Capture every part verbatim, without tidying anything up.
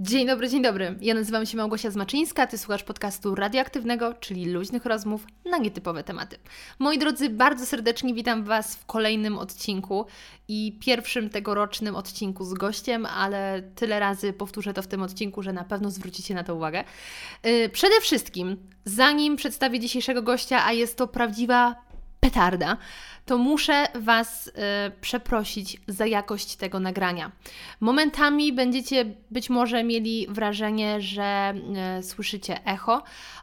Dzień dobry, dzień dobry. Ja nazywam się Małgosia Zmaczyńska, Ty słuchasz podcastu radioaktywnego, czyli luźnych rozmów na nietypowe tematy. Moi drodzy, bardzo serdecznie witam Was w kolejnym odcinku i pierwszym tegorocznym odcinku z gościem, ale tyle razy powtórzę to w tym odcinku, że na pewno zwrócicie na to uwagę. Przede wszystkim, zanim przedstawię dzisiejszego gościa, a jest to prawdziwa petarda, to muszę Was y, przeprosić za jakość tego nagrania. Momentami będziecie być może mieli wrażenie, że y, słyszycie echo,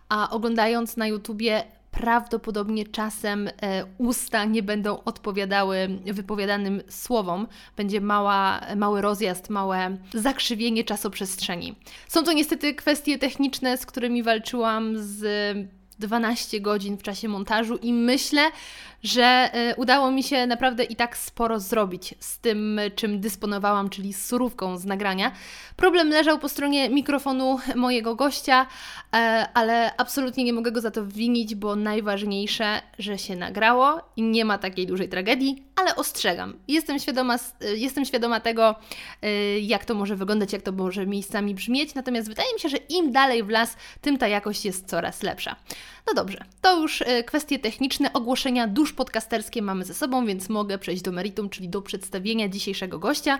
a oglądając na YouTubie prawdopodobnie czasem y, usta nie będą odpowiadały wypowiadanym słowom. Będzie mała, mały rozjazd, małe zakrzywienie czasoprzestrzeni. Są to niestety kwestie techniczne, z którymi walczyłam z y, dwanaście godzin w czasie montażu i myślę, że udało mi się naprawdę i tak sporo zrobić z tym, czym dysponowałam, czyli z surówką z nagrania. Problem leżał po stronie mikrofonu mojego gościa, ale absolutnie nie mogę go za to winić, bo najważniejsze, że się nagrało i nie ma takiej dużej tragedii, ale ostrzegam. Jestem świadoma, jestem świadoma tego, jak to może wyglądać, jak to może miejscami brzmieć, natomiast wydaje mi się, że im dalej w las, tym ta jakość jest coraz lepsza. No dobrze, to już kwestie techniczne, ogłoszenia dusz podcasterskie mamy ze sobą, więc mogę przejść do meritum, czyli do przedstawienia dzisiejszego gościa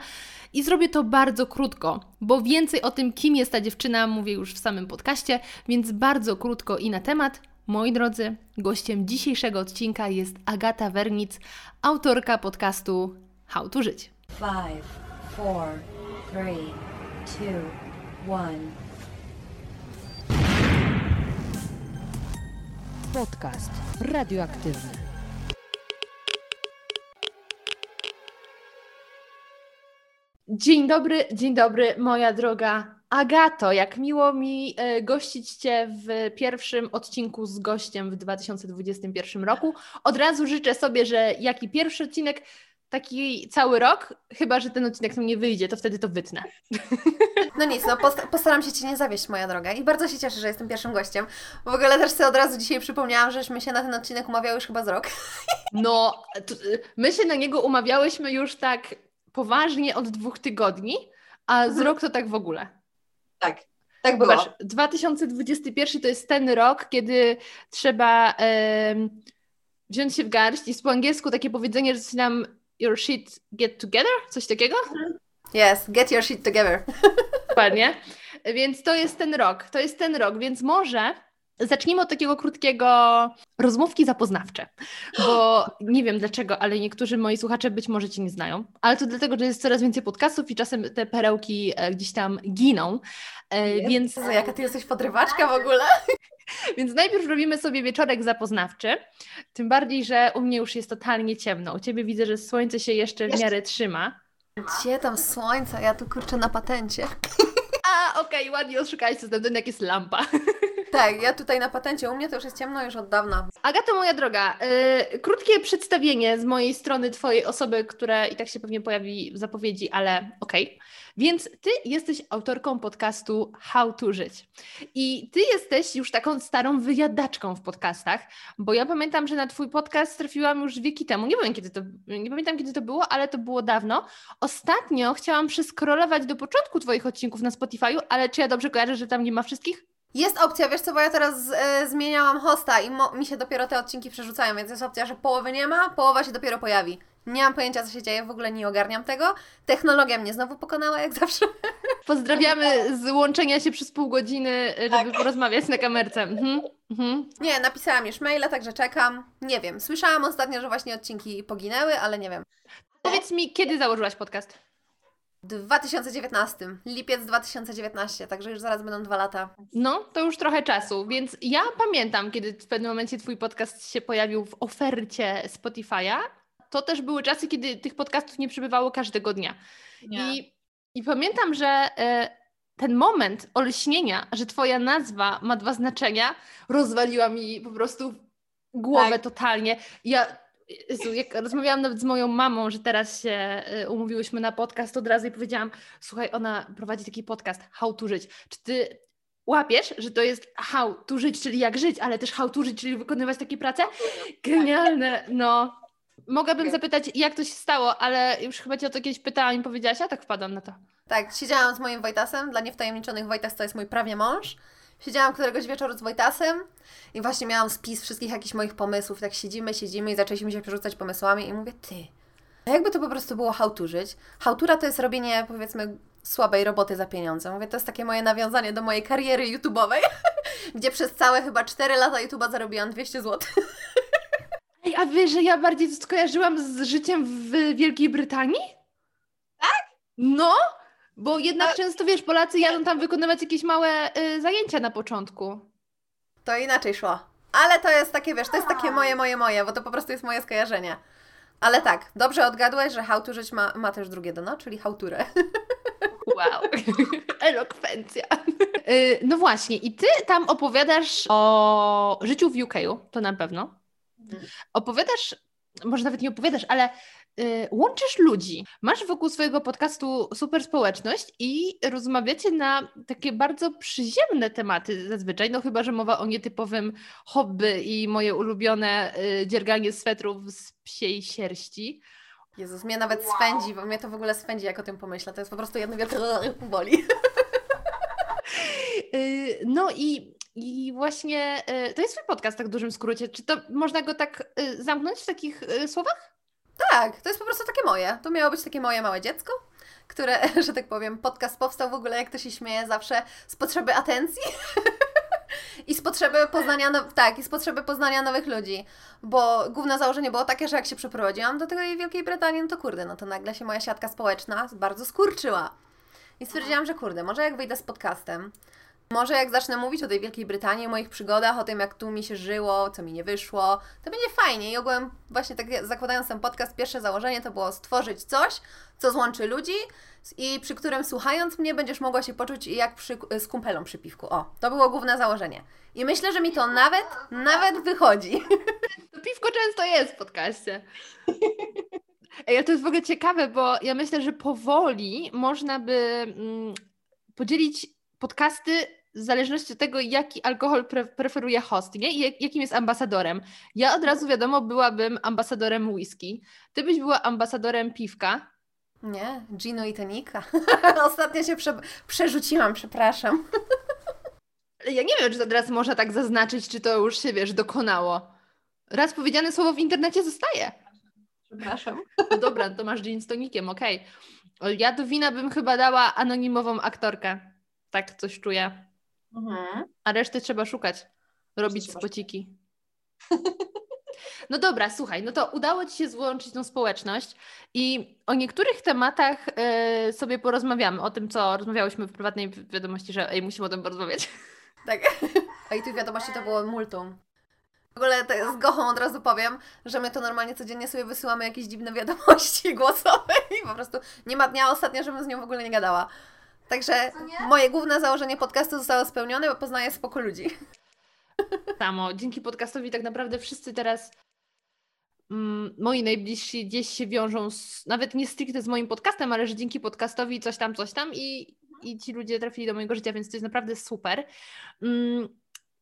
i zrobię to bardzo krótko, bo więcej o tym, kim jest ta dziewczyna, mówię już w samym podcaście, więc bardzo krótko i na temat. Moi drodzy, gościem dzisiejszego odcinka jest Agata Wernic, autorka podcastu How to Żyć. pięć, cztery, trzy, dwa, jeden Podcast radioaktywny. Dzień dobry, dzień dobry, moja droga Agato. Jak miło mi gościć Cię w pierwszym odcinku z gościem w dwa tysiące dwudziestym pierwszym roku. Od razu życzę sobie, że jaki pierwszy odcinek, taki cały rok, chyba że ten odcinek nam nie wyjdzie, to wtedy to wytnę. No nic, no posta- postaram się Cię nie zawieść, moja droga. I bardzo się cieszę, że jestem pierwszym gościem. W ogóle też sobie od razu dzisiaj przypomniałam, żeśmy się na ten odcinek umawiały już chyba z rok. No, to, my się na niego umawiałyśmy już tak poważnie od dwóch tygodni, a z rok to tak w ogóle. Tak. Tak było. Zobacz, dwa tysiące dwudziesty pierwszy to jest ten rok, kiedy trzeba yy, wziąć się w garść i jest po angielsku takie powiedzenie, że coś nam your shit get together? Coś takiego? Yes, get your shit together. Dokładnie. Więc to jest ten rok, to jest ten rok, więc może zacznijmy od takiego krótkiego rozmówki zapoznawcze, bo nie wiem dlaczego, ale niektórzy moi słuchacze być może Cię nie znają, ale to dlatego, że jest coraz więcej podcastów i czasem te perełki gdzieś tam giną, Jezu, więc... jaka Ty jesteś podrywaczka w ogóle? Więc najpierw robimy sobie wieczorek zapoznawczy, tym bardziej, że u mnie już jest totalnie ciemno, u Ciebie widzę, że słońce się jeszcze w miarę trzyma. Gdzie tam słońce? Ja tu kurczę na patencie. A, okej, okay, ładnie oszukałeś, co tam jak jest lampa. Tak, ja tutaj na patencie, u mnie to już jest ciemno już od dawna. Agato, moja droga, yy, krótkie przedstawienie z mojej strony Twojej osoby, które i tak się pewnie pojawi w zapowiedzi, ale okej. Okay. Więc Ty jesteś autorką podcastu How to Żyć i Ty jesteś już taką starą wyjadaczką w podcastach, bo ja pamiętam, że na Twój podcast trafiłam już wieki temu, nie wiem, kiedy to, nie pamiętam kiedy to było, ale to było dawno. Ostatnio chciałam przeskrolować do początku Twoich odcinków na Spotify'u, ale czy ja dobrze kojarzę, że tam nie ma wszystkich? Jest opcja, wiesz co, bo ja teraz y, zmieniałam hosta i mo- mi się dopiero te odcinki przerzucają, więc jest opcja, że połowy nie ma, połowa się dopiero pojawi. Nie mam pojęcia, co się dzieje, w ogóle nie ogarniam tego. Technologia mnie znowu pokonała, jak zawsze. Pozdrawiamy z łączenia się przez pół godziny, żeby tak porozmawiać na kamerce. Mhm. Mhm. Nie, napisałam już maila, także czekam. Nie wiem, słyszałam ostatnio, że właśnie odcinki poginęły, ale nie wiem. Powiedz mi, kiedy założyłaś podcast? dwa tysiące dziewiętnasty, lipiec dwa tysiące dziewiętnasty, także już zaraz będą dwa lata. No, to już trochę czasu, więc ja pamiętam, kiedy w pewnym momencie Twój podcast się pojawił w ofercie Spotify'a, to też były czasy, kiedy tych podcastów nie przybywało każdego dnia. Yeah. I, i pamiętam, że y, ten moment olśnienia, że Twoja nazwa ma dwa znaczenia, rozwaliła mi po prostu głowę tak totalnie. Ja... Jezu, jak rozmawiałam nawet z moją mamą, że teraz się umówiłyśmy na podcast, od razu jej powiedziałam, słuchaj, ona prowadzi taki podcast, How to Żyć. Czy ty łapiesz, że to jest how to żyć, czyli jak żyć, ale też how to żyć, czyli wykonywać takie prace? Genialne, no. Mogłabym zapytać, jak to się stało, ale już chyba Cię o to kiedyś pytałam i powiedziałaś, a tak wpadłam na to. Tak, siedziałam z moim Wojtasem, dla niewtajemniczonych Wojtas to jest mój prawie mąż. Siedziałam któregoś wieczoru z Wojtasem i właśnie miałam spis wszystkich jakichś moich pomysłów. Tak siedzimy, siedzimy i zaczęliśmy się przerzucać pomysłami i mówię, ty, a jakby to po prostu było how to żyć? Hałtura to jest robienie, powiedzmy, słabej roboty za pieniądze. Mówię, to jest takie moje nawiązanie do mojej kariery YouTube'owej, gdzie przez całe chyba cztery lata YouTube'a zarobiłam dwieście złotych. Ej, a wiesz, że ja bardziej to skojarzyłam z życiem w Wielkiej Brytanii? Tak? No, bo jednak a... często, wiesz, Polacy jadą tam wykonywać jakieś małe y, zajęcia na początku. To inaczej szło. Ale to jest takie, wiesz, to jest takie moje, moje, moje, bo to po prostu jest moje skojarzenie. Ale tak, dobrze odgadłeś, że how to żyć ma, ma też drugie dno, czyli hałturę. Wow, elokwencja. Yy, no właśnie, i ty tam opowiadasz o życiu w U K-u, to na pewno. Opowiadasz, może nawet nie opowiadasz, ale yy, łączysz ludzi. Masz wokół swojego podcastu super społeczność i rozmawiacie na takie bardzo przyziemne tematy zazwyczaj, no chyba, że mowa o nietypowym hobby i moje ulubione yy, dzierganie swetrów z psiej sierści. Jezus, mnie nawet wow. swędzi, bo mnie to w ogóle swędzi, jak o tym pomyślę. To jest po prostu jedno wielkie boli. Yy, no i... I właśnie y, to jest swój podcast, tak w dużym skrócie. Czy to można go tak y, zamknąć w takich y, słowach? Tak, to jest po prostu takie moje. To miało być takie moje małe dziecko, które, że tak powiem, podcast powstał w ogóle, jak to się śmieje, zawsze z potrzeby atencji i z potrzeby poznania no- tak, i z potrzeby poznania nowych ludzi. Bo główne założenie było takie, że jak się przeprowadziłam do tej Wielkiej Brytanii, no to kurde, no to nagle się moja siatka społeczna bardzo skurczyła. I stwierdziłam, że kurde, może jak wyjdę z podcastem, może jak zacznę mówić o tej Wielkiej Brytanii, o moich przygodach, o tym, jak tu mi się żyło, co mi nie wyszło, to będzie fajnie. I ogółem właśnie tak zakładając ten podcast, pierwsze założenie to było stworzyć coś, co złączy ludzi i przy którym słuchając mnie będziesz mogła się poczuć jak przy, z kumpelą przy piwku. O, to było główne założenie. I myślę, że mi to nawet, nawet wychodzi. To piwko często jest w podcaście. Ej, a to jest w ogóle ciekawe, bo ja myślę, że powoli można by mm, podzielić podcasty w zależności od tego, jaki alkohol pre- preferuje host, nie? I jak, jakim jest ambasadorem. Ja od razu, wiadomo, byłabym ambasadorem whisky. Ty byś była ambasadorem piwka. Nie, ginu i tonika. Ostatnio się prze- przerzuciłam, przepraszam. Ja nie wiem, czy to teraz można tak zaznaczyć, czy to już się, wiesz, dokonało. Raz powiedziane słowo w internecie zostaje. Przepraszam. No dobra, to masz gin z tonikiem, okej. Okay. Ja do wina bym chyba dała anonimową aktorkę. Tak coś czuję. Mhm. A reszty trzeba szukać. Robić spociki. No dobra, słuchaj, no to udało Ci się złączyć tą społeczność i o niektórych tematach y, sobie porozmawiamy. O tym, co rozmawiałyśmy w prywatnej wiadomości, że ej, musimy o tym porozmawiać. Tak. A i tu wiadomości to było multum. W ogóle to z Gochą od razu powiem, że my to normalnie codziennie sobie wysyłamy jakieś dziwne wiadomości głosowe i po prostu nie ma dnia ostatnio, żebym z nią w ogóle nie gadała. Także moje główne założenie podcastu zostało spełnione, bo poznaję spoko ludzi. Samo. Dzięki podcastowi tak naprawdę wszyscy teraz, mm, moi najbliżsi gdzieś się wiążą, z, nawet nie stricte z moim podcastem, ale że dzięki podcastowi coś tam, coś tam i, i ci ludzie trafili do mojego życia, więc to jest naprawdę super. Mm,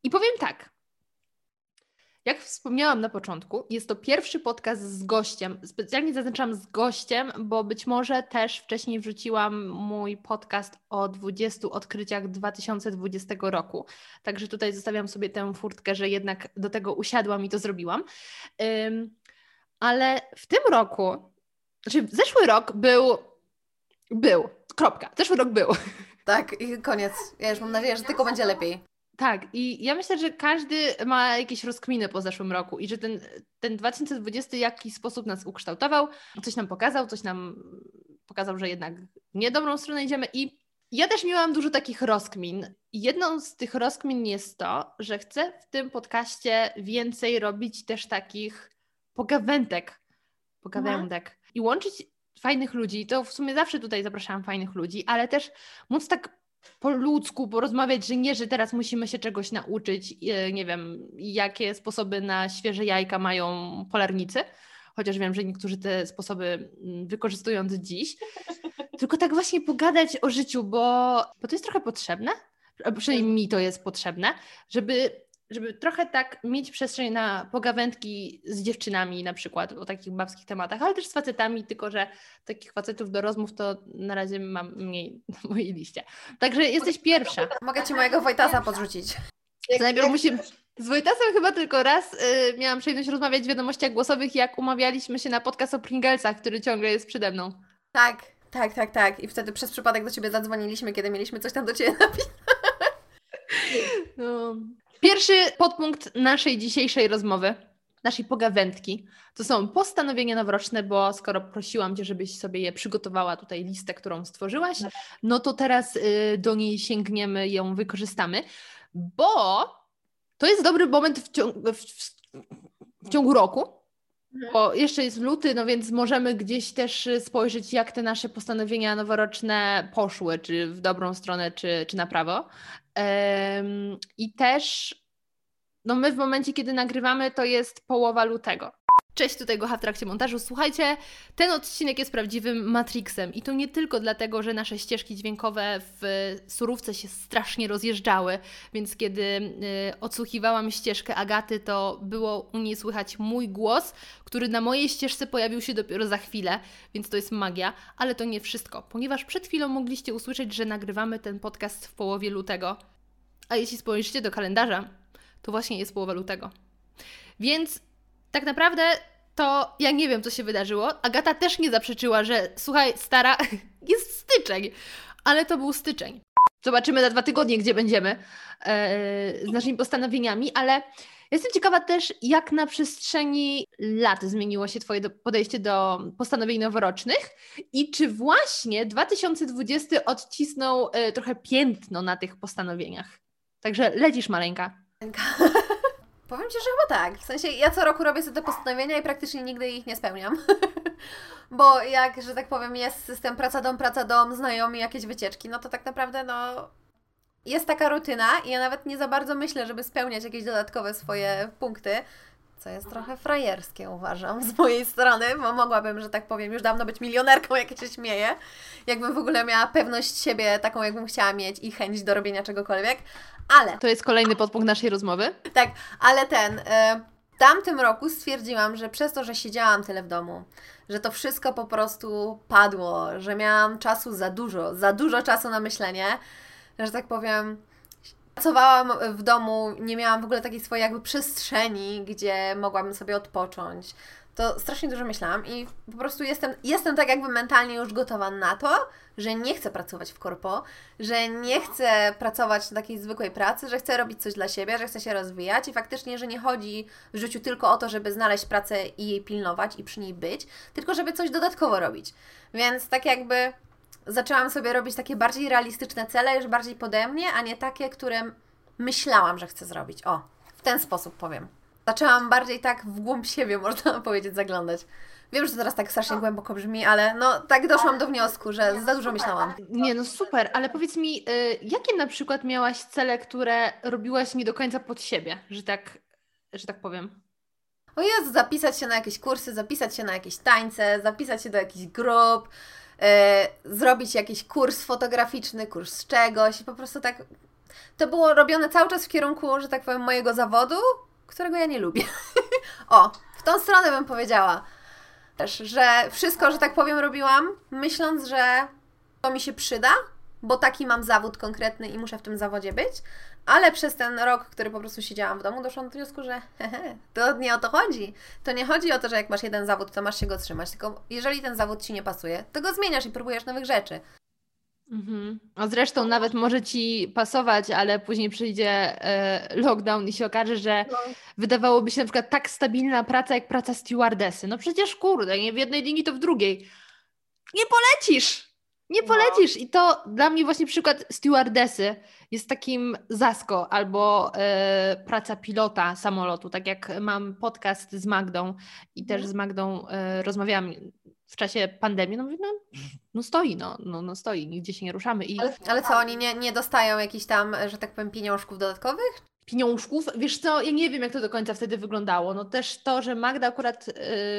I powiem tak, jak wspomniałam na początku, jest to pierwszy podcast z gościem. Specjalnie zaznaczam z gościem, bo być może też wcześniej wrzuciłam mój podcast o dwudziestu odkryciach dwa tysiące dwudziestego roku. Także tutaj zostawiam sobie tę furtkę, że jednak do tego usiadłam i to zrobiłam. Um, ale w tym roku, znaczy zeszły rok był, był, kropka, zeszły rok był. Tak i koniec. Ja już mam nadzieję, że tylko będzie lepiej. Tak i ja myślę, że każdy ma jakieś rozkminy po zeszłym roku i że ten, ten dwa tysiące dwudziesty w jakiś sposób nas ukształtował, coś nam pokazał, coś nam pokazał, że jednak nie dobrą stronę idziemy i ja też miałam dużo takich rozkmin. Jedną z tych rozkmin jest to, że chcę w tym podcaście więcej robić też takich pogawędek, pogawędek mhm. i łączyć fajnych ludzi. To w sumie zawsze tutaj zapraszałam fajnych ludzi, ale też móc tak po ludzku porozmawiać, że nie, że teraz musimy się czegoś nauczyć, nie wiem, jakie sposoby na świeże jajka mają polarnicy, chociaż wiem, że niektórzy te sposoby wykorzystują do dziś, tylko tak właśnie pogadać o życiu, bo, bo to jest trochę potrzebne, przynajmniej mi to jest potrzebne, żeby żeby trochę tak mieć przestrzeń na pogawędki z dziewczynami na przykład o takich babskich tematach, ale też z facetami, tylko że takich facetów do rozmów to na razie mam mniej na mojej liście. Także jesteś pierwsza. Mogę ci mojego Wojtasa podrzucić. Najpierw musimy... Z Wojtasem chyba tylko raz y, miałam przyjemność rozmawiać w wiadomościach głosowych, jak umawialiśmy się na podcast o Pringlesach, który ciągle jest przede mną. Tak, tak, tak, tak. I wtedy przez przypadek do ciebie zadzwoniliśmy, kiedy mieliśmy coś tam do ciebie napisać. No. Pierwszy podpunkt naszej dzisiejszej rozmowy, naszej pogawędki, to są postanowienia noworoczne, bo skoro prosiłam cię, żebyś sobie je przygotowała, tutaj listę, którą stworzyłaś, no to teraz y, do niej sięgniemy, ją wykorzystamy, bo... To jest dobry moment w ciągu, w, w, w ciągu roku, bo jeszcze jest luty, no więc możemy gdzieś też spojrzeć, jak te nasze postanowienia noworoczne poszły, czy w dobrą stronę, czy, czy na prawo. Um, I też no my w momencie, kiedy nagrywamy, to jest połowa lutego. Cześć, tutaj Gocha w trakcie montażu. Słuchajcie, ten odcinek jest prawdziwym Matrixem i to nie tylko dlatego, że nasze ścieżki dźwiękowe w surówce się strasznie rozjeżdżały, więc kiedy odsłuchiwałam ścieżkę Agaty, to było u niej słychać mój głos, który na mojej ścieżce pojawił się dopiero za chwilę, więc to jest magia, ale to nie wszystko, ponieważ przed chwilą mogliście usłyszeć, że nagrywamy ten podcast w połowie lutego, a jeśli spojrzycie do kalendarza, to właśnie jest połowa lutego, więc tak naprawdę to ja nie wiem, co się wydarzyło. Agata też nie zaprzeczyła, że słuchaj, stara, jest styczeń, ale to był styczeń. Zobaczymy za dwa tygodnie, gdzie będziemy e, z naszymi postanowieniami, ale jestem ciekawa też, jak na przestrzeni lat zmieniło się Twoje podejście do postanowień noworocznych i czy właśnie dwa tysiące dwudziesty odcisnął e, trochę piętno na tych postanowieniach. Także lecisz, maleńka. Powiem Ci, że chyba tak. W sensie ja co roku robię sobie te postanowienia i praktycznie nigdy ich nie spełniam. Bo jak, że tak powiem, jest system praca dom, praca dom, znajomi, jakieś wycieczki, no to tak naprawdę no jest taka rutyna i ja nawet nie za bardzo myślę, żeby spełniać jakieś dodatkowe swoje punkty, co jest trochę frajerskie, uważam, z mojej strony, bo mogłabym, że tak powiem, już dawno być milionerką, jak się śmieję, jakbym w ogóle miała pewność siebie taką, jakbym chciała mieć i chęć do robienia czegokolwiek, ale... To jest kolejny podpunkt naszej rozmowy. Tak, ale ten... W tamtym roku stwierdziłam, że przez to, że siedziałam tyle w domu, że to wszystko po prostu padło, że miałam czasu za dużo, za dużo czasu na myślenie, że tak powiem... Pracowałam w domu, nie miałam w ogóle takiej swojej jakby przestrzeni, gdzie mogłabym sobie odpocząć. To strasznie dużo myślałam i po prostu jestem, jestem tak jakby mentalnie już gotowa na to, że nie chcę pracować w korpo, że nie chcę pracować na takiej zwykłej pracy, że chcę robić coś dla siebie, że chcę się rozwijać i faktycznie, że nie chodzi w życiu tylko o to, żeby znaleźć pracę i jej pilnować i przy niej być, tylko żeby coś dodatkowo robić. Więc tak jakby... Zaczęłam sobie robić takie bardziej realistyczne cele, już bardziej pode mnie, a nie takie, które myślałam, że chcę zrobić. O, w ten sposób powiem. Zaczęłam bardziej tak w głąb siebie, można powiedzieć, zaglądać. Wiem, że to teraz tak strasznie głęboko brzmi, ale no tak doszłam do wniosku, że za dużo myślałam. Nie, no super, ale powiedz mi, y, jakie na przykład miałaś cele, które robiłaś nie do końca pod siebie, że tak, że tak powiem? O Jezu, zapisać się na jakieś kursy, zapisać się na jakieś tańce, zapisać się do jakichś grup, Yy, zrobić jakiś kurs fotograficzny, kurs czegoś i po prostu tak, to było robione cały czas w kierunku, że tak powiem, mojego zawodu, którego ja nie lubię. O, w tą stronę bym powiedziała też, że wszystko, że tak powiem, robiłam, myśląc, że to mi się przyda, bo taki mam zawód konkretny i muszę w tym zawodzie być, ale przez ten rok, który po prostu siedziałam w domu, doszłam do wniosku, że hehe, to nie o to chodzi. To nie chodzi o to, że jak masz jeden zawód, to masz się go trzymać, tylko jeżeli ten zawód Ci nie pasuje, to go zmieniasz i próbujesz nowych rzeczy. Mhm. A zresztą nawet może Ci pasować, ale później przyjdzie y, lockdown i się okaże, że no. Wydawałoby się na przykład tak stabilna praca, jak praca stewardesy. No przecież kurde, nie w jednej linii, to w drugiej. Nie polecisz! Nie polecisz i to dla mnie właśnie przykład stewardesy jest takim zasko albo y, praca pilota samolotu, tak jak mam podcast z Magdą i też z Magdą y, rozmawiałam w czasie pandemii, no mówię, no, no stoi, no, no, no stoi, nigdzie się nie ruszamy. I... Ale, ale co, oni nie, nie dostają jakichś tam, że tak powiem, pieniążków dodatkowych? Pieniążków? Wiesz co, ja nie wiem, jak to do końca wtedy wyglądało. No też to, że Magda akurat y,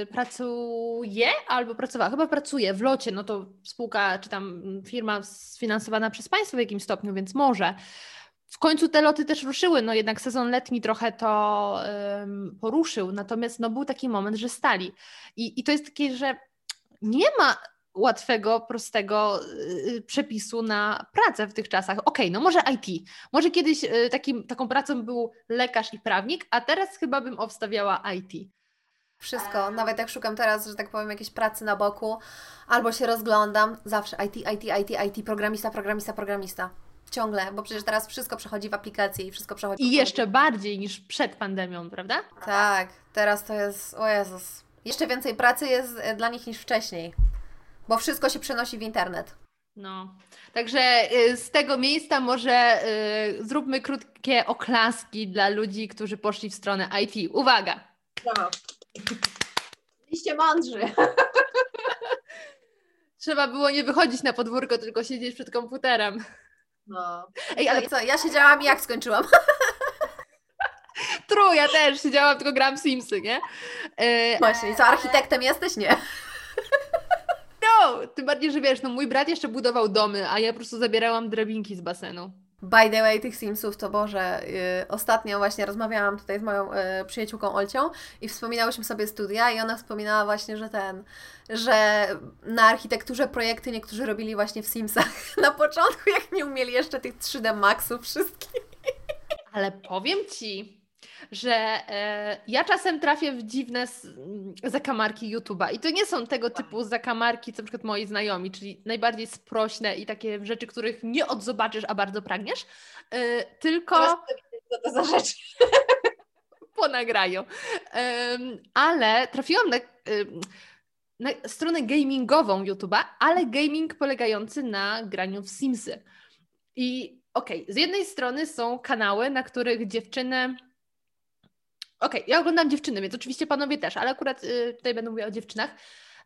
pracuje albo pracowała, chyba pracuje w locie, no to spółka czy tam firma sfinansowana przez państwo w jakimś stopniu, więc może. W końcu te loty też ruszyły, no jednak sezon letni trochę to um, poruszył, natomiast no, był taki moment, że stali. I, i to jest takie, że nie ma łatwego, prostego y, przepisu na pracę w tych czasach. Okej, okay, no może I T. Może kiedyś y, takim, taką pracą był lekarz i prawnik, a teraz chyba bym obstawiała I T. Wszystko. Nawet jak szukam teraz, że tak powiem, jakiejś pracy na boku, albo się rozglądam, zawsze I T, I T, I T, I T, programista, programista, programista. Ciągle, bo przecież teraz wszystko przechodzi w aplikacje i wszystko przechodzi... I jeszcze bardziej niż przed pandemią, prawda? Tak, teraz to jest... O Jezus. Jeszcze więcej pracy jest dla nich niż wcześniej, bo wszystko się przenosi w internet. No, także z tego miejsca może y, zróbmy krótkie oklaski dla ludzi, którzy poszli w stronę I T. Uwaga! Brawo. Byliście mądrzy. Trzeba było nie wychodzić na podwórko, tylko siedzieć przed komputerem. No. Ej, ale co, ja siedziałam i jak skończyłam? True, ja też siedziałam, tylko gram Simsy, nie? Yy, Właśnie, i co, architektem ale... jesteś? Nie. No, tym bardziej, że wiesz, no mój brat jeszcze budował domy, a ja po prostu zabierałam drabinki z basenu. By the way, tych Simsów, to Boże, yy, ostatnio właśnie rozmawiałam tutaj z moją yy, przyjaciółką Olcią i wspominałyśmy sobie studia i ona wspominała właśnie, że ten, że na architekturze projekty niektórzy robili właśnie w Simsach na początku, jak nie umieli jeszcze tych trzy D Maxów wszystkich. Ale powiem Ci, że e, ja czasem trafię w dziwne zakamarki YouTube'a i to nie są tego typu zakamarki, co na przykład moi znajomi, czyli najbardziej sprośne i takie rzeczy, których nie odzobaczysz, a bardzo pragniesz, e, tylko... Co to za rzeczy? Ponagrają. E, ale trafiłam na, na stronę gamingową YouTube'a, ale gaming polegający na graniu w Simsy. I okej, okay, z jednej strony są kanały, na których dziewczyny... Okej, okay, ja oglądam dziewczyny, więc oczywiście panowie też, ale akurat y, tutaj będę mówiła o dziewczynach.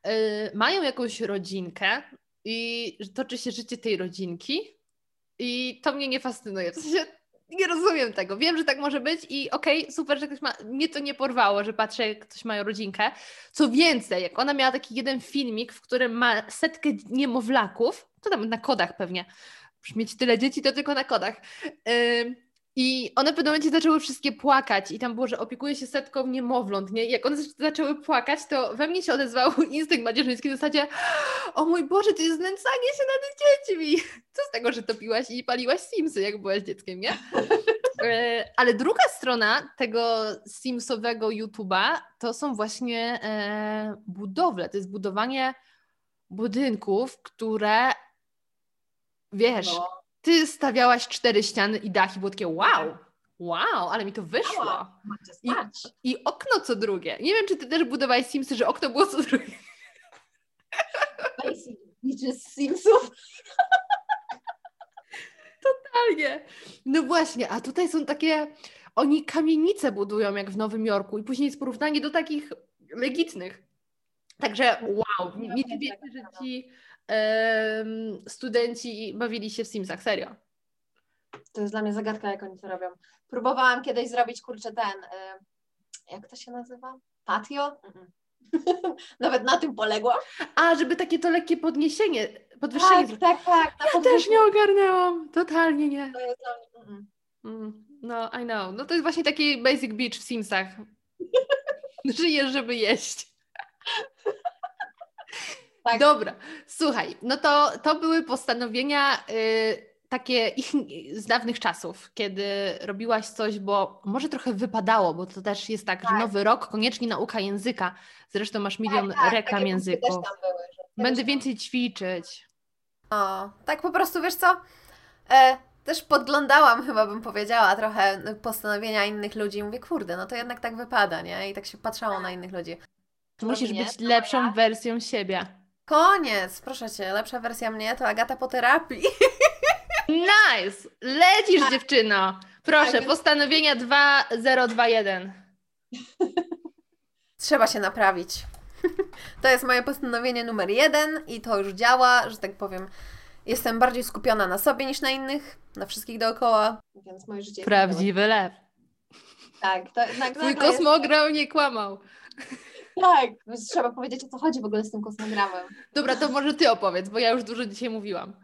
Y, mają jakąś rodzinkę i toczy się życie tej rodzinki i to mnie nie fascynuje. W sensie nie rozumiem tego. Wiem, że tak może być i okej, okay, super, że ktoś ma... Mnie to nie porwało, że patrzę, jak ktoś ma rodzinkę. Co więcej, jak ona miała taki jeden filmik, w którym ma setkę niemowlaków, to tam na kodach pewnie. Muszę mieć tyle dzieci, to tylko na kodach. Y, I one w pewnym momencie zaczęły wszystkie płakać i tam było, że opiekuje się setką niemowląt, nie? I jak one zaczęły płakać, to we mnie się odezwał instynkt macierzyński w zasadzie: o mój Boże, to jest znęcanie się nad dziećmi. Co z tego, że topiłaś i paliłaś Simsy, jak byłaś dzieckiem, nie? Ale druga strona tego Simsowego YouTube'a to są właśnie budowle, to jest budowanie budynków, które, wiesz... No. Ty stawiałaś cztery ściany i dach i było takie wow, wow, ale mi to wyszło. I, i okno co drugie. Nie wiem, czy ty też budowałaś Simsy, że okno było co drugie. Liczy z Simsów. Totalnie. No właśnie, a tutaj są takie, oni kamienice budują jak w Nowym Jorku i później jest porównanie do takich legitnych. Także wow, nie, nie dziwię się, że ci... Um, studenci bawili się w Simsach, serio. To jest dla mnie zagadka, jak oni to robią. Próbowałam kiedyś zrobić, kurczę, ten, y, jak to się nazywa? Patio? Mm-mm. Nawet na tym poległam. A, żeby takie to lekkie podniesienie, podwyższenie. Tak, tak, tak. Ja też nie ogarnęłam, totalnie nie. To jest dla mnie, mm, no, I know. No to jest właśnie taki basic beach w Simsach. Żyjesz, żeby jeść. Tak. Dobra, słuchaj, no to, to były postanowienia y, takie ich z dawnych czasów, kiedy robiłaś coś, bo może trochę wypadało, bo to też jest tak, tak. że nowy rok, koniecznie nauka języka, zresztą masz milion tak, tak, reklam języków, były, będę więcej ćwiczyć. O, tak po prostu, wiesz co, e, też podglądałam, chyba bym powiedziała, trochę postanowienia innych ludzi i mówię, kurde, no to jednak tak wypada, nie? I tak się patrzało na innych ludzi. Musisz być to lepszą ja. wersją siebie. Koniec, proszę Cię, lepsza wersja mnie to Agata po terapii. Nice, lecisz tak. dziewczyno. Proszę, tak. postanowienia dwa zero dwa jeden. Trzeba się naprawić. To jest moje postanowienie numer jeden i to już działa, że tak powiem. Jestem bardziej skupiona na sobie niż na innych, na wszystkich dookoła. Więc moje życie prawdziwy jest... lew. Tak, to jednak... Twój kosmogram jest... nie kłamał. Tak, więc trzeba powiedzieć, o co chodzi w ogóle z tym kosmogramem. Dobra, to może ty opowiedz, bo ja już dużo dzisiaj mówiłam.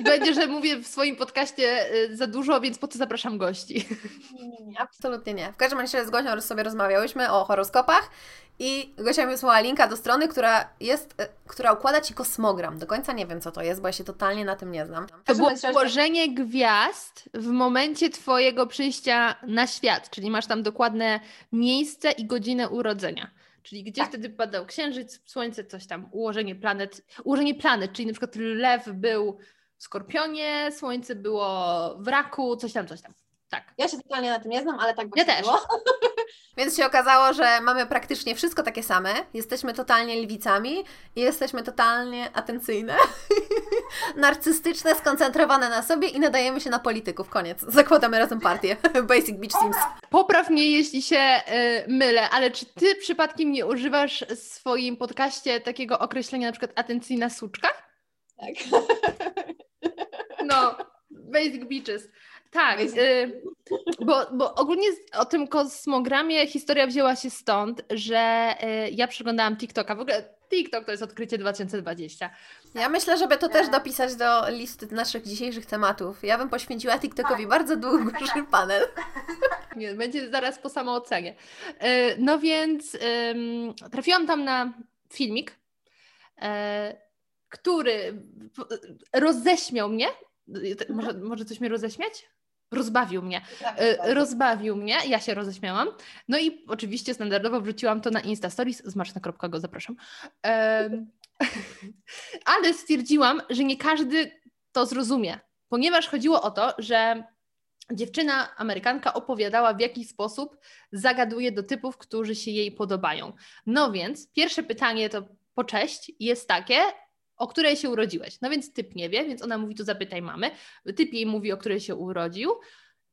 I będzie, że mówię w swoim podcaście za dużo, więc po co zapraszam gości? Nie, nie, nie, absolutnie nie. W każdym razie z Gosią sobie rozmawiałyśmy o horoskopach i Gosia mi wysłała linka do strony, która jest, która układa Ci kosmogram. Do końca nie wiem, co to jest, bo ja się totalnie na tym nie znam. To było położenie razie... gwiazd w momencie Twojego przyjścia na świat, czyli masz tam dokładne miejsce i godzinę urodzenia. Czyli gdzie tak. wtedy padał księżyc, słońce, coś tam, ułożenie planet, ułożenie planet, czyli na przykład lew był w Skorpionie, słońce było w Raku, coś tam, coś tam. Tak. Ja się totalnie na tym nie znam, ale tak właśnie ja było. Też. Więc się okazało, że mamy praktycznie wszystko takie same, jesteśmy totalnie lwicami i jesteśmy totalnie atencyjne, narcystyczne, skoncentrowane na sobie i nadajemy się na polityków. Koniec. Zakładamy razem partię. Basic Beach Sims. Popraw mnie, jeśli się y, mylę, ale czy Ty przypadkiem nie używasz w swoim podcaście takiego określenia na przykład atencyjna suczka? Tak. No, basic beaches. Tak, y, bo, bo ogólnie o tym kosmogramie historia wzięła się stąd, że y, ja przeglądałam TikToka. W ogóle TikTok to jest odkrycie dwa tysiące dwudzieste. Ja myślę, żeby to też dopisać do listy naszych dzisiejszych tematów. Ja bym poświęciła TikTokowi bardzo dłuższy panel. Nie, będzie zaraz po samoocenie. Y, no więc y, trafiłam tam na filmik, y, który roześmiał mnie. Może, może coś mnie roześmiać? Rozbawił mnie, rozbawił mnie, ja się roześmiałam, no i oczywiście standardowo wrzuciłam to na Insta Stories, zmaczna kropka go, zapraszam, um, ale stwierdziłam, że nie każdy to zrozumie, ponieważ chodziło o to, że dziewczyna Amerykanka opowiadała, w jaki sposób zagaduje do typów, którzy się jej podobają. No więc pierwsze pytanie to po cześć jest takie, o której się urodziłeś. No więc typ nie wie, więc ona mówi, to zapytaj mamy. Typ jej mówi, o której się urodził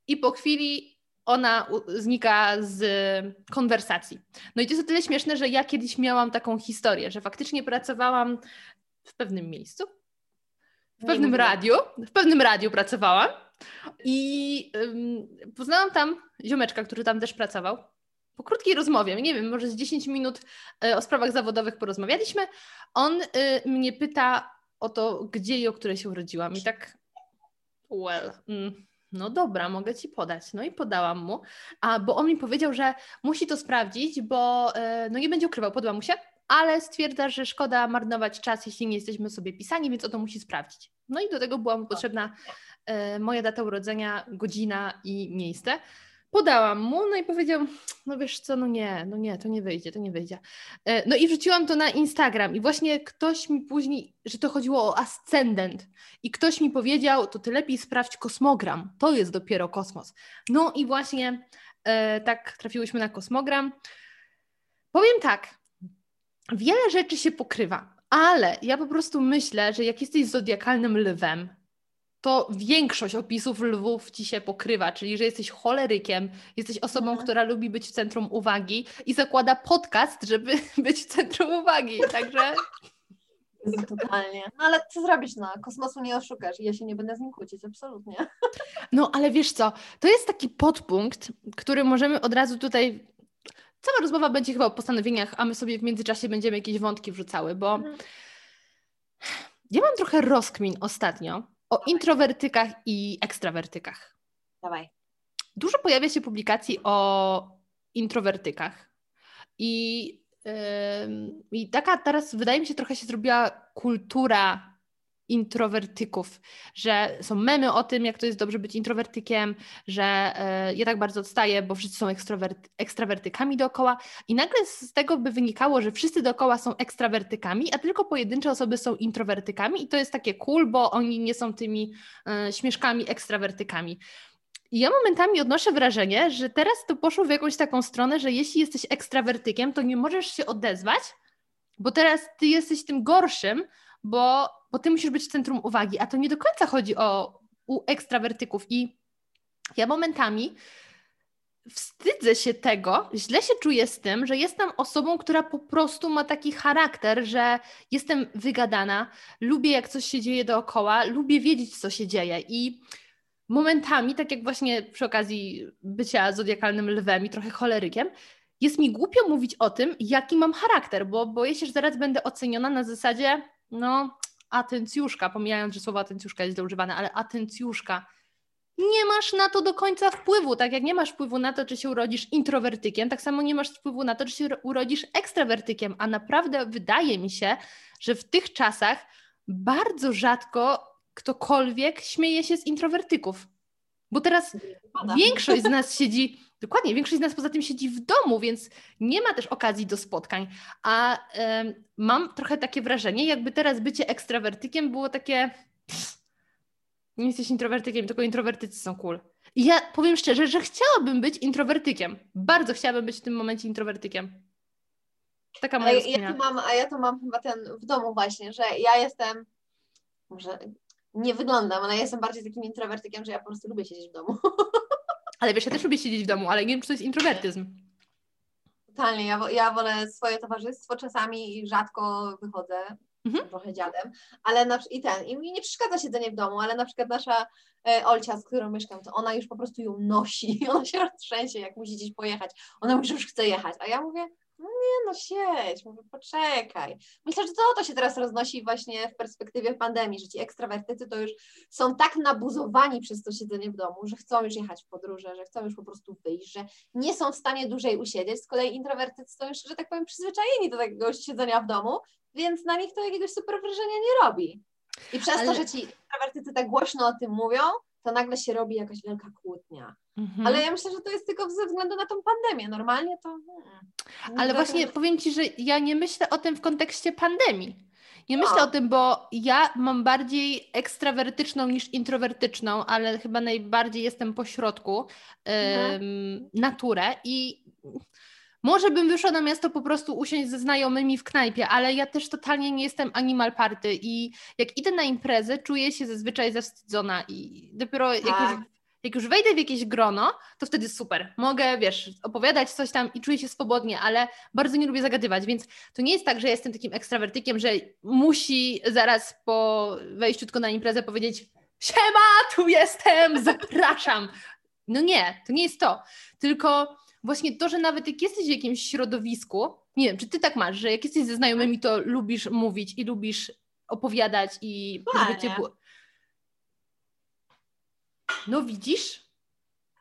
i po chwili ona u- znika z y, konwersacji. No i to jest o tyle śmieszne, że ja kiedyś miałam taką historię, że faktycznie pracowałam w pewnym miejscu, w pewnym nie radiu, w pewnym radiu pracowałam i y, poznałam tam ziomeczka, który tam też pracował. Po krótkiej rozmowie, nie wiem, może z dziesięć minut y, o sprawach zawodowych porozmawialiśmy, on y, mnie pyta o to, gdzie i o której się urodziłam. I tak, well, mm, no dobra, mogę Ci podać. No i podałam mu, a bo on mi powiedział, że musi to sprawdzić, bo y, no nie będzie ukrywał, podoba mu się, ale stwierdza, że szkoda marnować czas, jeśli nie jesteśmy sobie pisani, więc o to musi sprawdzić. No i do tego była mu potrzebna y, moja data urodzenia, godzina i miejsce. Podałam mu, no i powiedział, no wiesz co, no nie, no nie, to nie wyjdzie, to nie wyjdzie. No i wrzuciłam to na Instagram i właśnie ktoś mi później, że to chodziło o ascendent i ktoś mi powiedział, to ty lepiej sprawdź kosmogram, to jest dopiero kosmos. No i właśnie e, tak trafiłyśmy na kosmogram. Powiem tak, wiele rzeczy się pokrywa, ale ja po prostu myślę, że jak jesteś zodiakalnym lwem, to większość opisów lwów Ci się pokrywa, czyli że jesteś cholerykiem, jesteś osobą, mhm. która lubi być w centrum uwagi i zakłada podcast, żeby być w centrum uwagi, także... Totalnie. No ale co zrobić, no? Kosmosu nie oszukasz i ja się nie będę z nim kłócić, absolutnie. No ale wiesz co, to jest taki podpunkt, który możemy od razu tutaj... Cała rozmowa będzie chyba o postanowieniach, a my sobie w międzyczasie będziemy jakieś wątki wrzucały, bo mhm. ja mam trochę rozkmin ostatnio, o introwertykach i ekstrawertykach. Dawaj. Dużo pojawia się publikacji o introwertykach i, yy, i taka teraz wydaje mi się trochę się zrobiła kultura introwertyków, że są memy o tym, jak to jest dobrze być introwertykiem, że yy, ja tak bardzo odstaję, bo wszyscy są ekstrawerty- ekstrawertykami dookoła i nagle z tego by wynikało, że wszyscy dookoła są ekstrawertykami, a tylko pojedyncze osoby są introwertykami i to jest takie cool, bo oni nie są tymi yy, śmieszkami ekstrawertykami. I ja momentami odnoszę wrażenie, że teraz to poszło w jakąś taką stronę, że jeśli jesteś ekstrawertykiem, to nie możesz się odezwać, bo teraz ty jesteś tym gorszym, bo bo ty musisz być w centrum uwagi, a to nie do końca chodzi o u ekstrawertyków i ja momentami wstydzę się tego, źle się czuję z tym, że jestem osobą, która po prostu ma taki charakter, że jestem wygadana, lubię jak coś się dzieje dookoła, lubię wiedzieć co się dzieje i momentami, tak jak właśnie przy okazji bycia zodiakalnym lwem i trochę cholerykiem, jest mi głupio mówić o tym, jaki mam charakter, bo boję się, że zaraz będę oceniona na zasadzie, no... atencjuszka, pomijając, że słowo atencjuszka jest źle używane, ale atencjuszka, nie masz na to do końca wpływu, tak jak nie masz wpływu na to, czy się urodzisz introwertykiem, tak samo nie masz wpływu na to, czy się urodzisz ekstrawertykiem, a naprawdę wydaje mi się, że w tych czasach bardzo rzadko ktokolwiek śmieje się z introwertyków, bo teraz większość z nas siedzi, dokładnie, większość z nas poza tym siedzi w domu, więc nie ma też okazji do spotkań, a ym, mam trochę takie wrażenie, jakby teraz bycie ekstrawertykiem było takie... Pff, nie jesteś introwertykiem, tylko introwertycy są cool. I ja powiem szczerze, że chciałabym być introwertykiem. Bardzo chciałabym być w tym momencie introwertykiem. Taka moja opinia. Ja, ja mam, a ja to mam chyba ten w domu właśnie, że ja jestem... Może nie wyglądam, ale ja jestem bardziej takim introwertykiem, że ja po prostu lubię siedzieć w domu. Ale wiesz, ja też lubię siedzieć w domu, ale nie wiem, czy to jest introwertyzm. Totalnie. Ja, ja wolę swoje towarzystwo czasami i rzadko wychodzę. Mhm. Trochę dziadem, ale na, i ten, i mi nie przeszkadza siedzenie w domu, ale na przykład nasza e, Olcia, z którą mieszkam, to ona już po prostu ją nosi, ona się roztrzęsie, jak musi gdzieś pojechać, ona mówi, że już chce jechać, a ja mówię, no nie no siedź, mówię, poczekaj. Myślę, że to, to się teraz roznosi właśnie w perspektywie pandemii, że ci ekstrawertycy to już są tak nabuzowani przez to siedzenie w domu, że chcą już jechać w podróże, że chcą już po prostu wyjść, że nie są w stanie dłużej usiedzieć, z kolei introwertycy to już, że tak powiem, przyzwyczajeni do takiego siedzenia w domu, więc na nich to jakiegoś super wrażenia nie robi. I przez ale... to, że ci introwertycy tak głośno o tym mówią, to nagle się robi jakaś wielka kłótnia. Mhm. Ale ja myślę, że to jest tylko ze względu na tą pandemię. Normalnie to... Hmm. Ale właśnie jest... powiem Ci, że ja nie myślę o tym w kontekście pandemii. Nie no. myślę o tym, bo ja mam bardziej ekstrawertyczną niż introwertyczną, ale chyba najbardziej jestem pośrodku mhm. ym, naturę i... Może bym wyszła na miasto po prostu usiąść ze znajomymi w knajpie, ale ja też totalnie nie jestem animal party i jak idę na imprezę, czuję się zazwyczaj zawstydzona i dopiero jak już, jak już wejdę w jakieś grono, to wtedy super. Mogę, wiesz, opowiadać coś tam i czuję się swobodnie, ale bardzo nie lubię zagadywać, więc to nie jest tak, że jestem takim ekstrawertykiem, że musi zaraz po wejściu tylko na imprezę powiedzieć siema, tu jestem, zapraszam. No nie, to nie jest to, tylko... Właśnie to, że nawet jak jesteś w jakimś środowisku, nie wiem, czy ty tak masz, że jak jesteś ze znajomymi, to lubisz mówić i lubisz opowiadać i... Żeby cię było... No widzisz?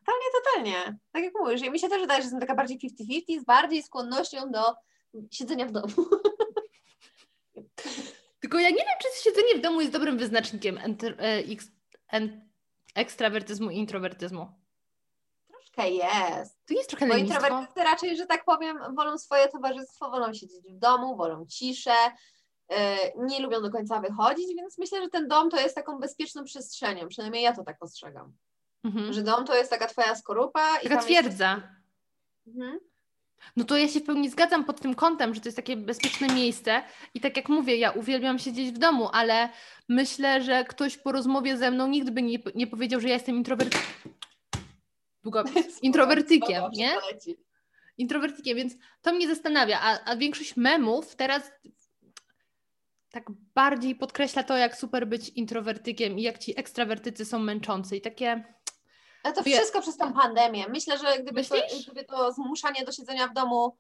Totalnie, totalnie. Tak jak mówisz, ja mi się też wydaje, że jestem taka bardziej fifty fifty, z bardziej skłonnością do siedzenia w domu. Tylko ja nie wiem, czy siedzenie w domu jest dobrym wyznacznikiem enter, e, x, en, ekstrawertyzmu i introwertyzmu. Jest. Tu jest trochę lenistwo. Bo introwertycy raczej, że tak powiem, wolą swoje towarzystwo, wolą siedzieć w domu, wolą ciszę, yy, nie lubią do końca wychodzić, więc myślę, że ten dom to jest taką bezpieczną przestrzenią, przynajmniej ja to tak postrzegam. Mhm. Że dom to jest taka twoja skorupa. Taka i tam twierdza. Jest... Mhm. No to ja się w pełni zgadzam pod tym kątem, że to jest takie bezpieczne miejsce i tak jak mówię, ja uwielbiam siedzieć w domu, ale myślę, że ktoś po rozmowie ze mną nigdy by nie, nie powiedział, że ja jestem introwertykiem. Introwertykiem, nie? Introwertykiem, więc to mnie zastanawia, a, a większość memów teraz tak bardziej podkreśla to, jak super być introwertykiem i jak ci ekstrawertycy są męczący i takie... A to wszystko przez tą pandemię. Myślę, że gdyby to, gdyby to zmuszanie do siedzenia w domu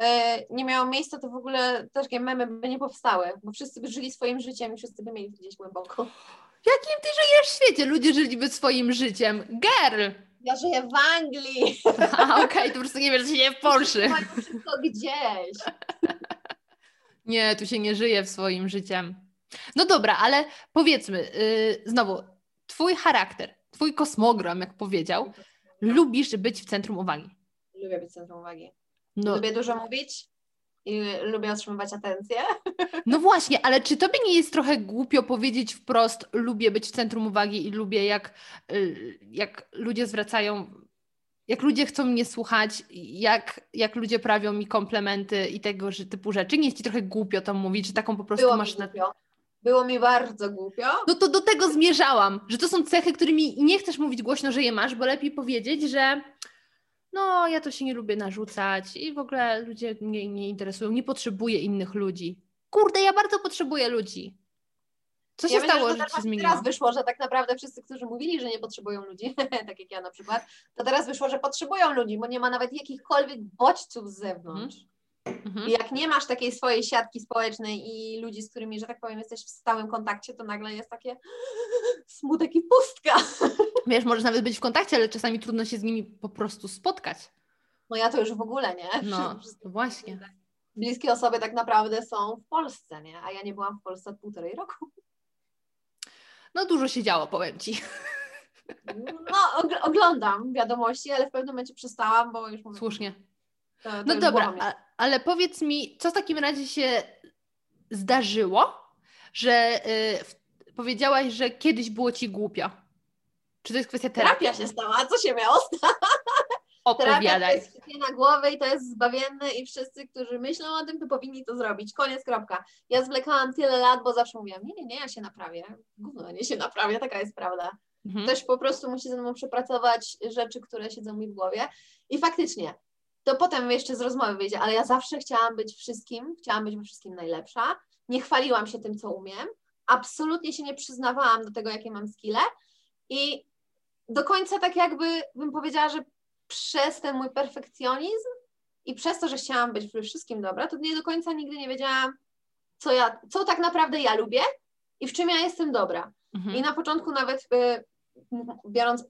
yy, nie miało miejsca, to w ogóle takie memy by nie powstały, bo wszyscy by żyli swoim życiem i wszyscy by mieli gdzieś głęboko. Jakim ty żyjesz w świecie? Ludzie żyliby swoim życiem. Girl! Ja żyję w Anglii. A okej, okay, to po prostu nie wiesz, że się dzieje w Polsce. Mają wszystko gdzieś. Nie, tu się nie żyje w swoim życiem. No dobra, ale powiedzmy, yy, znowu, twój charakter, twój kosmogram, jak powiedział, lubisz być w centrum uwagi. Lubię być w centrum uwagi. No. Lubię dużo mówić i lubię otrzymywać atencję. No właśnie, ale czy tobie nie jest trochę głupio powiedzieć wprost, lubię być w centrum uwagi i lubię jak, jak ludzie zwracają, jak ludzie chcą mnie słuchać, jak, jak ludzie prawią mi komplementy i tego że, typu rzeczy. Nie jest ci trochę głupio to mówić, że taką po prostu Było masz... Mi głupio. Było mi bardzo głupio. No to do tego zmierzałam, że to są cechy, którymi nie chcesz mówić głośno, że je masz, bo lepiej powiedzieć, że... no ja to się nie lubię narzucać i w ogóle ludzie mnie nie interesują, nie potrzebuję innych ludzi. Kurde, ja bardzo potrzebuję ludzi. Co się ja stało, myślę, że, to że się zmieniło? Teraz wyszło, że tak naprawdę wszyscy, którzy mówili, że nie potrzebują ludzi, tak jak ja na przykład, to teraz wyszło, że potrzebują ludzi, bo nie ma nawet jakichkolwiek bodźców z zewnątrz. Hmm? Mhm. I jak nie masz takiej swojej siatki społecznej i ludzi, z którymi, że tak powiem, jesteś w stałym kontakcie, to nagle jest takie smutek i pustka. Wiesz, możesz nawet być w kontakcie, ale czasami trudno się z nimi po prostu spotkać. No ja to już w ogóle, nie? No, właśnie. Bliskie osoby tak naprawdę są w Polsce, nie? A ja nie byłam w Polsce od półtorej roku. No dużo się działo, powiem Ci. No, og- oglądam wiadomości, ale w pewnym momencie przestałam, bo już... Mówię, słusznie. To, to no już dobra, a, ale powiedz mi, co w takim razie się zdarzyło, że y, w, powiedziałaś, że kiedyś było Ci głupio? Czy to jest kwestia terapii? Terapia się stała, a co się miało stać? Terapia to jest na głowę i to jest zbawienne i wszyscy, którzy myślą o tym, to powinni to zrobić. Koniec, kropka. Ja zwlekałam tyle lat, bo zawsze mówiłam, nie, nie, nie, ja się naprawię. Gówno, nie się naprawię, taka jest prawda. Mhm. Ktoś po prostu musi ze mną przepracować rzeczy, które siedzą mi w głowie. I faktycznie, to potem jeszcze z rozmowy wyjdzie, ale ja zawsze chciałam być wszystkim, chciałam być we wszystkim najlepsza. Nie chwaliłam się tym, co umiem. Absolutnie się nie przyznawałam do tego, jakie mam skille. I do końca tak jakby bym powiedziała, że przez ten mój perfekcjonizm i przez to, że chciałam być we wszystkim dobra, to nie do końca nigdy nie wiedziałam, co, ja, co tak naprawdę ja lubię i w czym ja jestem dobra. Mhm. I na początku nawet, biorąc,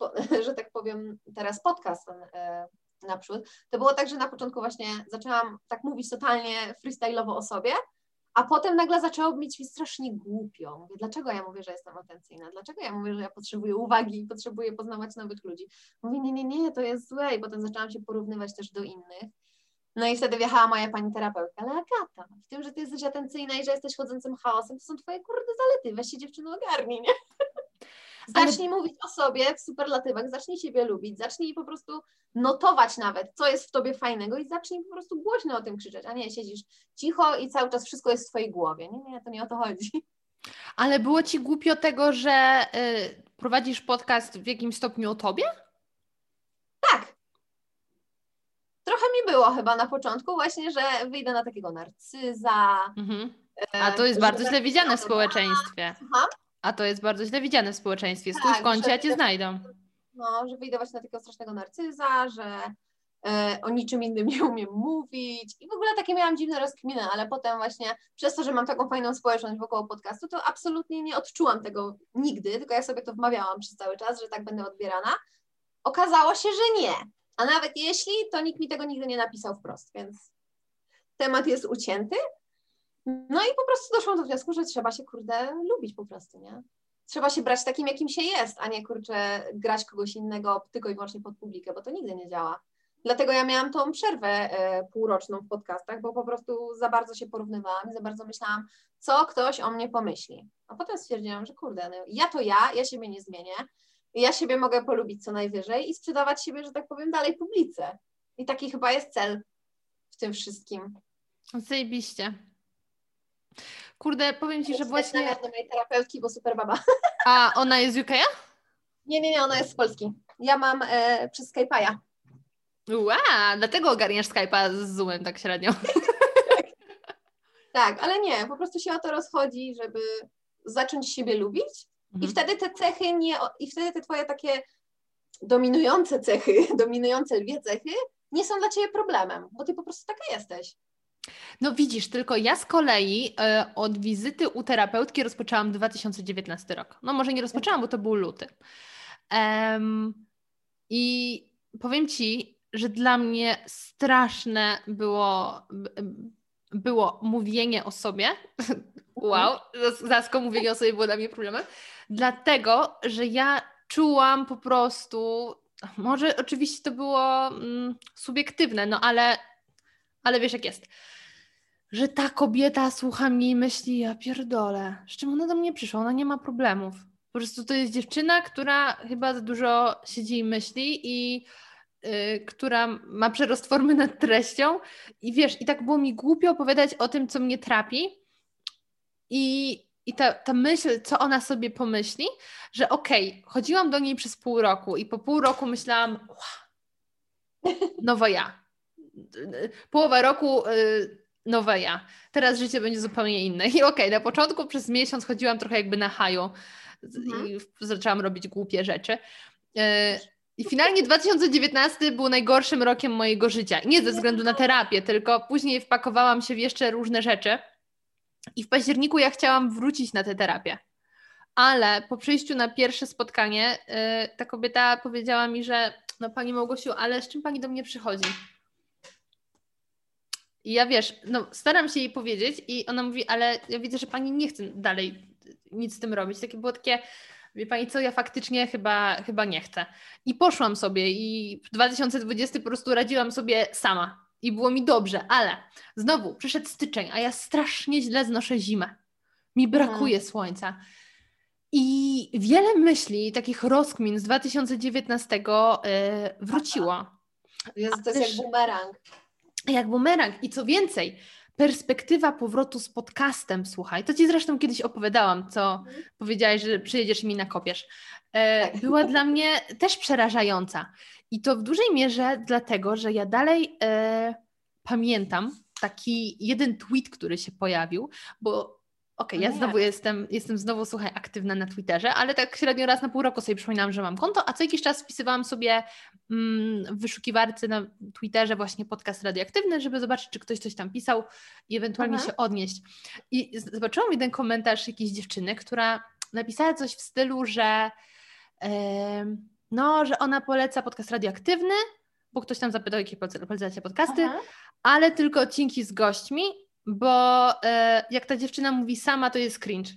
że tak powiem, teraz podcast naprzód, to było tak, że na początku właśnie zaczęłam tak mówić totalnie freestyle'owo o sobie, a potem nagle zaczęło mieć mi strasznie głupio. Mówię, dlaczego ja mówię, że jestem atencyjna? Dlaczego ja mówię, że ja potrzebuję uwagi i potrzebuję poznawać nowych ludzi? Mówię, nie, nie, nie, to jest złe. I potem zaczęłam się porównywać też do innych. No i wtedy wjechała moja pani terapeutka. Ale Agata, w tym, że ty jesteś atencyjna i że jesteś chodzącym chaosem, to są twoje kurde zalety. Weź się dziewczyno ogarnij, nie? Zacznij ale... mówić o sobie w superlatywach, zacznij siebie lubić, zacznij po prostu notować nawet, co jest w tobie fajnego i zacznij po prostu głośno o tym krzyczeć, a nie siedzisz cicho i cały czas wszystko jest w twojej głowie. Nie, nie, to nie o to chodzi. Ale było ci głupio tego, że y, prowadzisz podcast w jakimś stopniu o tobie? Tak. Trochę mi było chyba na początku właśnie, że wyjdę na takiego narcyza. Mhm. A to jest e, bardzo źle widziane w społeczeństwie. Aha. A to jest bardzo źle widziane w społeczeństwie. Stój tak, w kącie, a Cię znajdą. No, że wyjdę właśnie na takiego strasznego narcyza, że e, o niczym innym nie umiem mówić. I w ogóle takie miałam dziwne rozkminy, ale potem właśnie przez to, że mam taką fajną społeczność wokół podcastu, to absolutnie nie odczułam tego nigdy, tylko ja sobie to wmawiałam przez cały czas, że tak będę odbierana. Okazało się, że nie. A nawet jeśli, to nikt mi tego nigdy nie napisał wprost, więc temat jest ucięty. No i po prostu doszłam do wniosku, że trzeba się, kurde, lubić po prostu, nie? Trzeba się brać takim, jakim się jest, a nie, kurczę, grać kogoś innego tylko i wyłącznie pod publikę, bo to nigdy nie działa. Dlatego ja miałam tą przerwę e, półroczną w podcastach, bo po prostu za bardzo się porównywałam i za bardzo myślałam, co ktoś o mnie pomyśli. A potem stwierdziłam, że kurde, no, ja to ja, ja siebie nie zmienię, ja siebie mogę polubić co najwyżej i sprzedawać siebie, że tak powiem, dalej publice. I taki chyba jest cel w tym wszystkim. Zajebiście. Kurde, powiem Ci, że właśnie... Ja do mojej terapeutki, bo super baba. A ona jest z U K? Nie, nie, nie, ona jest z Polski. Ja mam e, przez Skype'a. Wow, dlatego ogarniasz Skype'a z Zoomem tak średnio. Tak. Tak, ale nie, po prostu się o to rozchodzi, żeby zacząć siebie lubić mhm. i wtedy te cechy nie... I wtedy te Twoje takie dominujące cechy, dominujące lwie cechy nie są dla Ciebie problemem, bo Ty po prostu taka jesteś. No widzisz, tylko ja z kolei y, od wizyty u terapeutki rozpoczęłam dwa tysiące dziewiętnasty rok. No może nie rozpoczęłam, bo to był luty. Um, I powiem Ci, że dla mnie straszne było, było mówienie o sobie. Wow, zasko mówienie o sobie było dla mnie problemem. Dlatego, że ja czułam po prostu, może oczywiście to było mm, subiektywne, no ale... Ale wiesz jak jest, że ta kobieta słucha mnie i myśli, ja pierdolę, z czym ona do mnie przyszła, ona nie ma problemów. Po prostu to jest dziewczyna, która chyba za dużo siedzi i myśli i yy, która ma przerost formy nad treścią i wiesz, i tak było mi głupio opowiadać o tym, co mnie trapi i, i ta, ta myśl, co ona sobie pomyśli, że okej, okay, chodziłam do niej przez pół roku i po pół roku myślałam, wow, nowa ja. Połowa roku y, nowe ja. Teraz życie będzie zupełnie inne. I okej, okay, na początku przez miesiąc chodziłam trochę jakby na haju mhm. i w, zaczęłam robić głupie rzeczy. Y, I finalnie dwa tysiące dziewiętnasty był najgorszym rokiem mojego życia. Nie ze względu na terapię, tylko później wpakowałam się w jeszcze różne rzeczy. I w październiku ja chciałam wrócić na tę terapię. Ale po przyjściu na pierwsze spotkanie yy, ta kobieta powiedziała mi, że no pani Małgosiu, ale z czym pani do mnie przychodzi? I ja wiesz, no staram się jej powiedzieć i ona mówi, ale ja widzę, że pani nie chce dalej nic z tym robić. Takie było takie, wie pani co, ja faktycznie chyba, chyba nie chcę. I poszłam sobie i w dwa tysiące dwudziestym po prostu radziłam sobie sama i było mi dobrze, ale znowu przyszedł styczeń, a ja strasznie źle znoszę zimę. Mi brakuje hmm. słońca. I wiele myśli, takich rozkmin z dwa tysiące dziewiętnastego yy, wróciło. Jezu, to jest też jak bumerang. Jak bumerang. I co więcej, perspektywa powrotu z podcastem, słuchaj, to Ci zresztą kiedyś opowiadałam, co mhm. powiedziałaś, że przyjedziesz i mi nakopiesz, yy, tak. była dla mnie też przerażająca. I to w dużej mierze dlatego, że ja dalej yy, pamiętam taki jeden tweet, który się pojawił, bo Okej, okay, ja znowu jestem, jestem znowu, słuchaj, aktywna na Twitterze, ale tak średnio raz na pół roku sobie przypominam, że mam konto, a co jakiś czas wpisywałam sobie mm, w wyszukiwarce na Twitterze właśnie podcast radioaktywny, żeby zobaczyć, czy ktoś coś tam pisał i ewentualnie Aha. się odnieść. I zobaczyłam jeden komentarz jakiejś dziewczyny, która napisała coś w stylu, że yy, no, że ona poleca podcast radioaktywny, bo ktoś tam zapytał, jakie polecacie podcasty, Aha. ale tylko odcinki z gośćmi, bo y, jak ta dziewczyna mówi sama, to jest cringe.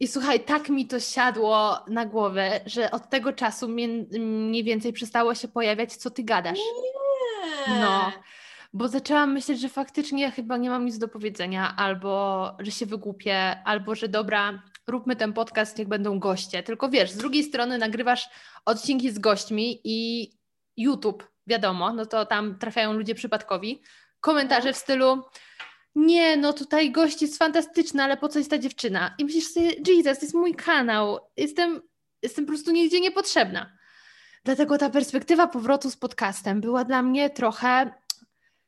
I słuchaj, tak mi to siadło na głowę, że od tego czasu mien, mniej więcej przestało się pojawiać, co ty gadasz. Nie. No, bo zaczęłam myśleć, że faktycznie chyba nie mam nic do powiedzenia, albo że się wygłupię, albo że dobra, róbmy ten podcast, niech będą goście. Tylko wiesz, z drugiej strony nagrywasz odcinki z gośćmi i YouTube, wiadomo, no to tam trafiają ludzie przypadkowi. Komentarze w stylu nie, no tutaj gość jest fantastyczny, ale po co jest ta dziewczyna? I myślisz sobie, Jesus, to jest mój kanał, jestem, jestem po prostu nigdzie niepotrzebna. Dlatego ta perspektywa powrotu z podcastem była dla mnie trochę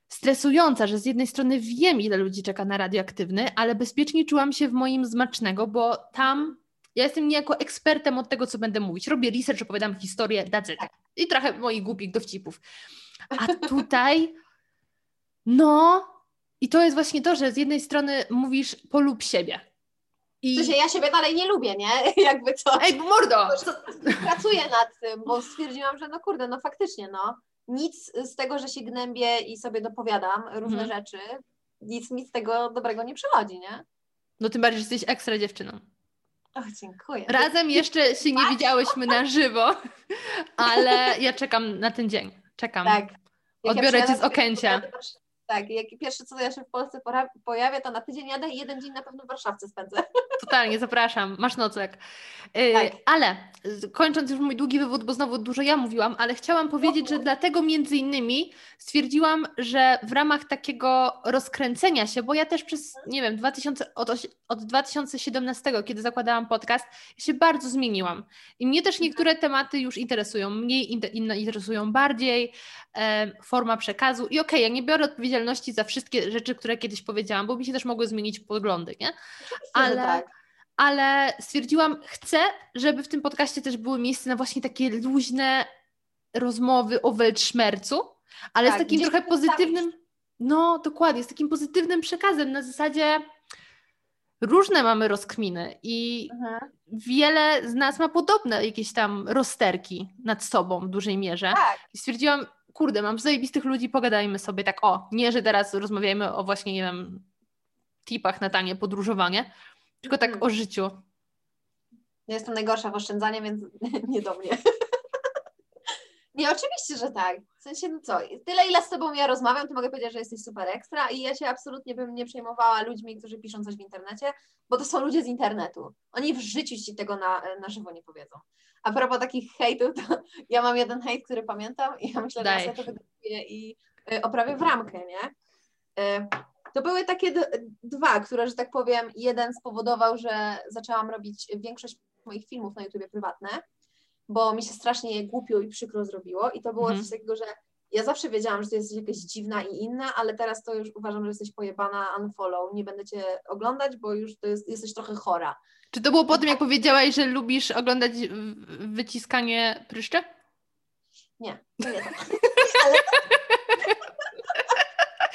stresująca, że z jednej strony wiem, ile ludzi czeka na radioaktywny, ale bezpiecznie czułam się w moim Smacznego, bo tam ja jestem niejako ekspertem od tego, co będę mówić. Robię research, opowiadam historię, dadzę i trochę moich głupich dowcipów. A tutaj... No i to jest właśnie to, że z jednej strony mówisz polub siebie. I... Przecież ja siebie dalej nie lubię, nie? Jakby to... Ej, mordo! To, pracuję nad tym, bo stwierdziłam, że no kurde, no faktycznie, no. Nic z tego, że się gnębię i sobie dopowiadam różne mhm. rzeczy, nic mi z tego dobrego nie przychodzi, nie? No tym bardziej, że jesteś ekstra dziewczyną. Och, dziękuję. Razem jeszcze się nie widziałyśmy na żywo, ale ja czekam na ten dzień. Czekam. Tak. Jak Odbiorę ja Cię z Okęcia. Tak, jak pierwsze co ja się w Polsce pojawia, to na tydzień jadę i jeden dzień na pewno w Warszawce spędzę. Totalnie, zapraszam, masz nocleg. Yy, tak. Ale kończąc już mój długi wywód, bo znowu dużo ja mówiłam, ale chciałam powiedzieć, że dlatego między innymi stwierdziłam, że w ramach takiego rozkręcenia się, bo ja też przez, nie wiem, dwa tysiące, od, od dwa tysiące siedemnastego, kiedy zakładałam podcast, się bardzo zmieniłam. I mnie też niektóre tematy już interesują, mniej inne interesują bardziej, yy, forma przekazu i okej, okay, ja nie biorę odpowiedzialności za wszystkie rzeczy, które kiedyś powiedziałam, bo mi się też mogły zmienić poglądy, nie? Ale, tak. ale stwierdziłam, chcę, żeby w tym podcaście też było miejsce na właśnie takie luźne rozmowy o weltszmercu, ale tak, z takim trochę pozytywnym, stawić. No dokładnie, z takim pozytywnym przekazem na zasadzie różne mamy rozkminy i mhm. wiele z nas ma podobne jakieś tam rozterki nad sobą w dużej mierze. Tak. I stwierdziłam, kurde, mam zajebistych ludzi, pogadajmy sobie tak o, nie, że teraz rozmawiajmy o właśnie, nie wiem, tipach na tanie podróżowanie, tylko tak o życiu. Ja jestem najgorsza w oszczędzaniu, więc nie do mnie. Nie, oczywiście, że tak. W sensie, no co, tyle ile z Tobą ja rozmawiam, to mogę powiedzieć, że jesteś super ekstra i ja się absolutnie bym nie przejmowała ludźmi, którzy piszą coś w internecie, bo to są ludzie z internetu. Oni w życiu Ci tego na, na żywo nie powiedzą. A propos takich hejtów, to ja mam jeden hejt, który pamiętam i ja myślę, że ja to wydaruję i oprawię w ramkę, nie? To były takie d- dwa, które, że tak powiem, jeden spowodował, że zaczęłam robić większość moich filmów na YouTubie prywatne, bo mi się strasznie głupio i przykro zrobiło i to było mhm. coś takiego, że ja zawsze wiedziałam, że ty jesteś jakaś dziwna i inna, ale teraz to już uważam, że jesteś pojebana, unfollow, nie będę cię oglądać, bo już to jest, jesteś trochę chora. Czy to było po tym, jak powiedziałaś, że lubisz oglądać wyciskanie pryszcze? Nie, to nie tak. Ale...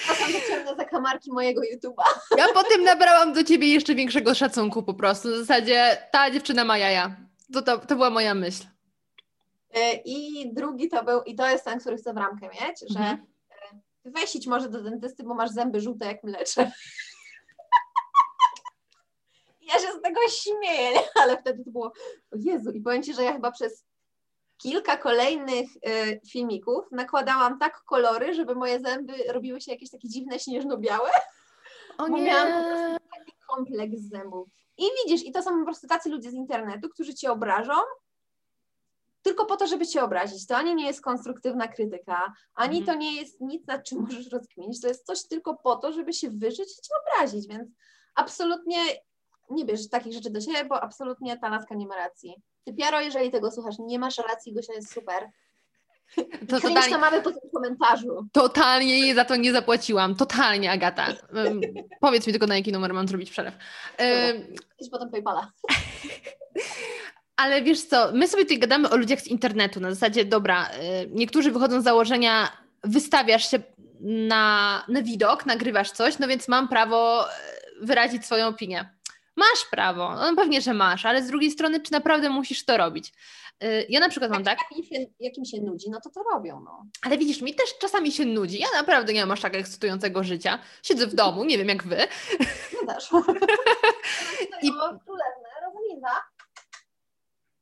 To są te ciemne zakamarki mojego YouTube'a. Ja potem nabrałam do ciebie jeszcze większego szacunku po prostu. W zasadzie ta dziewczyna ma jaja. To, to, to była moja myśl. I drugi to był, i to jest ten, który chcę w ramkę mieć, że mhm. weź może do dentysty, bo masz zęby żółte jak mlecze. Ja się z tego śmieję, nie? Ale wtedy to było, o Jezu, i powiem Ci, że ja chyba przez kilka kolejnych y, filmików nakładałam tak kolory, żeby moje zęby robiły się jakieś takie dziwne, śnieżno-białe, o nie. Bo miałam po prostu taki kompleks zębów. I widzisz, i to są po prostu tacy ludzie z internetu, którzy Cię obrażą, tylko po to, żeby Cię obrazić. To ani nie jest konstruktywna krytyka, ani mm. to nie jest nic, nad czym możesz rozkminić. To jest coś tylko po to, żeby się wyżyć i Cię obrazić, więc absolutnie nie bierz takich rzeczy do siebie, bo absolutnie ta laska nie ma racji. Ty, Piaro, jeżeli tego słuchasz, nie masz racji, Gosia jest super. To totalnie, to mamy po tym komentarzu. Totalnie jej za to nie zapłaciłam. Totalnie, Agata. Um, powiedz mi tylko, na jaki numer mam zrobić przelew. Um, Idź potem PayPala. Ale wiesz co, my sobie tutaj gadamy o ludziach z internetu. Na zasadzie, dobra, niektórzy wychodzą z założenia, wystawiasz się na, na widok, nagrywasz coś, no więc mam prawo wyrazić swoją opinię. Masz prawo, no pewnie, że masz, ale z drugiej strony, czy naprawdę musisz to robić? Ja na przykład mam tak... Jak im się, jak im się nudzi, no to to robią, no. Ale widzisz, mi też czasami się nudzi. Ja naprawdę nie mam aż tak ekscytującego życia. Siedzę w domu, nie wiem jak wy. No też. I królewne, Rozumina.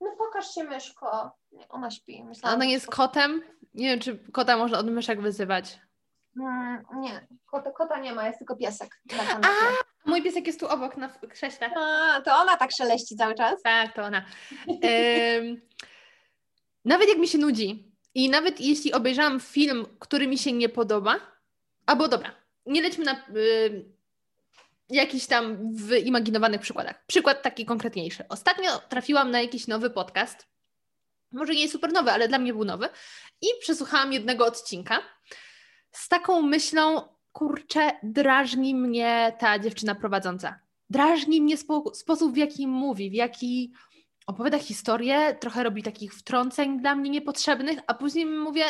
No pokaż się, myszko. Ona śpi. Myślałam, ona jest kotem? Nie wiem, czy kota można od myszek wyzywać. Mm, nie, kota, kota nie ma, jest tylko piesek. A, mój piesek jest tu obok na krześle. A, to ona tak szeleści cały czas? Tak, to ona. Ym, nawet jak mi się nudzi i nawet jeśli obejrzałam film, który mi się nie podoba, albo dobra, nie lećmy na y, jakichś tam wyimaginowanych przykładach. Przykład taki konkretniejszy. Ostatnio trafiłam na jakiś nowy podcast, może nie super nowy, ale dla mnie był nowy i przesłuchałam jednego odcinka z taką myślą, kurczę, drażni mnie ta dziewczyna prowadząca. Drażni mnie spo- sposób, w jaki mówi, w jaki opowiada historię, trochę robi takich wtrąceń dla mnie niepotrzebnych, a później mówię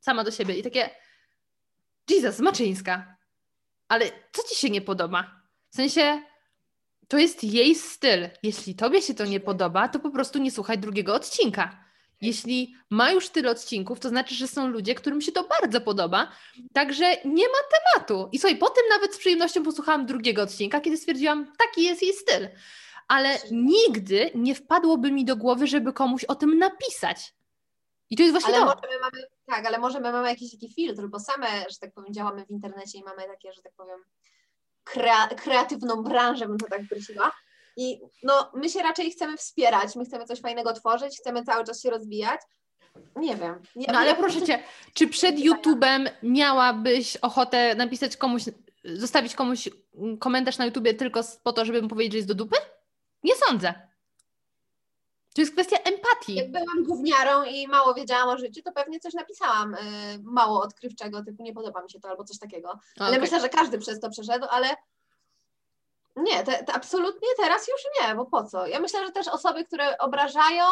sama do siebie i takie Jesus, Zmaczyńska, ale co ci się nie podoba? W sensie, to jest jej styl. Jeśli tobie się to nie podoba, to po prostu nie słuchaj drugiego odcinka. Jeśli ma już tyle odcinków, to znaczy, że są ludzie, którym się to bardzo podoba, także nie ma tematu. I słuchaj, potem nawet z przyjemnością posłuchałam drugiego odcinka, kiedy stwierdziłam, taki jest jej styl. Ale nigdy nie wpadłoby mi do głowy, żeby komuś o tym napisać. I to jest właśnie ale to. Może my mamy, tak, ale może my mamy jakiś taki filtr, bo same, że tak powiem, działamy w internecie i mamy takie, że tak powiem, kre- kreatywną branżę, bym to tak określiła. I no, my się raczej chcemy wspierać, my chcemy coś fajnego tworzyć, chcemy cały czas się rozwijać. Nie wiem. Nie, no ale ja proszę Cię, czy przed YouTube'em miałabyś ochotę napisać komuś, zostawić komuś komentarz na YouTubie tylko po to, żeby mu powiedzieć, że jest do dupy? Nie sądzę. To jest kwestia empatii. Jak byłam gówniarą i mało wiedziałam o życiu, to pewnie coś napisałam yy, mało odkrywczego, typu nie podoba mi się to albo coś takiego. Ale okay. Myślę, że każdy przez to przeszedł, ale... Nie, te, te absolutnie teraz już nie, bo po co? Ja myślę, że też osoby, które obrażają,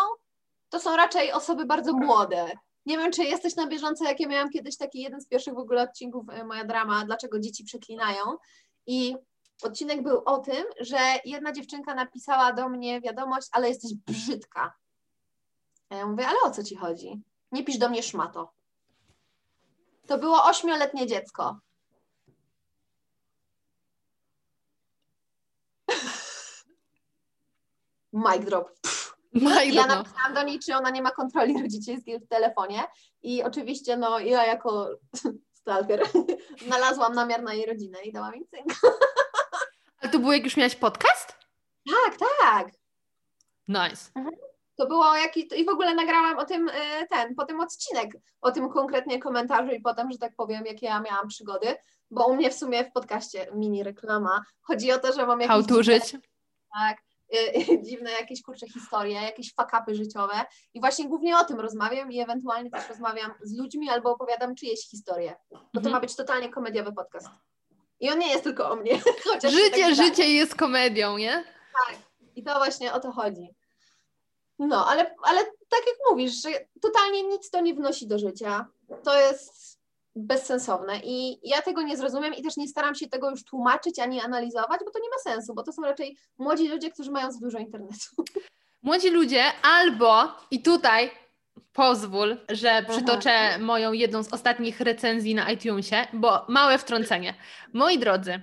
to są raczej osoby bardzo młode. Nie wiem, czy jesteś na bieżąco, jak ja miałam kiedyś taki jeden z pierwszych w ogóle odcinków, moja drama, dlaczego dzieci przeklinają. I odcinek był o tym, że jedna dziewczynka napisała do mnie wiadomość, ale jesteś brzydka. A ja mówię, ale o co ci chodzi? Nie pisz do mnie szmato. To było ośmioletnie dziecko. Mic drop. Mic ja napisałam do niej, czy ona nie ma kontroli rodzicielskiej w telefonie i oczywiście no ja jako stalker znalazłam namiar na jej rodzinę i dałam im cynk. Ale to było, jak już miałaś podcast? Tak, tak. Nice. Mhm. To było jakiś, i w ogóle nagrałam o tym ten, potem odcinek, o tym konkretnie komentarzu i potem, że tak powiem, jakie ja miałam przygody, bo u mnie w sumie w podcaście mini reklama. Chodzi o to, że mam jakieś... How to Żyć. Tak. Dziwne jakieś, kurcze, historie, jakieś fuck-upy życiowe i właśnie głównie o tym rozmawiam i ewentualnie też rozmawiam z ludźmi albo opowiadam czyjeś historie, bo to ma być totalnie komediowy podcast. I on nie jest tylko o mnie. Chociaż życie, tak życie tak. Jest komedią, nie? Tak. I to właśnie o to chodzi. No, ale, ale tak jak mówisz, że totalnie nic to nie wnosi do życia. To jest bezsensowne i ja tego nie zrozumiem i też nie staram się tego już tłumaczyć ani analizować, bo to nie ma sensu, bo to są raczej młodzi ludzie, którzy mają za dużo internetu. Młodzi ludzie albo, i tutaj pozwól, że przytoczę Aha. moją jedną z ostatnich recenzji na iTunesie, bo małe wtrącenie. Moi drodzy,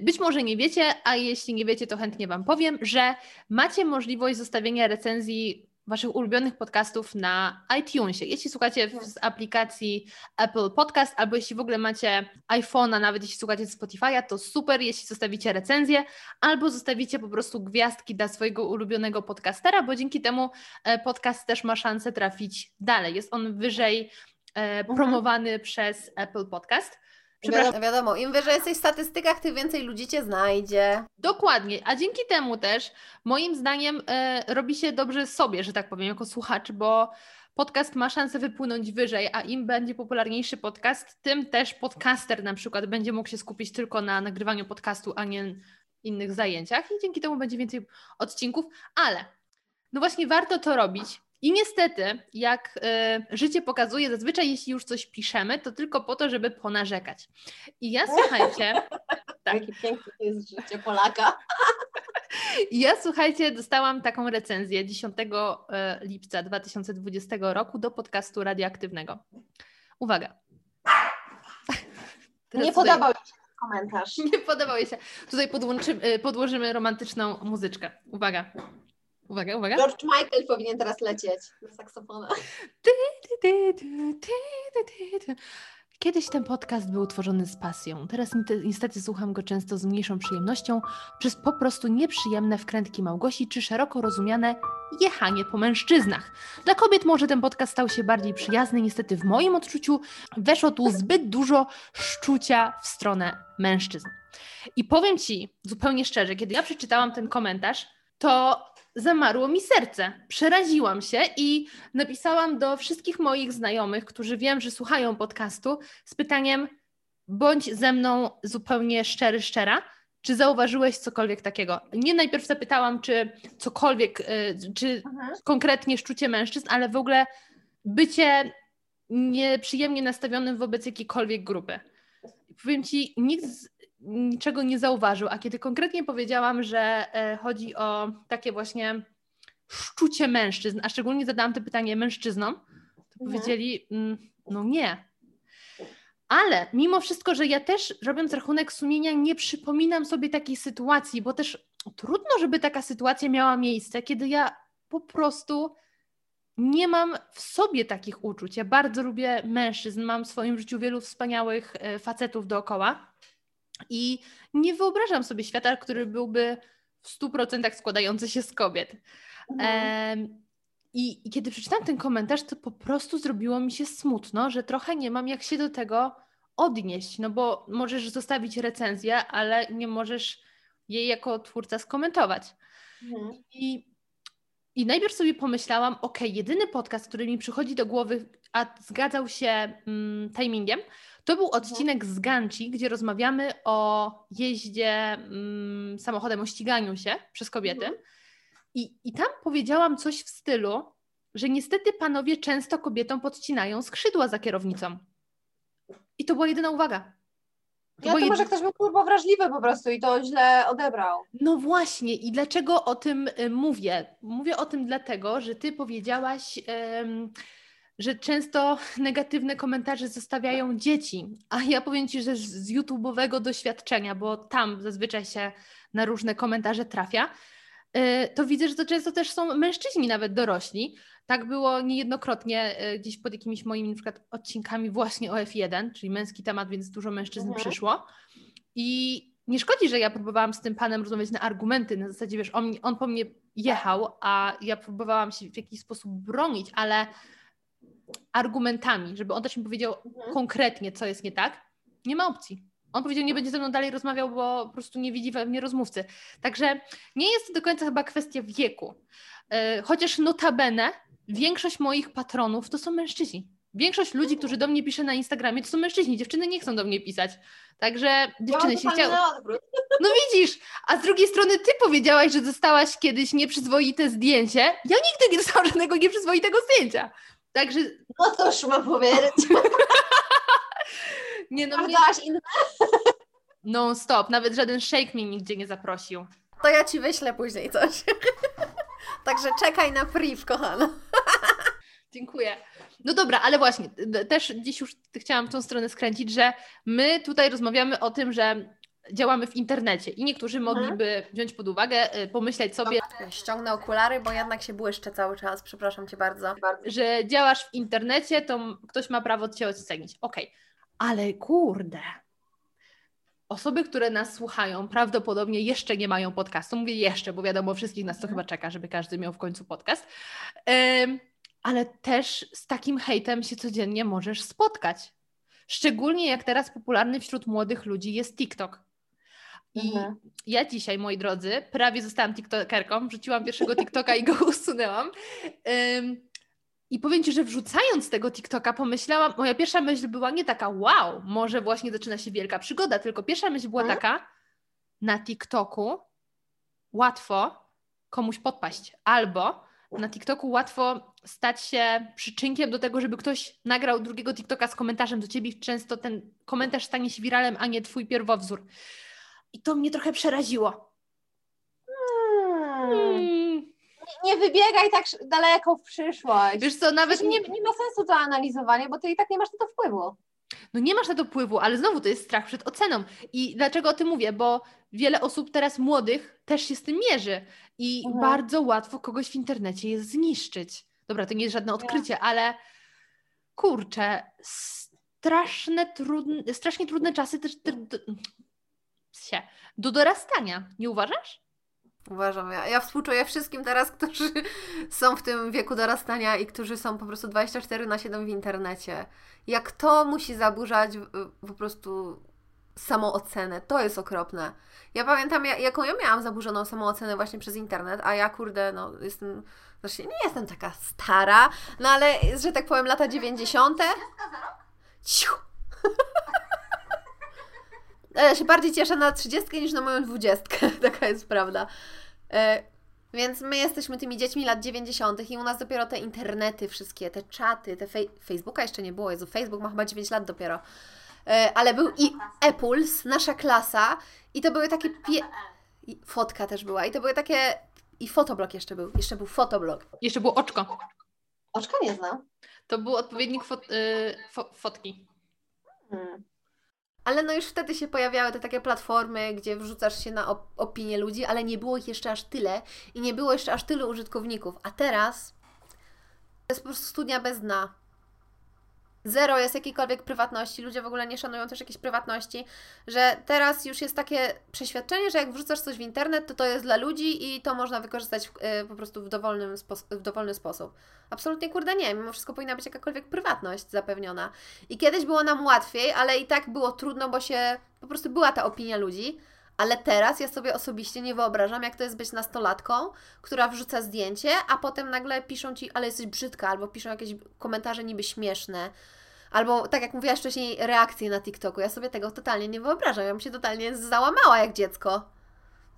być może nie wiecie, a jeśli nie wiecie, to chętnie Wam powiem, że macie możliwość zostawienia recenzji Waszych ulubionych podcastów na iTunesie. Jeśli słuchacie z aplikacji Apple Podcast, albo jeśli w ogóle macie iPhone'a, nawet jeśli słuchacie z Spotify'a, to super, jeśli zostawicie recenzję, albo zostawicie po prostu gwiazdki dla swojego ulubionego podcastera, bo dzięki temu podcast też ma szansę trafić dalej. Jest on wyżej e, promowany mhm. przez Apple Podcast. Wiadomo, wiadomo, im wyżej jesteś w statystykach, tym więcej ludzi Cię znajdzie. Dokładnie, a dzięki temu też moim zdaniem e, robi się dobrze sobie, że tak powiem, jako słuchacz, bo podcast ma szansę wypłynąć wyżej, a im będzie popularniejszy podcast, tym też podcaster na przykład będzie mógł się skupić tylko na nagrywaniu podcastu, a nie innych zajęciach i dzięki temu będzie więcej odcinków, ale no właśnie warto to robić. I niestety, jak y, życie pokazuje, zazwyczaj jeśli już coś piszemy, to tylko po to, żeby ponarzekać. I ja, słuchajcie... tak. Jakie piękne to jest życie Polaka. I ja, słuchajcie, dostałam taką recenzję dziesiątego lipca dwa tysiące dwudziestego roku do podcastu radioaktywnego. Uwaga. Nie podobał jej się ten komentarz. Nie podobał jej się. Tutaj podłożymy romantyczną muzyczkę. Uwaga. Uwaga, uwaga. George Michael powinien teraz lecieć na saksofona. Kiedyś ten podcast był utworzony z pasją. Teraz niestety słucham go często z mniejszą przyjemnością przez po prostu nieprzyjemne wkrętki Małgosi czy szeroko rozumiane jechanie po mężczyznach. Dla kobiet może ten podcast stał się bardziej przyjazny. Niestety w moim odczuciu weszło tu zbyt dużo szczucia w stronę mężczyzn. I powiem Ci zupełnie szczerze, kiedy ja przeczytałam ten komentarz, to... zamarło mi serce, przeraziłam się i napisałam do wszystkich moich znajomych, którzy wiem, że słuchają podcastu, z pytaniem: bądź ze mną zupełnie szczery, szczera, czy zauważyłeś cokolwiek takiego? Nie najpierw zapytałam, czy cokolwiek, czy Aha. konkretnie szczucie mężczyzn, ale w ogóle bycie nieprzyjemnie nastawionym wobec jakiejkolwiek grupy. Powiem Ci, nikt z niczego nie zauważył, a kiedy konkretnie powiedziałam, że y, chodzi o takie właśnie szczucie mężczyzn, a szczególnie zadałam to pytanie mężczyznom, to nie. powiedzieli, mm, no nie. Ale mimo wszystko, że ja też, robiąc rachunek sumienia, nie przypominam sobie takiej sytuacji, bo też trudno, żeby taka sytuacja miała miejsce, kiedy ja po prostu nie mam w sobie takich uczuć. Ja bardzo lubię mężczyzn, mam w swoim życiu wielu wspaniałych y, facetów dookoła, i nie wyobrażam sobie świata, który byłby w stu procentach składający się z kobiet. Mhm. E, i, I kiedy przeczytałam ten komentarz, to po prostu zrobiło mi się smutno, że trochę nie mam jak się do tego odnieść, no bo możesz zostawić recenzję, ale nie możesz jej jako twórca skomentować. Mhm. I, I najpierw sobie pomyślałam, okej, jedyny podcast, który mi przychodzi do głowy, a zgadzał się mm, timingiem, to był odcinek z Ganci, gdzie rozmawiamy o jeździe mm, samochodem, o ściganiu się przez kobiety. I, I tam powiedziałam coś w stylu, że niestety panowie często kobietom podcinają skrzydła za kierownicą. I to była jedyna uwaga. To ja to jedy... może ktoś był kurwa wrażliwy po prostu i to źle odebrał. No właśnie. I dlaczego o tym y, mówię? Mówię o tym dlatego, że Ty powiedziałaś... Ym, że często negatywne komentarze zostawiają dzieci, a ja powiem Ci, że z YouTube'owego doświadczenia, bo tam zazwyczaj się na różne komentarze trafia, to widzę, że to często też są mężczyźni, nawet dorośli. Tak było niejednokrotnie gdzieś pod jakimiś moimi na przykład odcinkami właśnie o F jeden, czyli męski temat, więc dużo mężczyzn mhm. przyszło. I nie szkodzi, że ja próbowałam z tym panem rozmawiać na argumenty, na zasadzie, wiesz, on, on po mnie jechał, a ja próbowałam się w jakiś sposób bronić, ale... argumentami, żeby on też mi powiedział mhm. konkretnie, co jest nie tak, nie ma opcji. On powiedział, nie będzie ze mną dalej rozmawiał, bo po prostu nie widzi we mnie rozmówcy. Także nie jest to do końca chyba kwestia wieku. Yy, chociaż notabene większość moich patronów to są mężczyźni. większość ludzi, którzy do mnie pisze na Instagramie, to są mężczyźni, dziewczyny nie chcą do mnie pisać. Także dziewczyny się chciały. No widzisz, a z drugiej strony ty powiedziałaś, że dostałaś kiedyś nieprzyzwoite zdjęcie. Ja nigdy nie dostałam żadnego nieprzyzwoitego zdjęcia. Także... No cóż mam powiedzieć. Nie no, mnie... Non stop, nawet żaden szejk mnie nigdzie nie zaprosił. To ja ci wyślę później coś. Także czekaj na priv, kochana. Dziękuję. No dobra, ale właśnie, też dziś już chciałam w tą stronę skręcić, że my tutaj rozmawiamy o tym, że działamy w internecie i niektórzy mogliby wziąć pod uwagę, pomyśleć sobie... Ściągnę okulary, bo jednak się błyszczę cały czas, przepraszam cię bardzo. Że działasz w internecie, to ktoś ma prawo cię ocenić. Okej, okay. Ale kurde... Osoby, które nas słuchają, prawdopodobnie jeszcze nie mają podcastu. Mówię jeszcze, bo wiadomo, wszystkich nas to chyba czeka, żeby każdy miał w końcu podcast. Um, ale też z takim hejtem się codziennie możesz spotkać. Szczególnie jak teraz popularny wśród młodych ludzi jest TikTok. I mhm. ja dzisiaj, moi drodzy, prawie zostałam tiktokerką. Wrzuciłam pierwszego TikToka i go usunęłam. Um, I powiem ci, że wrzucając tego TikToka pomyślałam, moja pierwsza myśl była nie taka wow, może właśnie zaczyna się wielka przygoda, tylko pierwsza myśl była hmm? taka, na TikToku łatwo komuś podpaść, albo na TikToku łatwo stać się przyczynkiem do tego, żeby ktoś nagrał drugiego TikToka z komentarzem do ciebie i często ten komentarz stanie się wiralem, a nie twój pierwowzór. I to mnie trochę przeraziło. Hmm. Nie wybiegaj tak daleko w przyszłość. Wiesz co, nawet nie, nie ma sensu to analizowanie, bo ty i tak nie masz na to wpływu. No nie masz na to wpływu, ale znowu to jest strach przed oceną. I dlaczego o tym mówię? Bo wiele osób teraz młodych też się z tym mierzy i mhm. bardzo łatwo kogoś w internecie jest zniszczyć. Dobra, to nie jest żadne odkrycie, ale kurczę, straszne trudne, strasznie trudne czasy też do, do dorastania, nie uważasz? Uważam, ja, ja współczuję wszystkim teraz, którzy są w tym wieku dorastania i którzy są po prostu dwadzieścia cztery na siedem w internecie. Jak to musi zaburzać po prostu samoocenę, to jest okropne. Ja pamiętam, ja, jaką ja miałam zaburzoną samoocenę właśnie przez internet, a ja kurde, no jestem, znaczy nie jestem taka stara, no ale, że tak powiem, lata dziewięćdziesiąte. Ciu! Ja się bardziej cieszę na trzydziestkę niż na moją dwudziestkę, taka jest prawda. E, więc my jesteśmy tymi dziećmi lat dziewięćdziesiątych i u nas dopiero te internety wszystkie, te czaty, te fej- Facebooka jeszcze nie było, Jezu, Facebook ma chyba dziewięć lat dopiero. E, ale był i e-puls, nasza klasa i to były takie... Pie- i fotka też była i to były takie... I fotoblog jeszcze był, jeszcze był fotoblog. Jeszcze było oczko. Oczka nie znam. To był odpowiednik fot- y- fo- fotki. Hmm. Ale no już wtedy się pojawiały te takie platformy, gdzie wrzucasz się na op- opinię ludzi, ale nie było ich jeszcze aż tyle i nie było jeszcze aż tylu użytkowników. A teraz to jest po prostu studnia bez dna. Zero jest jakiejkolwiek prywatności, ludzie w ogóle nie szanują też jakiejś prywatności, że teraz już jest takie przeświadczenie, że jak wrzucasz coś w internet, to to jest dla ludzi i to można wykorzystać w, y, po prostu w, dowolnym spo- w dowolny sposób. Absolutnie kurde nie, mimo wszystko powinna być jakakolwiek prywatność zapewniona. I kiedyś było nam łatwiej, ale i tak było trudno, bo się po prostu była ta opinia ludzi, ale teraz ja sobie osobiście nie wyobrażam, jak to jest być nastolatką, która wrzuca zdjęcie, a potem nagle piszą ci, ale jesteś brzydka, albo piszą jakieś komentarze niby śmieszne. Albo, tak jak mówiłaś wcześniej, reakcje na TikToku. Ja sobie tego totalnie nie wyobrażam. Ja bym się totalnie załamała jak dziecko.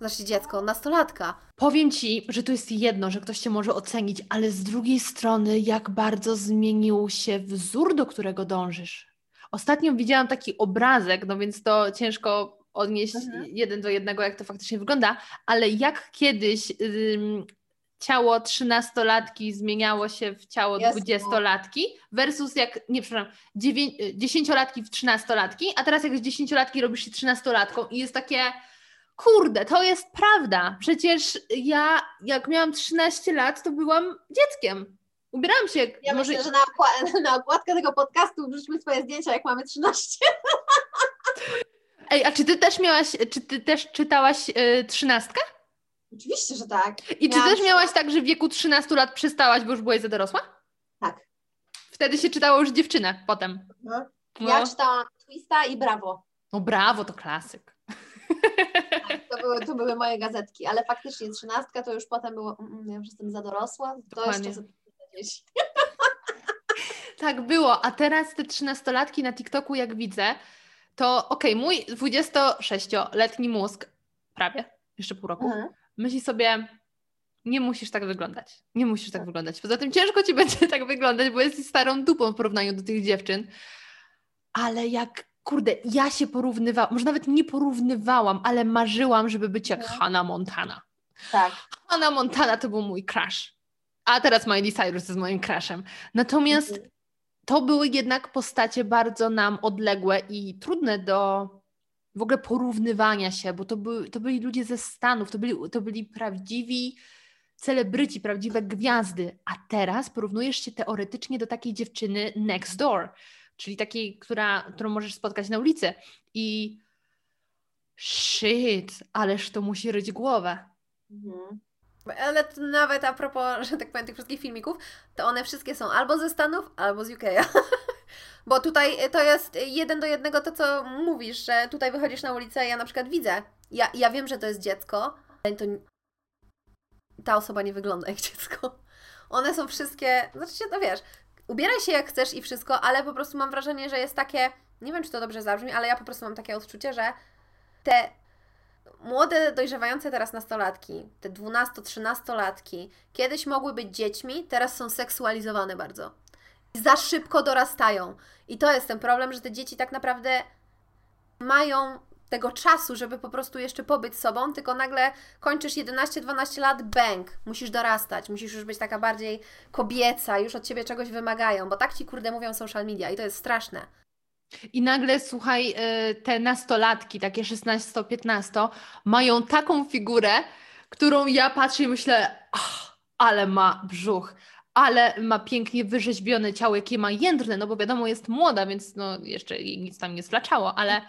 Znaczy dziecko, nastolatka. Powiem Ci, że to jest jedno, że ktoś Cię może ocenić, ale z drugiej strony, jak bardzo zmienił się wzór, do którego dążysz. Ostatnio widziałam taki obrazek, no więc to ciężko odnieść mhm. jeden do jednego, jak to faktycznie wygląda, ale jak kiedyś... Ym, ciało trzynastolatki zmieniało się w ciało dwudziestolatki versus jak, nie przepraszam, dziesięciolatki w trzynastolatki, a teraz jak z dziesięciolatki robisz się trzynastolatką i jest takie, kurde, to jest prawda, przecież ja jak miałam trzynaście lat, to byłam dzieckiem, ubierałam się. Ja może... myślę, że na, okład- na okładkę tego podcastu wrzućmy swoje zdjęcia, jak mamy trzynaście. Ej, a czy ty też miałaś, czy ty też czytałaś yy, trzynastkę? Oczywiście, że tak. I miałam... czy też miałaś tak, że w wieku trzynastu lat przestałaś, bo już byłaś za dorosła? Tak. Wtedy się czytało już dziewczynę potem. Mhm. No. Ja czytałam Twista i Brawo. No Brawo to klasyk. Tak, to, były, to były moje gazetki, ale faktycznie trzynastka to już potem było, mm, ja już jestem za dorosła, to Dokładnie. Jeszcze sobie Tak było, a teraz te trzynastolatki na TikToku, jak widzę, to okej, okay, mój dwudziestosześcioletni mózg, prawie, jeszcze pół roku, mhm. myśli sobie, nie musisz tak wyglądać, nie musisz tak wyglądać. Poza tym ciężko ci będzie tak wyglądać, bo jesteś starą dupą w porównaniu do tych dziewczyn. Ale jak, kurde, ja się porównywałam, może nawet nie porównywałam, ale marzyłam, żeby być jak mhm. Hannah Montana. Tak. Hannah Montana to był mój crush. A teraz Miley Cyrus jest moim crushem. Natomiast mhm. to były jednak postacie bardzo nam odległe i trudne do w ogóle porównywania się, bo to, by, to byli ludzie ze Stanów, to byli, to byli prawdziwi celebryci, prawdziwe gwiazdy. A teraz porównujesz się teoretycznie do takiej dziewczyny next door, czyli takiej, która, którą możesz spotkać na ulicy. I shit, ależ to musi ryć głowę. Mhm. Ale nawet a propos, że tak powiem, tych wszystkich filmików, to one wszystkie są albo ze Stanów, albo z U K. Bo tutaj to jest jeden do jednego to, co mówisz, że tutaj wychodzisz na ulicę, ja na przykład widzę, ja, ja wiem, że to jest dziecko, ale to ta osoba nie wygląda jak dziecko. One są wszystkie, znaczy się, no wiesz, ubieraj się jak chcesz i wszystko, ale po prostu mam wrażenie, że jest takie, nie wiem, czy to dobrze zabrzmi, ale ja po prostu mam takie odczucie, że te młode, dojrzewające teraz nastolatki, te dwunasto-trzynastolatki, kiedyś mogły być dziećmi, teraz są seksualizowane bardzo. Za szybko dorastają. I to jest ten problem, że te dzieci tak naprawdę mają tego czasu, żeby po prostu jeszcze pobyć sobą, tylko nagle kończysz jedenaście dwanaście lat, bęk, musisz dorastać, musisz już być taka bardziej kobieca, już od Ciebie czegoś wymagają, bo tak Ci, kurde, mówią social media i to jest straszne. I nagle, słuchaj, te nastolatki, takie szesnasto-piętnasto, mają taką figurę, którą ja patrzę i myślę, ach, ale ma brzuch, ale ma pięknie wyrzeźbione ciało, jakie ma jędrne, no bo wiadomo, jest młoda, więc no jeszcze nic tam nie sflaczało, ale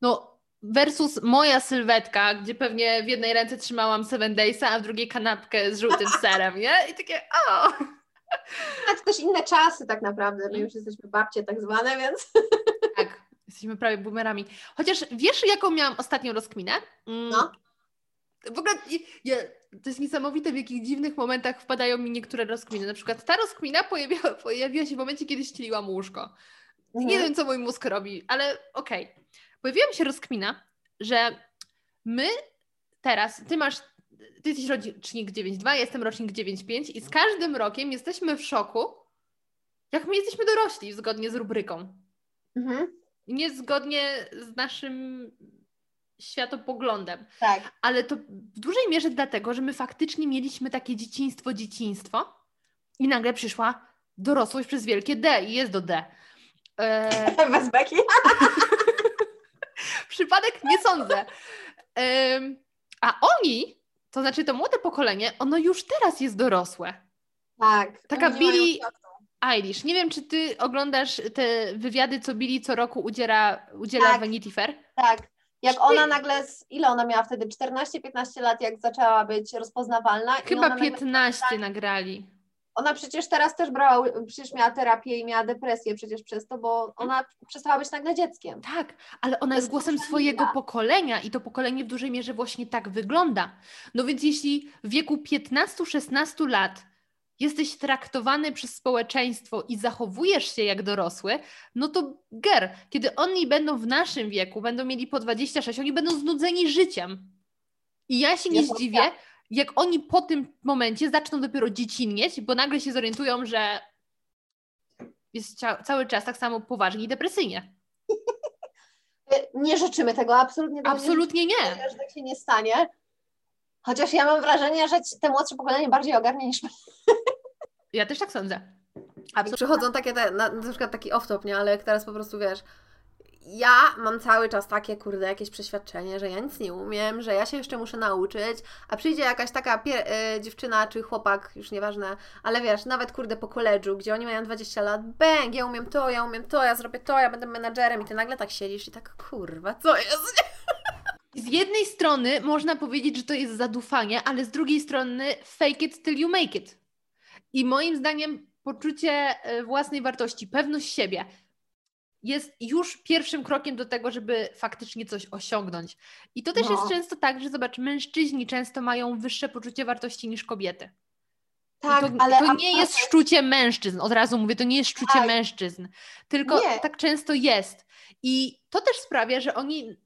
no versus moja sylwetka, gdzie pewnie w jednej ręce trzymałam Seven Daysa, a w drugiej kanapkę z żółtym serem, nie? I takie o! A to też inne czasy tak naprawdę, my już jesteśmy babcie tak zwane, więc... Tak, jesteśmy prawie boomerami. Chociaż wiesz, jaką miałam ostatnią rozkminę? Mm. No. W ogóle ja, to jest niesamowite, w jakich dziwnych momentach wpadają mi niektóre rozkminy. Na przykład ta rozkmina pojawiła, pojawiła się w momencie, kiedy ścieliłam łóżko. Mhm. Nie wiem, co mój mózg robi, ale okej. Okay. Pojawiła mi się rozkmina, że my teraz, ty masz, ty jesteś rocznik dziewięćdziesiąt dwa, ja jestem rocznik dziewięćdziesiąt pięć i z każdym rokiem jesteśmy w szoku, jak my jesteśmy dorośli, zgodnie z rubryką. Mhm. Nie zgodnie z naszym... światopoglądem. Tak. Ale to w dużej mierze dlatego, że my faktycznie mieliśmy takie dzieciństwo, dzieciństwo i nagle przyszła dorosłość przez wielkie D i jest do D. Eee... Bez beki? Przypadek? Nie sądzę. Eee... A oni, to znaczy to młode pokolenie, ono już teraz jest dorosłe. Tak. Taka Billie Eilish. Nie wiem, czy ty oglądasz te wywiady, co Billie co roku udziela, udziela tak. Vanity Fair? Tak. Jak ona nagle, z, ile ona miała wtedy? czternaście piętnaście lat, jak zaczęła być rozpoznawalna. Chyba i ona piętnaście nagle... nagrali. Ona przecież teraz też brała, przecież miała terapię i miała depresję przecież przez to, bo ona przestała być nagle dzieckiem. Tak, ale ona jest głosem swojego pokolenia i to pokolenie w dużej mierze właśnie tak wygląda. No więc jeśli w wieku piętnaście szesnaście lat jesteś traktowany przez społeczeństwo i zachowujesz się jak dorosły, no to ger, kiedy oni będą w naszym wieku, będą mieli po dwadzieścia sześć, oni będą znudzeni życiem. I ja się nie zdziwię, jak oni po tym momencie zaczną dopiero dziecinnieć, bo nagle się zorientują, że jest ca- cały czas tak samo poważnie i depresyjnie. Nie życzymy tego, absolutnie. Absolutnie nie. nie. Że tak się nie stanie. Chociaż ja mam wrażenie, że te młodsze pokolenie bardziej ogarnie niż my. Ja też tak sądzę. A przychodzą takie, te, na, na przykład taki off-top, nie? Ale jak teraz po prostu, wiesz, ja mam cały czas takie, kurde, jakieś przeświadczenie, że ja nic nie umiem, że ja się jeszcze muszę nauczyć, a przyjdzie jakaś taka pier- y, dziewczyna czy chłopak, już nieważne, ale wiesz, nawet, kurde, po koledżu, gdzie oni mają dwadzieścia lat, bęk, ja umiem to, ja umiem to, ja zrobię to, ja będę menadżerem i ty nagle tak siedzisz i tak, kurwa, co jest? Z jednej strony można powiedzieć, że to jest zadufanie, ale z drugiej strony fake it till you make it. I moim zdaniem poczucie własnej wartości, pewność siebie jest już pierwszym krokiem do tego, żeby faktycznie coś osiągnąć. I to też no. jest często tak, że zobacz, mężczyźni często mają wyższe poczucie wartości niż kobiety. Tak, to, ale to nie jest szczucie mężczyzn, od razu mówię, to nie jest szczucie tak. mężczyzn, tylko nie. tak często jest. I to też sprawia, że oni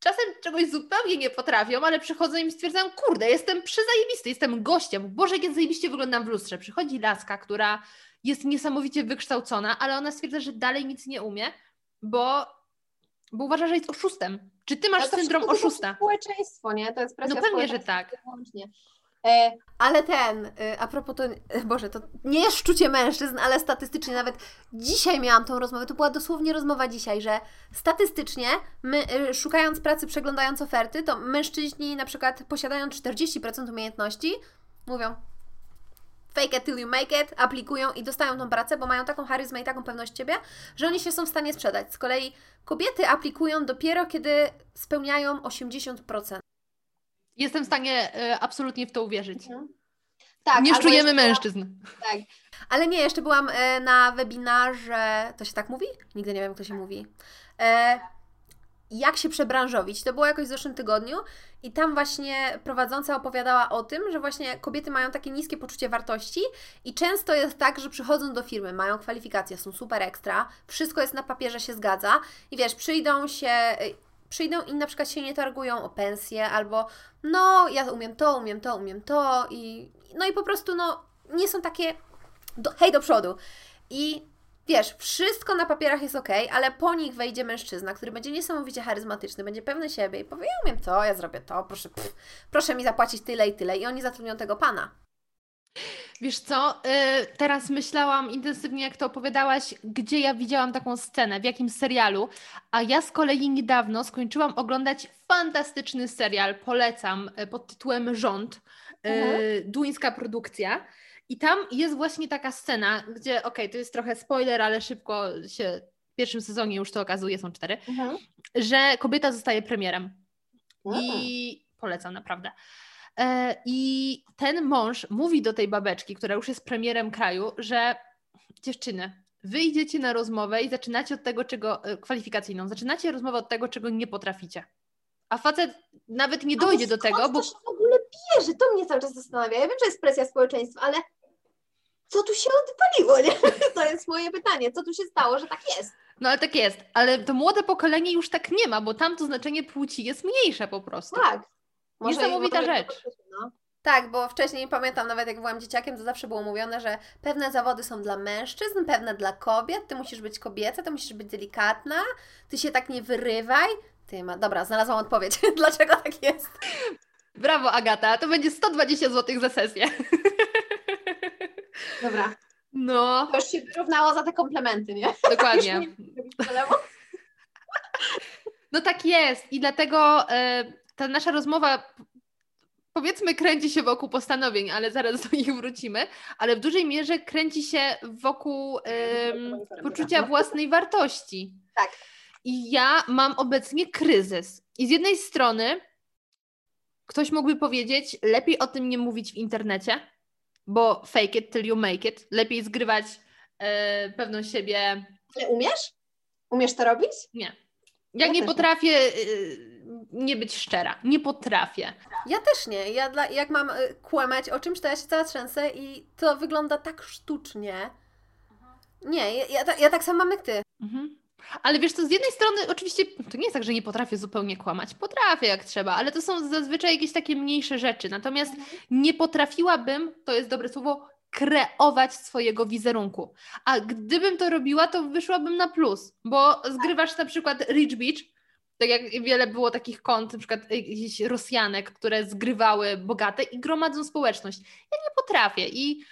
czasem czegoś zupełnie nie potrafią, ale przychodzą i stwierdzają, kurde, jestem przezajebisty, jestem gościem, Boże, jak zajebiście wyglądam w lustrze. Przychodzi laska, która jest niesamowicie wykształcona, ale ona stwierdza, że dalej nic nie umie, bo, bo uważa, że jest oszustem. Czy ty masz no to syndrom oszusta? To jest społeczeństwo, nie? To jest presja no pewnie, że tak. Wyłącznie. Ale ten, a propos to, Boże, to nie jest szczucie mężczyzn, ale statystycznie nawet dzisiaj miałam tą rozmowę, to była dosłownie rozmowa dzisiaj, że statystycznie my, szukając pracy, przeglądając oferty, to mężczyźni na przykład posiadając czterdzieści procent umiejętności mówią fake it till you make it, aplikują i dostają tą pracę, bo mają taką charyzmę i taką pewność siebie, że oni się są w stanie sprzedać. Z kolei kobiety aplikują dopiero, kiedy spełniają osiemdziesiąt procent. Jestem w stanie y, absolutnie w to uwierzyć. Mhm. Tak, nie szczujemy mężczyzn. Tak. Ale nie, jeszcze byłam y, na webinarze, to się tak mówi? Nigdy nie wiem, jak to się mówi. E, jak się przebranżowić? To było jakoś w zeszłym tygodniu i tam właśnie prowadząca opowiadała o tym, że właśnie kobiety mają takie niskie poczucie wartości i często jest tak, że przychodzą do firmy, mają kwalifikacje, są super ekstra, wszystko jest na papierze, się zgadza i wiesz, przyjdą się... przyjdą i na przykład się nie targują o pensję albo no ja umiem to, umiem to, umiem to i no i po prostu no nie są takie do, hej do przodu i wiesz, wszystko na papierach jest okej, ale po nich wejdzie mężczyzna, który będzie niesamowicie charyzmatyczny, będzie pewny siebie i powie ja umiem to, ja zrobię to, proszę, pff, proszę mi zapłacić tyle i tyle i oni zatrudnią tego pana. Wiesz co, yy, teraz myślałam intensywnie, jak to opowiadałaś, gdzie ja widziałam taką scenę, w jakim serialu, a ja z kolei niedawno skończyłam oglądać fantastyczny serial, polecam, pod tytułem Rząd, yy, mhm. duńska produkcja i tam jest właśnie taka scena, gdzie, okej, okay, to jest trochę spoiler, ale szybko się, w pierwszym sezonie już to okazuje, są cztery, mhm. że kobieta zostaje premierem mhm. i polecam naprawdę. I ten mąż mówi do tej babeczki, która już jest premierem kraju, że dziewczyny, wy idziecie na rozmowę i zaczynacie od tego, czego kwalifikacyjną, zaczynacie rozmowę od tego, czego nie potraficie. A facet nawet nie dojdzie ale do tego, bo... to się w ogóle bierze, to mnie cały czas zastanawia. Ja wiem, że jest presja społeczeństwa, ale co tu się odpaliło, nie? To jest moje pytanie, co tu się stało, że tak jest? No ale tak jest, ale to młode pokolenie już tak nie ma, bo tam to znaczenie płci jest mniejsze po prostu. Tak. Może niesamowita może rzecz. No. Tak, bo wcześniej pamiętam, nawet jak byłam dzieciakiem, to zawsze było mówione, że pewne zawody są dla mężczyzn, pewne dla kobiet, ty musisz być kobieca, ty musisz być delikatna, ty się tak nie wyrywaj. Ty ma... Dobra, znalazłam odpowiedź, dlaczego tak jest. Brawo, Agata, to będzie sto dwadzieścia złotych za sesję. Dobra. No. To już się wyrównało za te komplementy, nie? Dokładnie. No tak jest i dlatego... Y- Ta nasza rozmowa, powiedzmy, kręci się wokół postanowień, ale zaraz do nich wrócimy, ale w dużej mierze kręci się wokół ym, poczucia własnej wartości. Tak. I ja mam obecnie kryzys. I z jednej strony ktoś mógłby powiedzieć, lepiej o tym nie mówić w internecie, bo fake it till you make it. Lepiej zgrywać yy, pewną siebie. Ale umiesz? Umiesz to robić? Nie. Jak ja nie potrafię... Yy, nie być szczera. Nie potrafię. Ja też nie. Ja dla, jak mam kłamać o czymś, to ja się cała trzęsę i to wygląda tak sztucznie. Nie, ja, ja, ja tak samo mam jak ty. Mhm. Ale wiesz co, z jednej strony oczywiście to nie jest tak, że nie potrafię zupełnie kłamać. Potrafię jak trzeba, ale to są zazwyczaj jakieś takie mniejsze rzeczy. Natomiast mhm. nie potrafiłabym, to jest dobre słowo, kreować swojego wizerunku. A gdybym to robiła, to wyszłabym na plus, bo zgrywasz na przykład Rich Beach. Tak jak wiele było takich kont, na przykład jakichś Rosjanek, które zgrywały bogate i gromadzą społeczność. Ja nie potrafię i,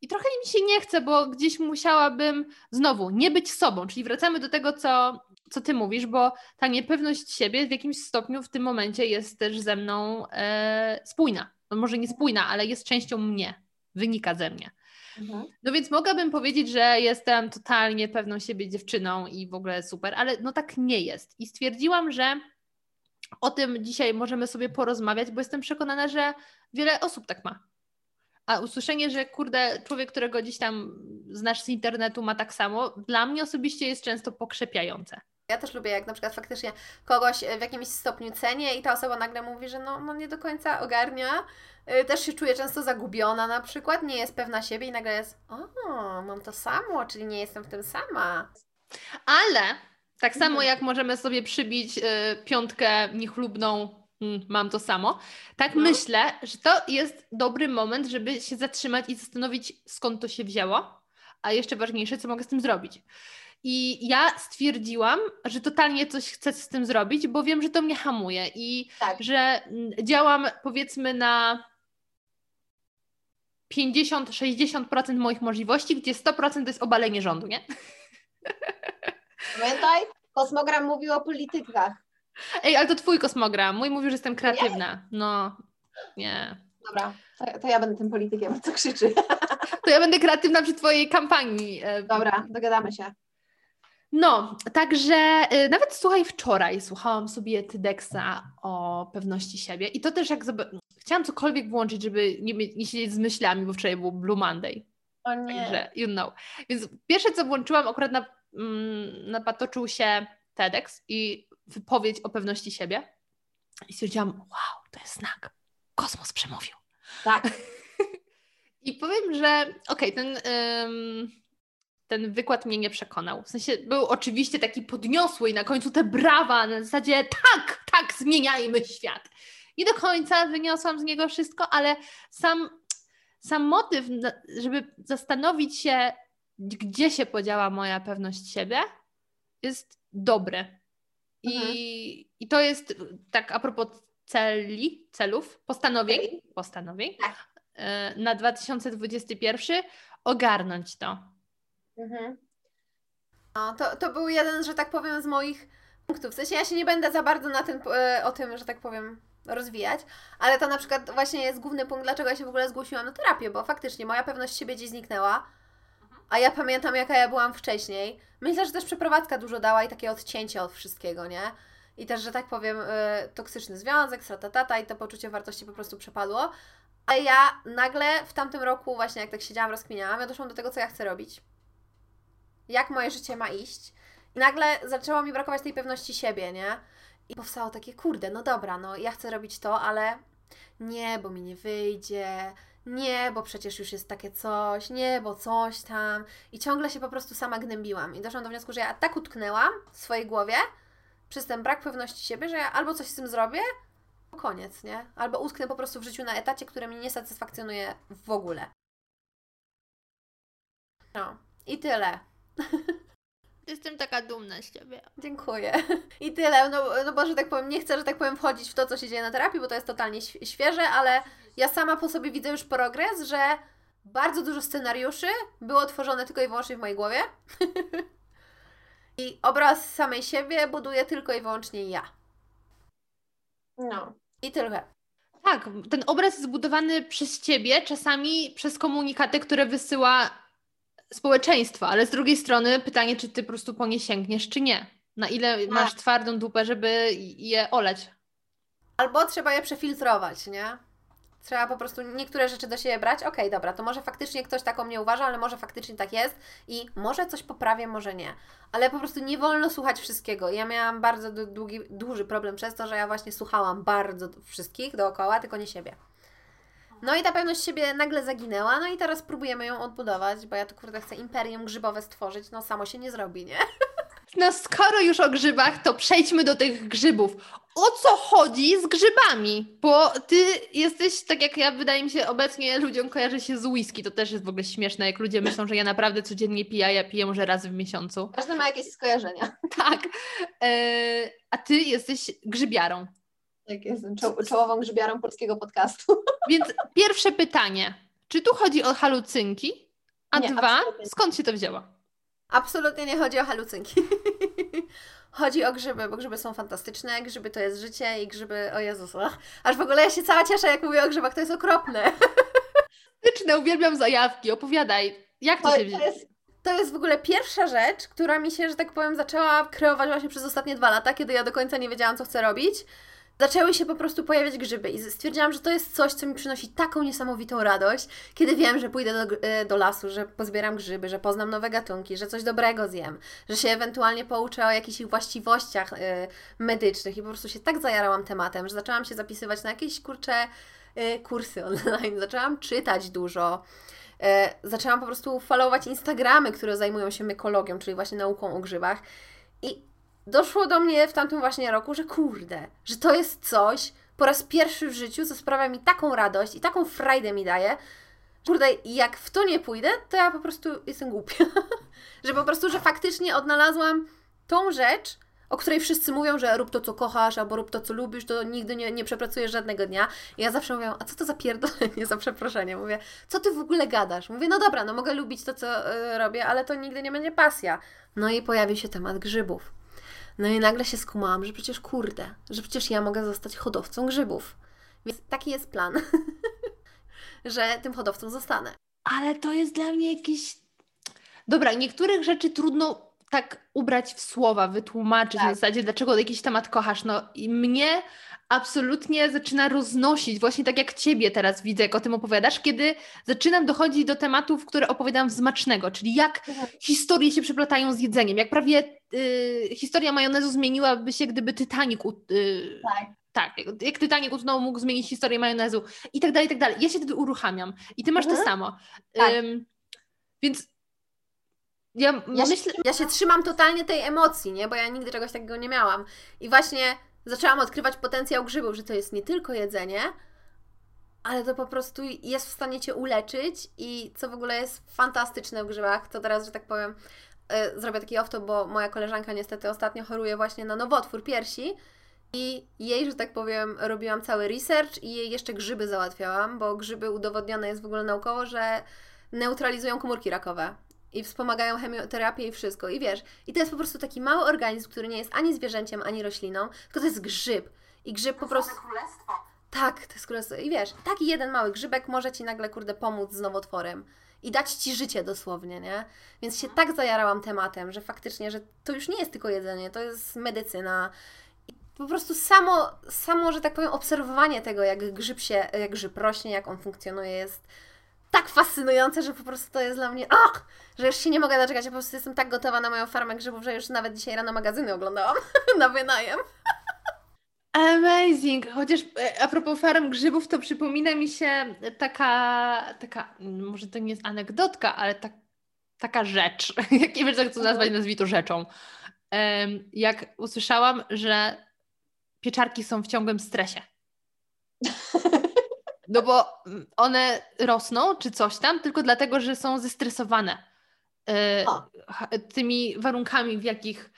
i trochę mi się nie chce, bo gdzieś musiałabym znowu nie być sobą, czyli wracamy do tego, co, co ty mówisz, bo ta niepewność siebie w jakimś stopniu w tym momencie jest też ze mną e, spójna. No może nie spójna, ale jest częścią mnie, wynika ze mnie. No więc mogłabym powiedzieć, że jestem totalnie pewną siebie dziewczyną i w ogóle super, ale no tak nie jest. I stwierdziłam, że o tym dzisiaj możemy sobie porozmawiać, bo jestem przekonana, że wiele osób tak ma. A usłyszenie, że kurde, człowiek, którego gdzieś tam znasz z internetu ma tak samo, dla mnie osobiście jest często pokrzepiające. Ja też lubię, jak na przykład faktycznie kogoś w jakimś stopniu cenię i ta osoba nagle mówi, że no, no nie do końca ogarnia, też się czuje często zagubiona na przykład, nie jest pewna siebie i nagle jest, o, mam to samo, czyli nie jestem w tym sama. Ale tak samo jak możemy sobie przybić y, piątkę niechlubną, mm, mam to samo, tak no. Myślę, że to jest dobry moment, żeby się zatrzymać i zastanowić, skąd to się wzięło, a jeszcze ważniejsze, co mogę z tym zrobić. I ja stwierdziłam, że totalnie coś chcę z tym zrobić, bo wiem, że to mnie hamuje i tak. Że działam powiedzmy na pięćdziesiąt do sześćdziesięciu procent moich możliwości, gdzie sto procent to jest obalenie rządu, nie? Pamiętaj, kosmogram mówił o politykach. Ej, ale to twój kosmogram, mój mówił, że jestem kreatywna. No, nie. Dobra, to ja będę tym politykiem, co krzyczy. To ja będę kreatywna przy twojej kampanii. Dobra, dogadamy się. No, także y, nawet słuchaj, wczoraj słuchałam sobie TEDxa o pewności siebie i to też jak zob- chciałam cokolwiek włączyć, żeby nie, nie siedzieć z myślami, bo wczoraj był Blue Monday. O nie. Także, you know. Więc pierwsze, co włączyłam, akurat na, mm, napatoczył się TEDx i wypowiedź o pewności siebie i stwierdziłam, wow, to jest znak. Kosmos przemówił. Tak. I powiem, że okej, okay, ten... Ym... ten wykład mnie nie przekonał. W sensie był oczywiście taki podniosły i na końcu te brawa na zasadzie tak, tak, zmieniajmy świat. Nie do końca wyniosłam z niego wszystko, ale sam, sam motyw, żeby zastanowić się, gdzie się podziała moja pewność siebie, jest dobry. I, mhm. i to jest tak a propos celi, celów, postanowień, postanowień na dwa tysiące dwudziesty pierwszy ogarnąć to. Mhm. No, to, to był jeden, że tak powiem, z moich punktów. W sensie ja się nie będę za bardzo na tym, o tym, że tak powiem, rozwijać, ale to na przykład właśnie jest główny punkt, dlaczego ja się w ogóle zgłosiłam na terapię, bo faktycznie moja pewność siebie gdzieś zniknęła, a ja pamiętam, jaka ja byłam wcześniej. Myślę, że też przeprowadzka dużo dała i takie odcięcie od wszystkiego, nie? I też, że tak powiem, toksyczny związek, stratatata i to poczucie wartości po prostu przepadło. A ja nagle w tamtym roku właśnie, jak tak siedziałam, rozkminiałam, ja doszłam do tego, co ja chcę robić. Jak moje życie ma iść. I nagle zaczęło mi brakować tej pewności siebie, nie? I powstało takie, kurde, no dobra, no ja chcę robić to, ale nie, bo mi nie wyjdzie, nie, bo przecież już jest takie coś, nie, bo coś tam. I ciągle się po prostu sama gnębiłam. I doszłam do wniosku, że ja tak utknęłam w swojej głowie przez ten brak pewności siebie, że ja albo coś z tym zrobię, albo koniec, nie? Albo utknę po prostu w życiu na etacie, które mnie nie satysfakcjonuje w ogóle. No, i tyle. Jestem taka dumna z Ciebie. Dziękuję. I tyle, no, no bo, że tak powiem, nie chcę, że tak powiem, wchodzić w to, co się dzieje na terapii, bo to jest totalnie świeże, ale ja sama po sobie widzę już progres, że bardzo dużo scenariuszy było tworzone tylko i wyłącznie w mojej głowie i obraz samej siebie buduje tylko i wyłącznie ja. No. I tyle. Tak, ten obraz jest zbudowany przez Ciebie, czasami przez komunikaty, które wysyła społeczeństwo, ale z drugiej strony pytanie, czy ty po prostu po nie sięgniesz, czy nie. Na ile tak. Masz twardą dupę, żeby je olać. Albo trzeba je przefiltrować, nie? Trzeba po prostu niektóre rzeczy do siebie brać. Okej, okay, dobra, to może faktycznie ktoś tak o mnie uważa, ale może faktycznie tak jest i może coś poprawię, może nie. Ale po prostu nie wolno słuchać wszystkiego. Ja miałam bardzo długi, duży problem przez to, że ja właśnie słuchałam bardzo wszystkich dookoła, tylko nie siebie. No i ta pewność siebie nagle zaginęła, no i teraz próbujemy ją odbudować, bo ja tu kurde chcę imperium grzybowe stworzyć, no samo się nie zrobi, nie? No skoro już o grzybach, to przejdźmy do tych grzybów. O co chodzi z grzybami? Bo ty jesteś, tak jak ja, wydaje mi się, obecnie ludziom kojarzy się z whisky, to też jest w ogóle śmieszne, jak ludzie myślą, że ja naprawdę codziennie piję, a ja piję może raz w miesiącu. Każdy ma jakieś skojarzenia. Tak. Eee, a ty jesteś grzybiarą. Tak, jestem czo- czołową grzybiarą polskiego podcastu. Więc pierwsze pytanie. Czy tu chodzi o halucynki? A nie, dwa, absolutnie. Skąd się to wzięło? Absolutnie nie chodzi o halucynki. Chodzi o grzyby, bo grzyby są fantastyczne, grzyby to jest życie i grzyby... O Jezus, ach. Aż w ogóle ja się cała cieszę, jak mówię o grzybach, to jest okropne. Fantastyczne, uwielbiam zajawki, opowiadaj. Jak to, to się wzięło? To jest w ogóle pierwsza rzecz, która mi się, że tak powiem, zaczęła kreować właśnie przez ostatnie dwa lata, kiedy ja do końca nie wiedziałam, co chcę robić. zaczęły się po prostu pojawiać grzyby i stwierdziłam, że to jest coś, co mi przynosi taką niesamowitą radość, kiedy wiem, że pójdę do, do lasu, że pozbieram grzyby, że poznam nowe gatunki, że coś dobrego zjem, że się ewentualnie pouczę o jakichś ich właściwościach y, medycznych i po prostu się tak zajarałam tematem, że zaczęłam się zapisywać na jakieś kurcze y, kursy online, zaczęłam czytać dużo. Zaczęłam po prostu followować Instagramy, które zajmują się mykologią, czyli właśnie nauką o grzybach. I doszło do mnie w tamtym właśnie roku, że kurde, że to jest coś po raz pierwszy w życiu, co sprawia mi taką radość i taką frajdę mi daje. Kurde, jak w to nie pójdę, to ja po prostu jestem głupia. Że po prostu, że faktycznie odnalazłam tą rzecz, o której wszyscy mówią, że rób to, co kochasz, albo rób to, co lubisz, to nigdy nie, nie przepracujesz żadnego dnia. I ja zawsze mówię, a co to za pierdolenie, za przeproszenie? Mówię, co ty w ogóle gadasz? Mówię, no dobra, no mogę lubić to, co y, robię, ale to nigdy nie będzie pasja. No i pojawił się temat grzybów. No i nagle się skumałam, że przecież kurde, że przecież ja mogę zostać hodowcą grzybów. Więc taki jest plan, że tym hodowcą zostanę. Ale to jest dla mnie jakiś... Dobra, niektórych rzeczy trudno... tak ubrać w słowa, wytłumaczyć tak. Na zasadzie, dlaczego jakiś temat kochasz. No i mnie absolutnie zaczyna roznosić, właśnie tak jak Ciebie teraz widzę, jak o tym opowiadasz, kiedy zaczynam dochodzić do tematów, które opowiadam z Smacznego, czyli jak mhm. historie się przeplatają z jedzeniem, jak prawie y, historia majonezu zmieniłaby się, gdyby Titanic... Y, tak. Tak, jak, jak Titanic utonął, mógł zmienić historię majonezu i tak dalej, i tak dalej. Ja się wtedy uruchamiam i Ty masz mhm. to samo. Tak. Ym, więc... Ja, ja, myślę... się, ja się trzymam totalnie tej emocji, nie? Bo ja nigdy czegoś takiego nie miałam. I właśnie zaczęłam odkrywać potencjał grzybów, że to jest nie tylko jedzenie, ale to po prostu jest w stanie Cię uleczyć i co w ogóle jest fantastyczne w grzybach, to teraz, że tak powiem, yy, zrobię taki off-top, bo moja koleżanka niestety ostatnio choruje właśnie na nowotwór piersi i jej, że tak powiem, robiłam cały research i jej jeszcze grzyby załatwiałam, bo grzyby udowodnione jest w ogóle naukowo, że neutralizują komórki rakowe. I wspomagają chemioterapię i wszystko. I wiesz, i to jest po prostu taki mały organizm, który nie jest ani zwierzęciem, ani rośliną, tylko to jest grzyb. I grzyb po prostu... królestwo. Tak, to jest królestwo. I wiesz, taki jeden mały grzybek może Ci nagle, kurde, pomóc z nowotworem. I dać Ci życie dosłownie, nie? Więc się tak zajarałam tematem, że faktycznie, że to już nie jest tylko jedzenie, to jest medycyna. I po prostu samo, samo, że tak powiem, obserwowanie tego, jak grzyb się, jak grzyb rośnie, jak on funkcjonuje, jest... tak fascynujące, że po prostu to jest dla mnie och, że już się nie mogę doczekać, ja po prostu jestem tak gotowa na moją farmę grzybów, że już nawet dzisiaj rano magazyny oglądałam na wynajem. Amazing! Chociaż a propos farm grzybów, to przypomina mi się taka, taka może to nie jest anegdotka, ale ta, taka rzecz, jak nie wiesz jak to nazwać, nazwij to rzeczą. Jak usłyszałam, że pieczarki są w ciągłym stresie. No bo one rosną, czy coś tam, tylko dlatego, że są zestresowane y, tymi warunkami, w jakich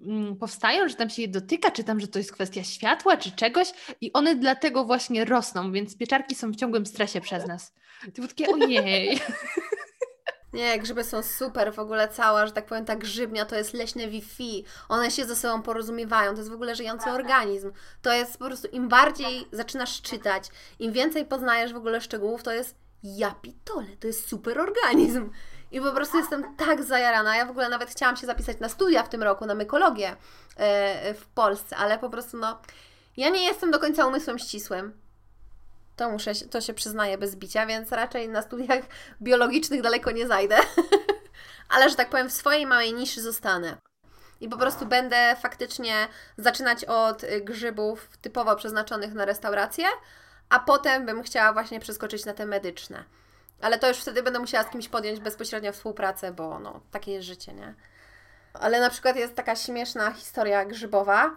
mm, powstają, że tam się je dotyka, czy tam, że to jest kwestia światła, czy czegoś i one dlatego właśnie rosną, więc pieczarki są w ciągłym stresie przez nas. I to było takie ojej. Nie, grzyby są super, w ogóle cała, że tak powiem, ta grzybnia to jest leśne Wi-Fi, one się ze sobą porozumiewają, to jest w ogóle żyjący organizm, to jest po prostu, im bardziej zaczynasz czytać, im więcej poznajesz w ogóle szczegółów, to jest ja pitole, to jest super organizm i po prostu jestem tak zajarana, ja w ogóle nawet chciałam się zapisać na studia w tym roku, na mykologię w Polsce, ale po prostu no, ja nie jestem do końca umysłem ścisłym. To, muszę, to się przyznaję bez bicia, więc raczej na studiach biologicznych daleko nie zajdę. Ale, że tak powiem, w swojej małej niszy zostanę. I po prostu będę faktycznie zaczynać od grzybów typowo przeznaczonych na restaurację, a potem bym chciała właśnie przeskoczyć na te medyczne. Ale to już wtedy będę musiała z kimś podjąć bezpośrednio współpracę, bo no, takie jest życie, nie? Ale na przykład jest taka śmieszna historia grzybowa,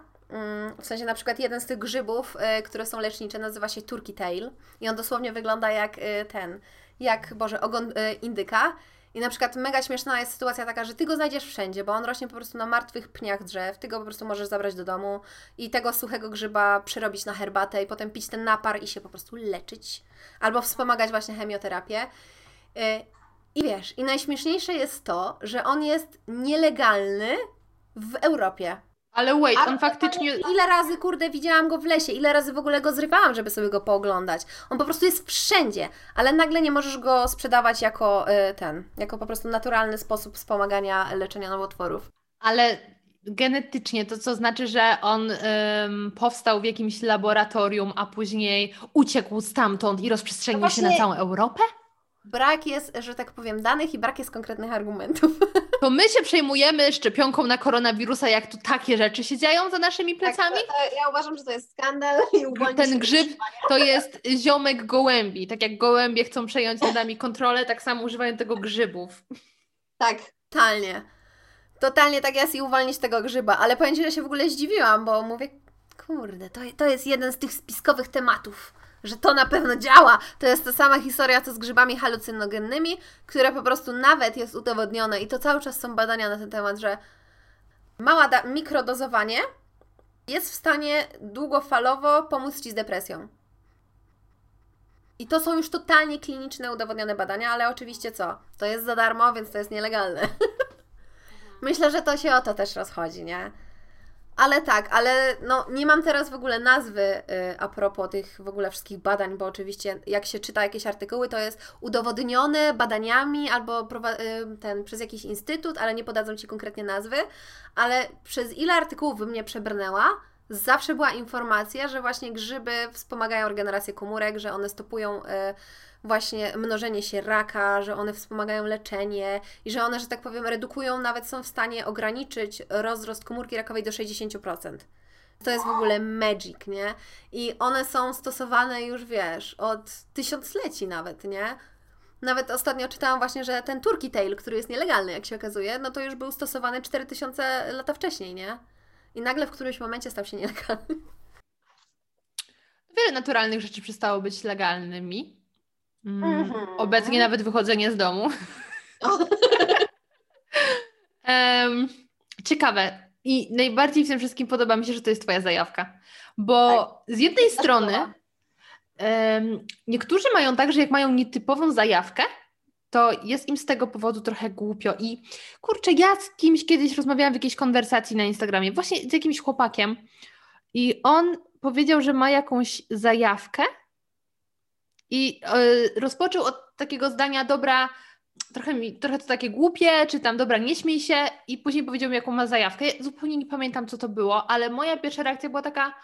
w sensie na przykład jeden z tych grzybów, y, które są lecznicze, nazywa się turkey tail i on dosłownie wygląda jak y, ten, jak, Boże, ogon y, indyka i na przykład mega śmieszna jest sytuacja taka, że Ty go znajdziesz wszędzie, bo on rośnie po prostu na martwych pniach drzew, Ty go po prostu możesz zabrać do domu i tego suchego grzyba przerobić na herbatę i potem pić ten napar i się po prostu leczyć albo wspomagać właśnie chemioterapię. Y, I wiesz, i najśmieszniejsze jest to, że on jest nielegalny w Europie. Ale wait, on faktycznie... Ile razy, kurde, widziałam go w lesie, ile razy w ogóle go zrywałam, żeby sobie go pooglądać. On po prostu jest wszędzie, ale nagle nie możesz go sprzedawać jako y, ten, jako po prostu naturalny sposób wspomagania leczenia nowotworów. Ale Genetycznie, to co znaczy, że on ym, powstał w jakimś laboratorium, a później uciekł stamtąd i rozprzestrzenił się na całą Europę? Brak jest, że tak powiem, danych i brak jest konkretnych argumentów. To my się przejmujemy szczepionką na koronawirusa, jak tu takie rzeczy się dzieją za naszymi plecami? Tak, to, to ja uważam, że to jest skandal. I ten grzyb to jest ziomek gołębi. Tak jak gołębie chcą przejąć nad nami kontrolę, tak samo używają tego grzybów. Tak, totalnie. Totalnie tak jest i uwolnić tego grzyba. Ale powiem Ci, że się w ogóle zdziwiłam, bo mówię, kurde, to, to jest jeden z tych spiskowych tematów, że to na pewno działa. To jest ta sama historia, co z grzybami halucynogennymi, które po prostu nawet jest udowodnione i to cały czas są badania na ten temat, że małe da- mikrodozowanie jest w stanie długofalowo pomóc Ci z depresją. I to są już totalnie kliniczne, udowodnione badania, ale oczywiście co? To jest za darmo, więc to jest nielegalne. Myślę, że to się o to też rozchodzi, nie? Ale tak, ale no nie mam teraz w ogóle nazwy yy, a propos tych w ogóle wszystkich badań, bo oczywiście jak się czyta jakieś artykuły, to jest udowodnione badaniami albo prowa- yy, ten, przez jakiś instytut, ale nie podadzą Ci konkretnie nazwy, ale przez ile artykułów bym nie przebrnęła, zawsze była informacja, że właśnie grzyby wspomagają regenerację komórek, że one stopują... Yy, właśnie mnożenie się raka, że one wspomagają leczenie i że one, że tak powiem, redukują, nawet są w stanie ograniczyć rozrost komórki rakowej do sześćdziesiąt procent. To jest w ogóle magic, nie? I one są stosowane już, wiesz, od tysiącleci nawet, nie? Nawet ostatnio czytałam właśnie, że ten turkey tail, który jest nielegalny, jak się okazuje, no to już był stosowany cztery tysiące lata wcześniej, nie? I nagle w którymś momencie stał się nielegalny. Wiele naturalnych rzeczy przestało być legalnymi. Mm, mm-hmm. Obecnie nawet wychodzenie z domu. um, ciekawe. I najbardziej w tym wszystkim podoba mi się, że to jest Twoja zajawka. Bo tak. z jednej tak. strony um, niektórzy mają tak, że jak mają nietypową zajawkę, to jest im z tego powodu trochę głupio. I kurczę, ja z kimś kiedyś rozmawiałam w jakiejś konwersacji na Instagramie, właśnie z jakimś chłopakiem i on powiedział, że ma jakąś zajawkę, i y, rozpoczął od takiego zdania, dobra, trochę, mi, trochę to takie głupie, czy tam, dobra, nie śmiej się. I później powiedział mi, jaką ma zajawkę. Ja zupełnie nie pamiętam, co to było, ale moja pierwsza reakcja była taka,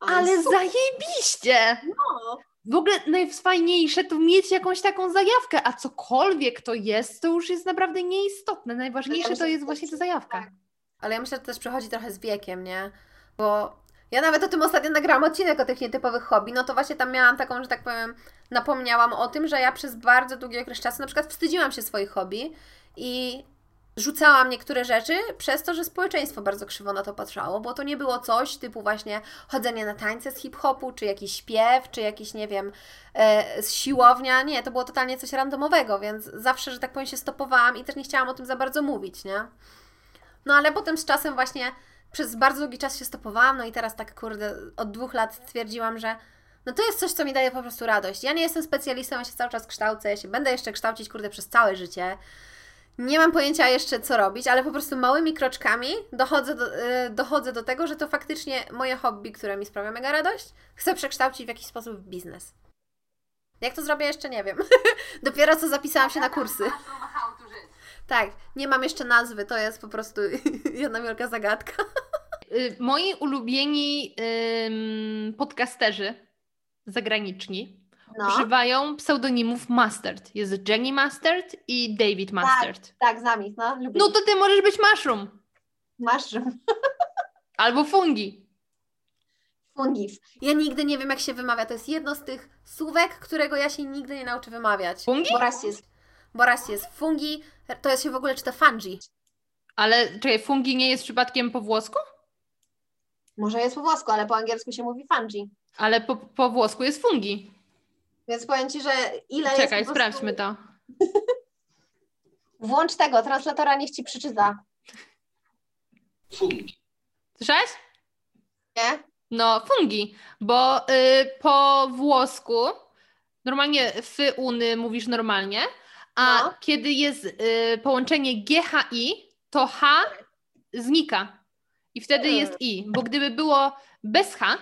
ale zajebiście! No. W ogóle najfajniejsze to mieć jakąś taką zajawkę, a cokolwiek to jest, to już jest naprawdę nieistotne. Najważniejsze to jest właśnie ta zajawka. Ale ja myślę, że to też przechodzi trochę z wiekiem, nie? Bo... Ja nawet o tym ostatnio nagrałam odcinek o tych nietypowych hobby, no to właśnie tam miałam taką, że tak powiem, napomniałam o tym, że ja przez bardzo długi okres czasu na przykład wstydziłam się swoich hobby i rzucałam niektóre rzeczy przez to, że społeczeństwo bardzo krzywo na to patrzało, bo to nie było coś typu właśnie chodzenie na tańce z hip-hopu, czy jakiś śpiew, czy jakiś, nie wiem, e, siłownia, nie, to było totalnie coś randomowego, więc zawsze, że tak powiem, się stopowałam i też nie chciałam o tym za bardzo mówić, nie? No ale potem z czasem właśnie... Przez bardzo długi czas się stopowałam, no i teraz tak, kurde, od dwóch lat stwierdziłam, że no to jest coś, co mi daje po prostu radość. Ja nie jestem specjalistą, ja się cały czas kształcę, ja się będę jeszcze kształcić, kurde, przez całe życie. Nie mam pojęcia jeszcze, co robić, ale po prostu małymi kroczkami dochodzę do, yy, dochodzę do tego, że to faktycznie moje hobby, które mi sprawia mega radość, chcę przekształcić w jakiś sposób w biznes. Jak to zrobię, jeszcze nie wiem. Dopiero co zapisałam się na kursy. Tak, nie mam jeszcze nazwy, to jest po prostu jedna wielka zagadka. Moi ulubieni ym, podcasterzy zagraniczni no. używają pseudonimów Mustard. Jest Jenny Mustard i David Mustard. Tak, tak znam ich. No, lubię. No to Ty możesz być Mushroom. Mushroom. Albo Fungi. Fungif. Ja nigdy nie wiem, jak się wymawia. To jest jedno z tych słówek, którego ja się nigdy nie nauczę wymawiać. Fungi? Bo raz jest, bo raz jest fungi. To jest się w ogóle czyta fungi. Ale czekaj, fungi nie jest przypadkiem po włosku? Może jest po włosku, ale po angielsku się mówi fungi. Ale po, po włosku jest fungi. Więc powiem Ci, że ile czekaj, jest Czekaj, sprawdźmy prostu... to. Włącz tego, translatora niech Ci przeczyta. Fungi. Słyszałeś? Nie? No, fungi, bo yy, po włosku normalnie fy, uny mówisz normalnie, a no. kiedy jest y, połączenie G H I, to H znika i wtedy jest I, bo gdyby było bez H,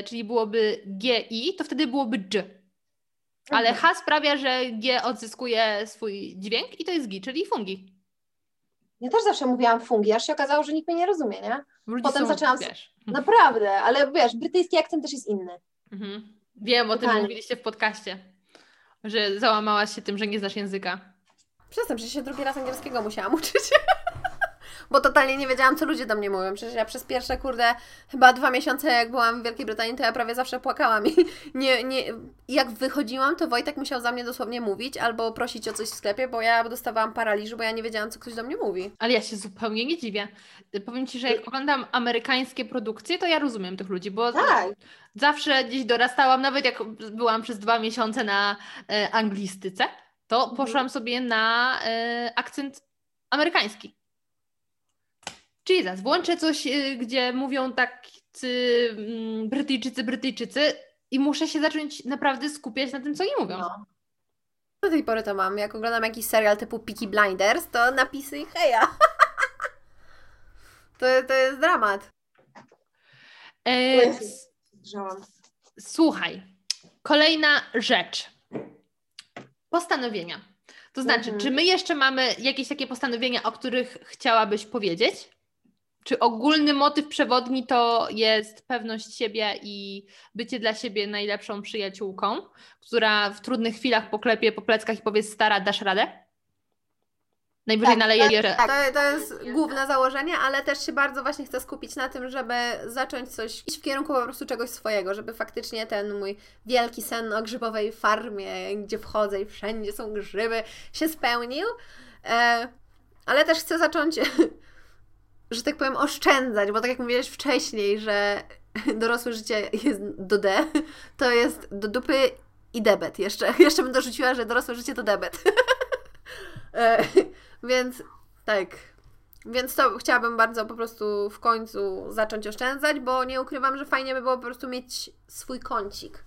y, czyli byłoby G I, to wtedy byłoby G. Ale H sprawia, że G odzyskuje swój dźwięk i to jest G, czyli fungi. ja też zawsze mówiłam fungi, aż się okazało, że nikt mnie nie rozumie, nie? Ludzie Potem są, zaczęłam... Wiesz. Naprawdę, ale wiesz, brytyjski akcent też jest inny. Mhm. Wiem, o tym mówiliście w podcaście, że załamałaś się tym, że nie znasz języka. Przestań, że się drugi raz angielskiego musiałam uczyć. Bo totalnie nie wiedziałam, co ludzie do mnie mówią. Przecież ja przez pierwsze, kurde, chyba dwa miesiące, jak byłam w Wielkiej Brytanii, to ja prawie zawsze płakałam. I nie, nie, jak wychodziłam, to Wojtek musiał za mnie dosłownie mówić albo prosić o coś w sklepie, bo ja dostawałam paraliżu, bo ja nie wiedziałam, co ktoś do mnie mówi. Ale ja się zupełnie nie dziwię. Powiem Ci, że jak oglądam amerykańskie produkcje, to ja rozumiem tych ludzi, bo tak. Zawsze gdzieś dorastałam, nawet jak byłam przez dwa miesiące na e, anglistyce, to poszłam sobie na e, akcent amerykański. Jesus, włączę coś, gdzie mówią tak Brytyjczycy, Brytyjczycy i muszę się zacząć naprawdę skupiać na tym, co oni mówią. No. Do tej pory to mam. Jak oglądam jakiś serial typu Peaky Blinders, to napisy i heja. to, to jest dramat. E, słuchaj, kolejna rzecz. Postanowienia. To znaczy, mhm. czy my jeszcze mamy jakieś takie postanowienia, o których chciałabyś powiedzieć? Czy ogólny motyw przewodni to jest pewność siebie i bycie dla siebie najlepszą przyjaciółką, która w trudnych chwilach poklepie po pleckach i powie: stara, dasz radę? Najwyżej tak, naleje je. Tak, to, to jest główne założenie, ale też się bardzo właśnie chcę skupić na tym, żeby zacząć coś, iść w kierunku po prostu czegoś swojego, żeby faktycznie ten mój wielki sen o grzybowej farmie, gdzie wchodzę i wszędzie są grzyby, się spełnił. E, ale też chcę zacząć... że tak powiem, oszczędzać, bo tak jak mówiłeś wcześniej, że dorosłe życie jest do D, to jest do dupy i debet. Jeszcze, jeszcze bym dorzuciła, że dorosłe życie to debet. e, więc tak. Więc to chciałabym bardzo po prostu w końcu zacząć oszczędzać, bo nie ukrywam, że fajnie by było po prostu mieć swój kącik.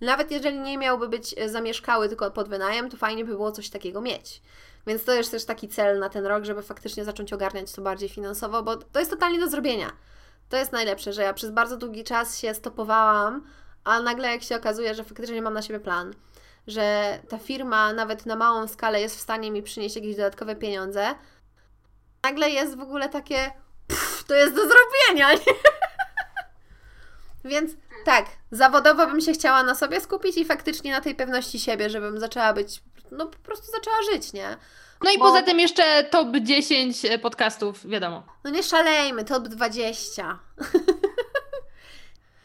Nawet jeżeli nie miałby być zamieszkały tylko pod wynajem, to fajnie by było coś takiego mieć. Więc to jest też taki cel na ten rok, żeby faktycznie zacząć ogarniać to bardziej finansowo, bo to jest totalnie do zrobienia. To jest najlepsze, że ja przez bardzo długi czas się stopowałam, a nagle jak się okazuje, że faktycznie mam na siebie plan, że ta firma nawet na małą skalę jest w stanie mi przynieść jakieś dodatkowe pieniądze, nagle jest w ogóle takie, pff, to jest do zrobienia, nie? Więc tak, zawodowo bym się chciała na sobie skupić i faktycznie na tej pewności siebie, żebym zaczęła być, no po prostu zaczęła żyć, nie? No i bo... poza tym jeszcze top dziesięć podcastów, wiadomo. No nie szalejmy, top dwadzieścia.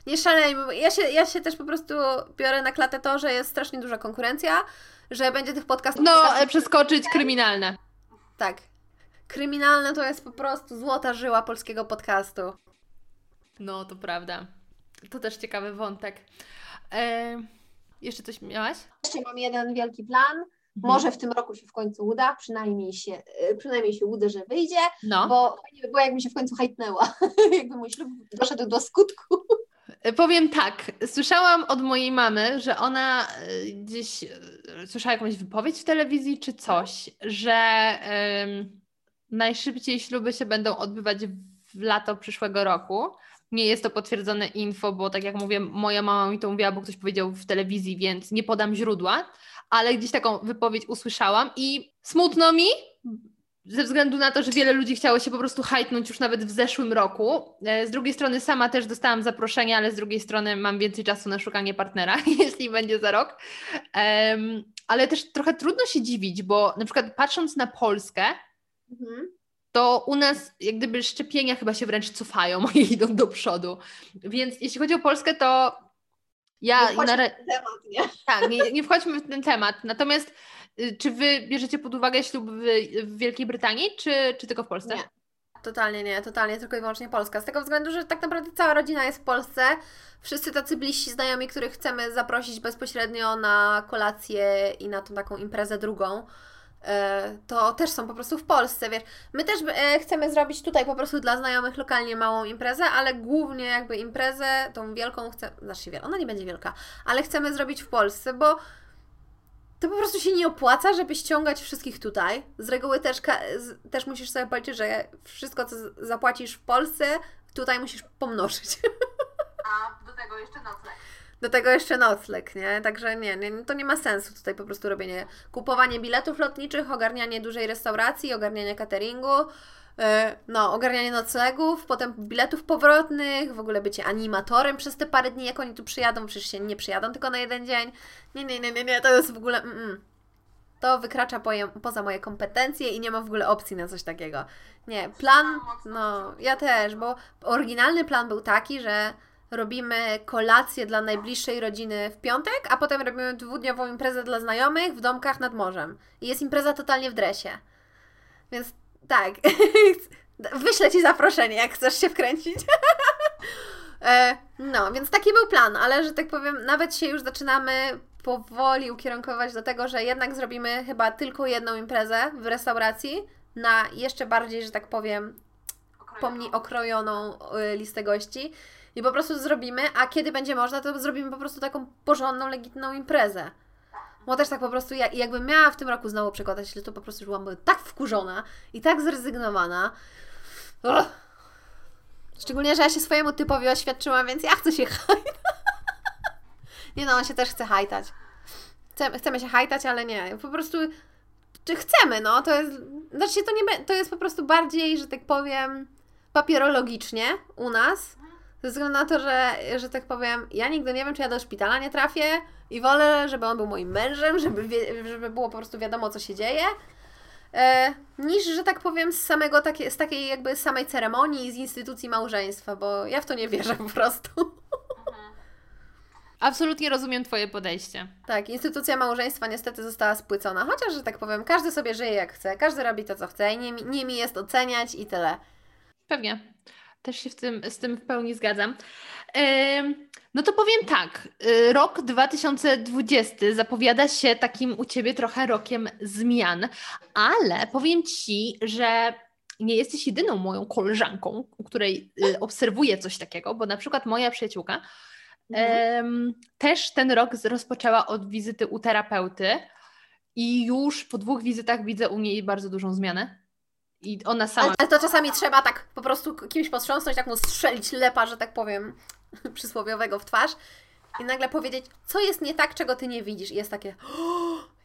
nie szalejmy. Ja się, ja się też po prostu biorę na klatę to, że jest strasznie duża konkurencja, że będzie tych podcastów... No, podcastów... przeskoczyć kryminalne. Tak. Kryminalne to jest po prostu złota żyła polskiego podcastu. No, to prawda. To też ciekawy wątek. E, jeszcze coś miałaś? Jeszcze mam jeden wielki plan. Mhm. Może w tym roku się w końcu uda, przynajmniej się, przynajmniej się uda, że wyjdzie, no. Bo fajnie by było, jakby się w końcu hajtnęła. Jakby mój ślub doszedł do skutku. Powiem tak, słyszałam od mojej mamy, że ona gdzieś słyszała jakąś wypowiedź w telewizji czy coś, że um, najszybciej śluby się będą odbywać w lato przyszłego roku. Nie jest to potwierdzone info, bo tak jak mówię, moja mama mi to mówiła, bo ktoś powiedział w telewizji, więc nie podam źródła, ale gdzieś taką wypowiedź usłyszałam i smutno mi, ze względu na to, że wiele ludzi chciało się po prostu hajtnąć już nawet w zeszłym roku. Z drugiej strony sama też dostałam zaproszenie, ale z drugiej strony mam więcej czasu na szukanie partnera, jeśli będzie za rok. Um, ale też trochę trudno się dziwić, bo na przykład patrząc na Polskę, mhm. to u nas jak gdyby szczepienia chyba się wręcz cofają i idą do przodu. Więc jeśli chodzi o Polskę, to ja... Nie wchodźmy na... w ten temat, nie? Tak, nie, nie wchodźmy w ten temat. Natomiast czy Wy bierzecie pod uwagę ślub w, w Wielkiej Brytanii, czy, czy tylko w Polsce? Nie. Totalnie nie, totalnie, tylko i wyłącznie Polska. Z tego względu, że tak naprawdę cała rodzina jest w Polsce. Wszyscy tacy bliżsi znajomi, których chcemy zaprosić bezpośrednio na kolację i na tą taką imprezę drugą, to też są po prostu w Polsce, wiesz. My też chcemy zrobić tutaj po prostu dla znajomych lokalnie małą imprezę, ale głównie jakby imprezę, tą wielką, chce... znaczy wielka, ona nie będzie wielka, ale chcemy zrobić w Polsce, bo to po prostu się nie opłaca, żeby ściągać wszystkich tutaj. Z reguły też, też musisz sobie policzyć, że wszystko, co zapłacisz w Polsce, tutaj musisz pomnożyć. A do tego jeszcze nocleg. Do tego jeszcze nocleg, nie? Także nie, nie, to nie ma sensu tutaj po prostu robienie, kupowanie biletów lotniczych, ogarnianie dużej restauracji, ogarnianie cateringu, yy, no, ogarnianie noclegów, potem biletów powrotnych, w ogóle bycie animatorem przez te parę dni, jak oni tu przyjadą, przecież się nie przyjadą tylko na jeden dzień. Nie, nie, nie, nie, nie, to jest w ogóle... Mm-mm. To wykracza poza moje kompetencje i nie ma w ogóle opcji na coś takiego. Nie, plan, no ja też, bo oryginalny plan był taki, że robimy kolację dla najbliższej rodziny w piątek, a potem robimy dwudniową imprezę dla znajomych w domkach nad morzem. I jest impreza totalnie w dresie. Więc tak, wyślę Ci zaproszenie, jak chcesz się wkręcić. No, więc taki był plan, ale że tak powiem, nawet się już zaczynamy powoli ukierunkować do tego, że jednak zrobimy chyba tylko jedną imprezę w restauracji na jeszcze bardziej, że tak powiem, pomni okrojoną listę gości i po prostu zrobimy, a kiedy będzie można, to zrobimy po prostu taką porządną, legitymną imprezę. Bo też tak po prostu, ja, jakbym miała w tym roku znowu przekładać, to po prostu już byłam tak wkurzona i tak zrezygnowana. Uch. Szczególnie, że ja się swojemu typowi oświadczyłam, więc ja chcę się hajtać. Nie no, on się też chce hajtać. Chcemy, chcemy się hajtać, ale nie. Po prostu, czy chcemy, no, to jest, znaczy to, nie, to jest po prostu bardziej, że tak powiem, papierologicznie u nas. Ze względu na to, że, że tak powiem, ja nigdy nie wiem, czy ja do szpitala nie trafię i wolę, żeby on był moim mężem, żeby, wie, żeby było po prostu wiadomo, co się dzieje, e, niż, że tak powiem, z samego takie, z takiej jakby samej ceremonii, z instytucji małżeństwa, bo ja w to nie wierzę po prostu. Absolutnie rozumiem Twoje podejście. Tak, instytucja małżeństwa niestety została spłycona, chociaż, że tak powiem, każdy sobie żyje jak chce, każdy robi to, co chce i nie, nie mi jest oceniać i tyle. Pewnie. Też się w tym, z tym w pełni zgadzam. No to powiem tak, rok dwa tysiące dwudziesty zapowiada się takim u Ciebie trochę rokiem zmian, ale powiem Ci, że nie jesteś jedyną moją koleżanką, u której obserwuję coś takiego, bo na przykład moja przyjaciółka Mhm. też ten rok rozpoczęła od wizyty u terapeuty i już po dwóch wizytach widzę u niej bardzo dużą zmianę i ona sama... Ale to czasami trzeba tak po prostu kimś potrząsnąć, tak mu strzelić lepa, że tak powiem, przysłowiowego w twarz i nagle powiedzieć, co jest nie tak, czego Ty nie widzisz. I jest takie,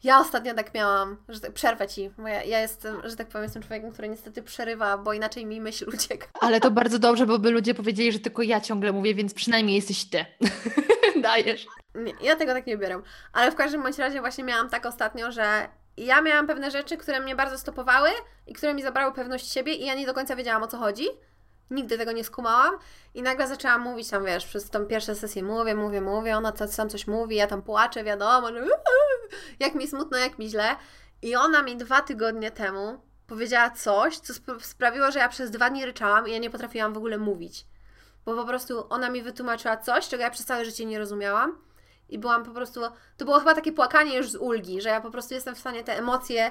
ja ostatnio tak miałam, że tak, przerwę Ci, bo ja, ja jestem, że tak powiem, jestem człowiekiem, który niestety przerywa, bo inaczej mi myśl ucieka. Ale to bardzo dobrze, bo by ludzie powiedzieli, że tylko ja ciągle mówię, więc przynajmniej jesteś Ty. Dajesz. Nie, ja tego tak nie biorę. Ale w każdym bądź razie właśnie miałam tak ostatnio, że ja miałam pewne rzeczy, które mnie bardzo stopowały i które mi zabrały pewność siebie i ja nie do końca wiedziałam, o co chodzi. Nigdy tego nie skumałam i nagle zaczęłam mówić tam, wiesz, przez tą pierwszą sesję mówię, mówię, mówię, ona tam coś mówi, ja tam płaczę, wiadomo, że jak mi smutno, jak mi źle. I ona mi dwa tygodnie temu powiedziała coś, co sp- sprawiło, że ja przez dwa dni ryczałam i ja nie potrafiłam w ogóle mówić. Bo po prostu ona mi wytłumaczyła coś, czego ja przez całe życie nie rozumiałam i byłam po prostu, to było chyba takie płakanie już z ulgi, że ja po prostu jestem w stanie te emocje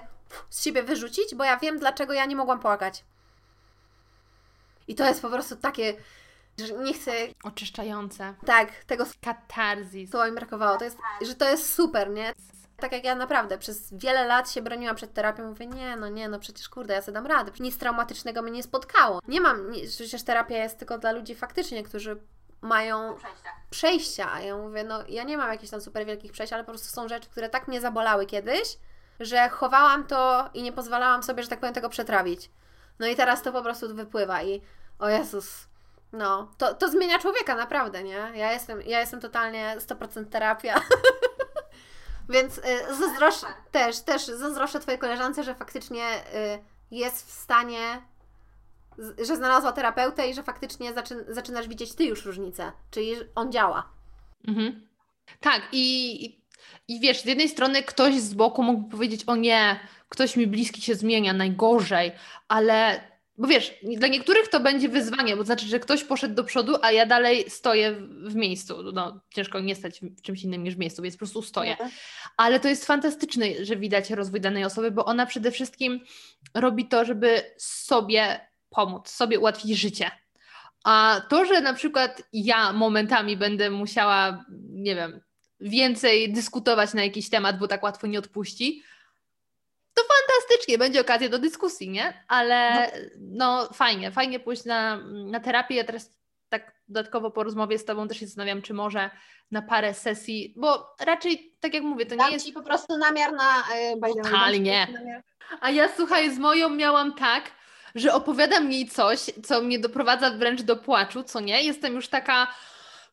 z siebie wyrzucić, bo ja wiem, dlaczego ja nie mogłam płakać. I to jest po prostu takie, że nie chcę... Oczyszczające. Tak, tego... Katarzis. To mi brakowało, to jest, że to jest super, nie? Tak jak ja naprawdę przez wiele lat się broniłam przed terapią, mówię, nie no, nie no, przecież kurde, ja sobie dam radę, nic traumatycznego mnie nie spotkało. Nie mam, nie, przecież terapia jest tylko dla ludzi faktycznie, którzy mają przejścia. przejścia, a ja mówię, no ja nie mam jakichś tam super wielkich przejść, ale po prostu są rzeczy, które tak mnie zabolały kiedyś, że chowałam to i nie pozwalałam sobie, że tak powiem, tego przetrawić. No i teraz to po prostu wypływa i o Jezus, no, to, to zmienia człowieka naprawdę, nie? Ja jestem, ja jestem totalnie sto procent terapia, więc y, zazdroszczę, też, też zazdroszczę Twojej koleżance, że faktycznie y, jest w stanie, z, że znalazła terapeutę i że faktycznie zaczyn, zaczynasz widzieć Ty już różnicę, czyli on działa. Mhm. Tak i, i wiesz, z jednej strony ktoś z boku mógłby powiedzieć, o nie, ktoś mi bliski się zmienia, najgorzej, ale, bo wiesz, dla niektórych to będzie wyzwanie, bo to znaczy, że ktoś poszedł do przodu, a ja dalej stoję w miejscu. No, ciężko nie stać w czymś innym niż w miejscu, więc po prostu stoję. Ale to jest fantastyczne, że widać rozwój danej osoby, bo ona przede wszystkim robi to, żeby sobie pomóc, sobie ułatwić życie. A to, że na przykład ja momentami będę musiała, nie wiem, więcej dyskutować na jakiś temat, bo tak łatwo nie odpuści, to fantastycznie, będzie okazja do dyskusji, nie? Ale no, no fajnie, fajnie pójść na, na terapię. Ja teraz tak dodatkowo po rozmowie z Tobą też się zastanawiam, czy może na parę sesji, bo raczej, tak jak mówię, to Dam nie jest... Ci po prostu namiar na... Yy, Totalnie. Namiar. A ja, słuchaj, z moją miałam tak, że opowiadam jej coś, co mnie doprowadza wręcz do płaczu, co nie? Jestem już taka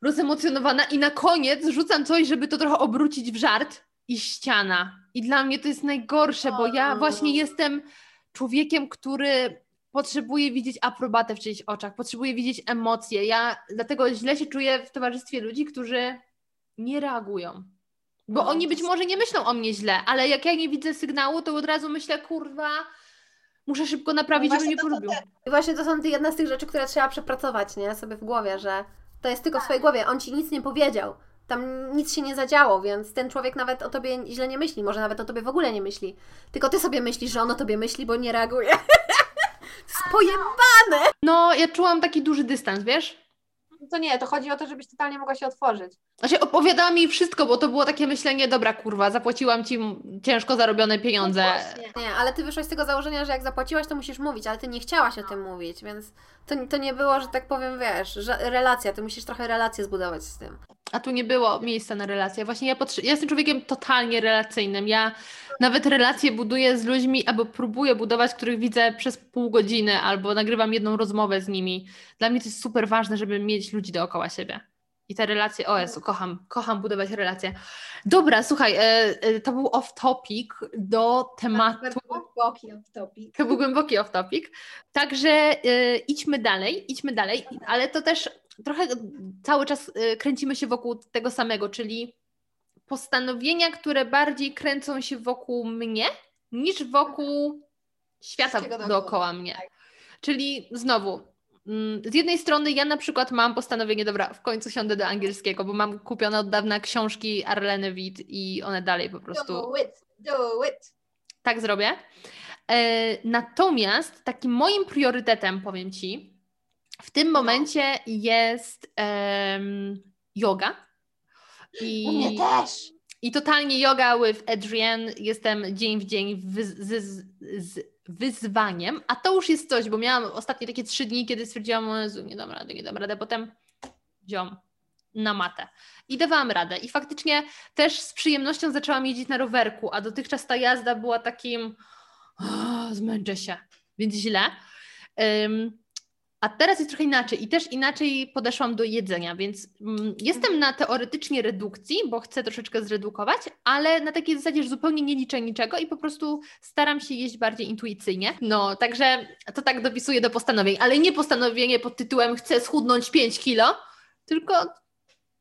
rozemocjonowana i na koniec rzucam coś, żeby to trochę obrócić w żart i ściana. I dla mnie to jest najgorsze, bo ja właśnie jestem człowiekiem, który... Potrzebuję widzieć aprobatę w czyichś oczach, potrzebuję widzieć emocje. Ja dlatego źle się czuję w towarzystwie ludzi, którzy nie reagują. Bo oni być może nie myślą o mnie źle, ale jak ja nie widzę sygnału, to od razu myślę, kurwa, muszę szybko naprawić, żeby mnie polubił. I właśnie to są te jedna z tych rzeczy, które trzeba przepracować, nie? Sobie w głowie, że to jest tylko w swojej głowie. On Ci nic nie powiedział, tam nic się nie zadziało, więc ten człowiek nawet o Tobie źle nie myśli, może nawet o Tobie w ogóle nie myśli. Tylko Ty sobie myślisz, że on o Tobie myśli, bo nie reaguje. Spojebane! No, ja czułam taki duży dystans, wiesz? To nie, to chodzi o to, żebyś totalnie mogła się otworzyć. Znaczy, opowiadałam jej wszystko, bo to było takie myślenie, dobra, kurwa, zapłaciłam Ci ciężko zarobione pieniądze. No właśnie. Nie, ale Ty wyszłaś z tego założenia, że jak zapłaciłaś, to musisz mówić, ale Ty nie chciałaś o tym mówić, więc to, to nie było, że tak powiem, wiesz, że relacja, Ty musisz trochę relację zbudować z tym. A tu nie było miejsca na relacje. Właśnie ja, potrze- ja jestem człowiekiem totalnie relacyjnym. Ja nawet relacje buduję z ludźmi, albo próbuję budować, których widzę przez pół godziny, albo nagrywam jedną rozmowę z nimi. Dla mnie to jest super ważne, żeby mieć ludzi dookoła siebie. I te relacje, o Jezu, kocham, kocham budować relacje. Dobra, słuchaj, to był off-topic do tematu. To był głęboki off-topic. To był głęboki off-topic. Także idźmy dalej, idźmy dalej, ale to też trochę cały czas kręcimy się wokół tego samego, czyli postanowienia, które bardziej kręcą się wokół mnie, niż wokół świata dookoła mnie. Czyli znowu, z jednej strony ja na przykład mam postanowienie, dobra, w końcu siądę do angielskiego, bo mam kupione od dawna książki Arleny Witt i one dalej po prostu... Do it, do it. Tak zrobię. Natomiast takim moim priorytetem, powiem Ci, w tym momencie jest um, yoga. I, mnie też. I totalnie yoga with Adrienne. Jestem dzień w dzień wy, z, z, z wyzwaniem, a to już jest coś, bo miałam ostatnie takie trzy dni, kiedy stwierdziłam, o Jezu, nie dam rady, nie dam rady, potem wziąłam na matę i dawałam radę. I faktycznie też z przyjemnością zaczęłam jeździć na rowerku, a dotychczas ta jazda była takim o, zmęczę się, więc źle. Um, A teraz jest trochę inaczej i też inaczej podeszłam do jedzenia, więc mm, jestem na teoretycznie redukcji, bo chcę troszeczkę zredukować, ale na takiej zasadzie, że zupełnie nie liczę niczego i po prostu staram się jeść bardziej intuicyjnie. No, także to tak dopisuję do postanowień, ale nie postanowienie pod tytułem chcę schudnąć pięć kilo, tylko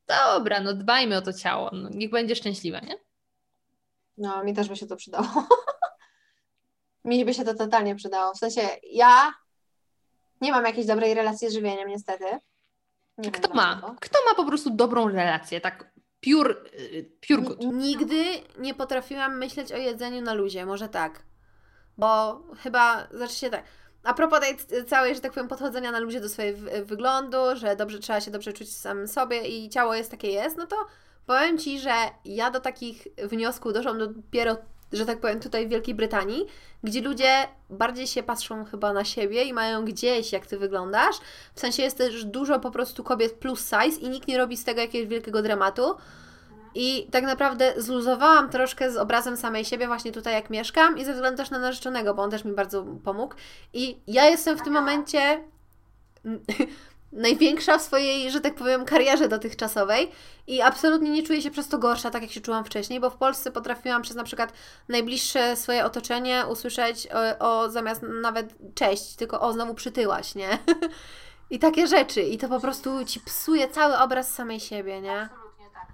dobra, no dbajmy o to ciało, no, niech będzie szczęśliwe, nie? No, mi też by się to przydało. Mi by się to totalnie przydało, w sensie ja... Nie mam jakiejś dobrej relacji z żywieniem, niestety. Nie Kto ma? Tego. Kto ma po prostu dobrą relację? Tak pure, pure good. Nigdy nie potrafiłam myśleć o jedzeniu na luzie, może tak. Bo chyba, znaczy się tak, a propos tej całej, że tak powiem, podchodzenia na luzie do swojego wyglądu, że dobrze trzeba się dobrze czuć sam sobie i ciało jest takie jest, no to powiem Ci, że ja do takich wniosków doszłam dopiero, że tak powiem, tutaj w Wielkiej Brytanii, gdzie ludzie bardziej się patrzą chyba na siebie i mają gdzieś, jak Ty wyglądasz. W sensie jest też dużo po prostu kobiet plus size i nikt nie robi z tego jakiegoś wielkiego dramatu. I tak naprawdę zluzowałam troszkę z obrazem samej siebie właśnie tutaj, jak mieszkam i ze względu też na narzeczonego, bo on też mi bardzo pomógł. I ja jestem w tym momencie największa w swojej, że tak powiem, karierze dotychczasowej i absolutnie nie czuję się przez to gorsza, tak jak się czułam wcześniej, bo w Polsce potrafiłam przez na przykład najbliższe swoje otoczenie usłyszeć o, o zamiast nawet cześć, tylko o, znowu przytyłaś, nie? I takie rzeczy. I to po prostu Ci psuje cały obraz samej siebie, nie? Absolutnie tak.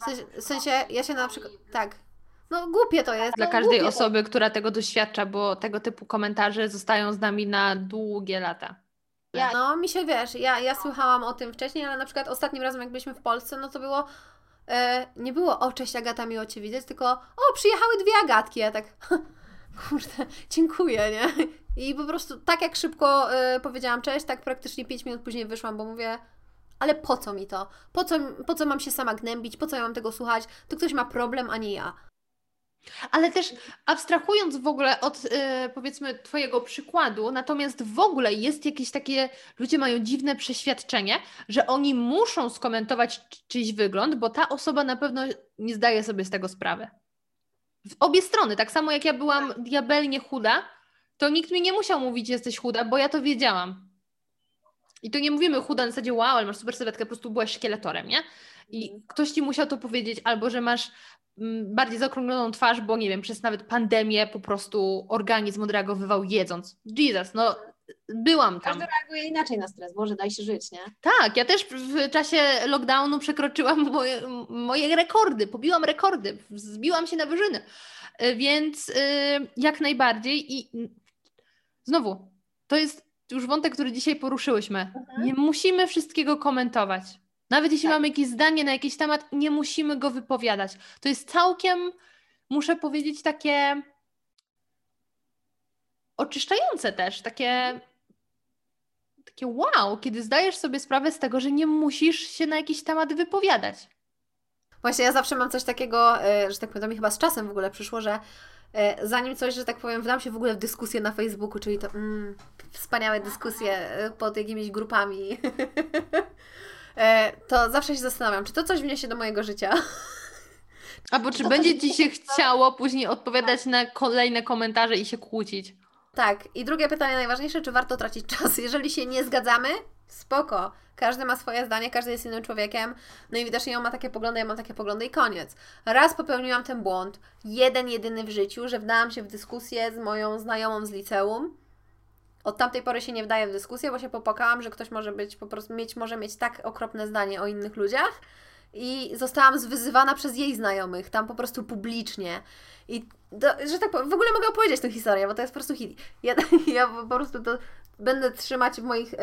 W sensie, w sensie ja się na przykład... Tak. No głupie to jest. Dla każdej głupie osoby, to. która tego doświadcza, bo tego typu komentarze zostają z nami na długie lata. Ja, no mi się, wiesz, ja, ja słyszałam o tym wcześniej, ale na przykład ostatnim razem, jak byliśmy w Polsce, no to było, e, nie było o cześć Agata, miło Cię widzieć, tylko o, przyjechały dwie Agatki, ja tak, kurde, dziękuję, nie? I po prostu tak jak szybko e, powiedziałam cześć, tak praktycznie pięć minut później wyszłam, bo mówię, ale po co mi to? Po co, po co mam się sama gnębić? Po co ja mam tego słuchać? To ktoś ma problem, a nie ja. Ale też abstrahując w ogóle od y, powiedzmy twojego przykładu, natomiast w ogóle jest jakieś takie, ludzie mają dziwne przeświadczenie, że oni muszą skomentować czyjś wygląd, bo ta osoba na pewno nie zdaje sobie z tego sprawy. W obie strony, tak samo jak ja byłam diabelnie chuda, to nikt mi nie musiał mówić, że jesteś chuda, bo ja to wiedziałam. I to nie mówimy chuda na zasadzie, wow, ale masz super sylwetkę, po prostu byłaś szkieletorem, nie? I ktoś ci musiał to powiedzieć, albo że masz bardziej zaokrągloną twarz, bo nie wiem, przez nawet pandemię po prostu organizm odreagowywał jedząc. Jesus, no byłam tam. Każdy reaguje inaczej na stres, Boże, daj się żyć, nie? Tak, ja też w czasie lockdownu przekroczyłam moje, moje rekordy, pobiłam rekordy, zbiłam się na wyżyny, więc jak najbardziej i znowu, to jest już wątek, który dzisiaj poruszyłyśmy. Mhm. Nie musimy wszystkiego komentować. Nawet jeśli tak. mamy jakieś zdanie na jakiś temat, nie musimy go wypowiadać. To jest całkiem, muszę powiedzieć, takie oczyszczające też, takie, takie wow, kiedy zdajesz sobie sprawę z tego, że nie musisz się na jakiś temat wypowiadać. Właśnie ja zawsze mam coś takiego, że tak powiem, to mi chyba z czasem w ogóle przyszło, że zanim coś, że tak powiem, wdam się w ogóle w dyskusję na Facebooku, czyli to mm, wspaniałe dyskusje pod jakimiś grupami, to zawsze się zastanawiam, czy to coś wniesie do mojego życia. Albo czy, czy będzie Ci się chciało później odpowiadać tak. na kolejne komentarze i się kłócić. Tak. I drugie pytanie najważniejsze, czy warto tracić czas? Jeżeli się nie zgadzamy, spoko. Każdy ma swoje zdanie, każdy jest innym człowiekiem. No i widocznie on ma takie poglądy, ja mam takie poglądy i koniec. Raz popełniłam ten błąd, jeden jedyny w życiu, że wdałam się w dyskusję z moją znajomą z liceum. Od tamtej pory się nie wdaję w dyskusję, bo się popłakałam, że ktoś może być po prostu mieć, może mieć tak okropne zdanie o innych ludziach i zostałam zwyzywana przez jej znajomych, tam po prostu publicznie. I do, że tak powiem, w ogóle mogę opowiedzieć tę historię, bo to jest po prostu hit. Ja, ja po prostu to będę trzymać w moich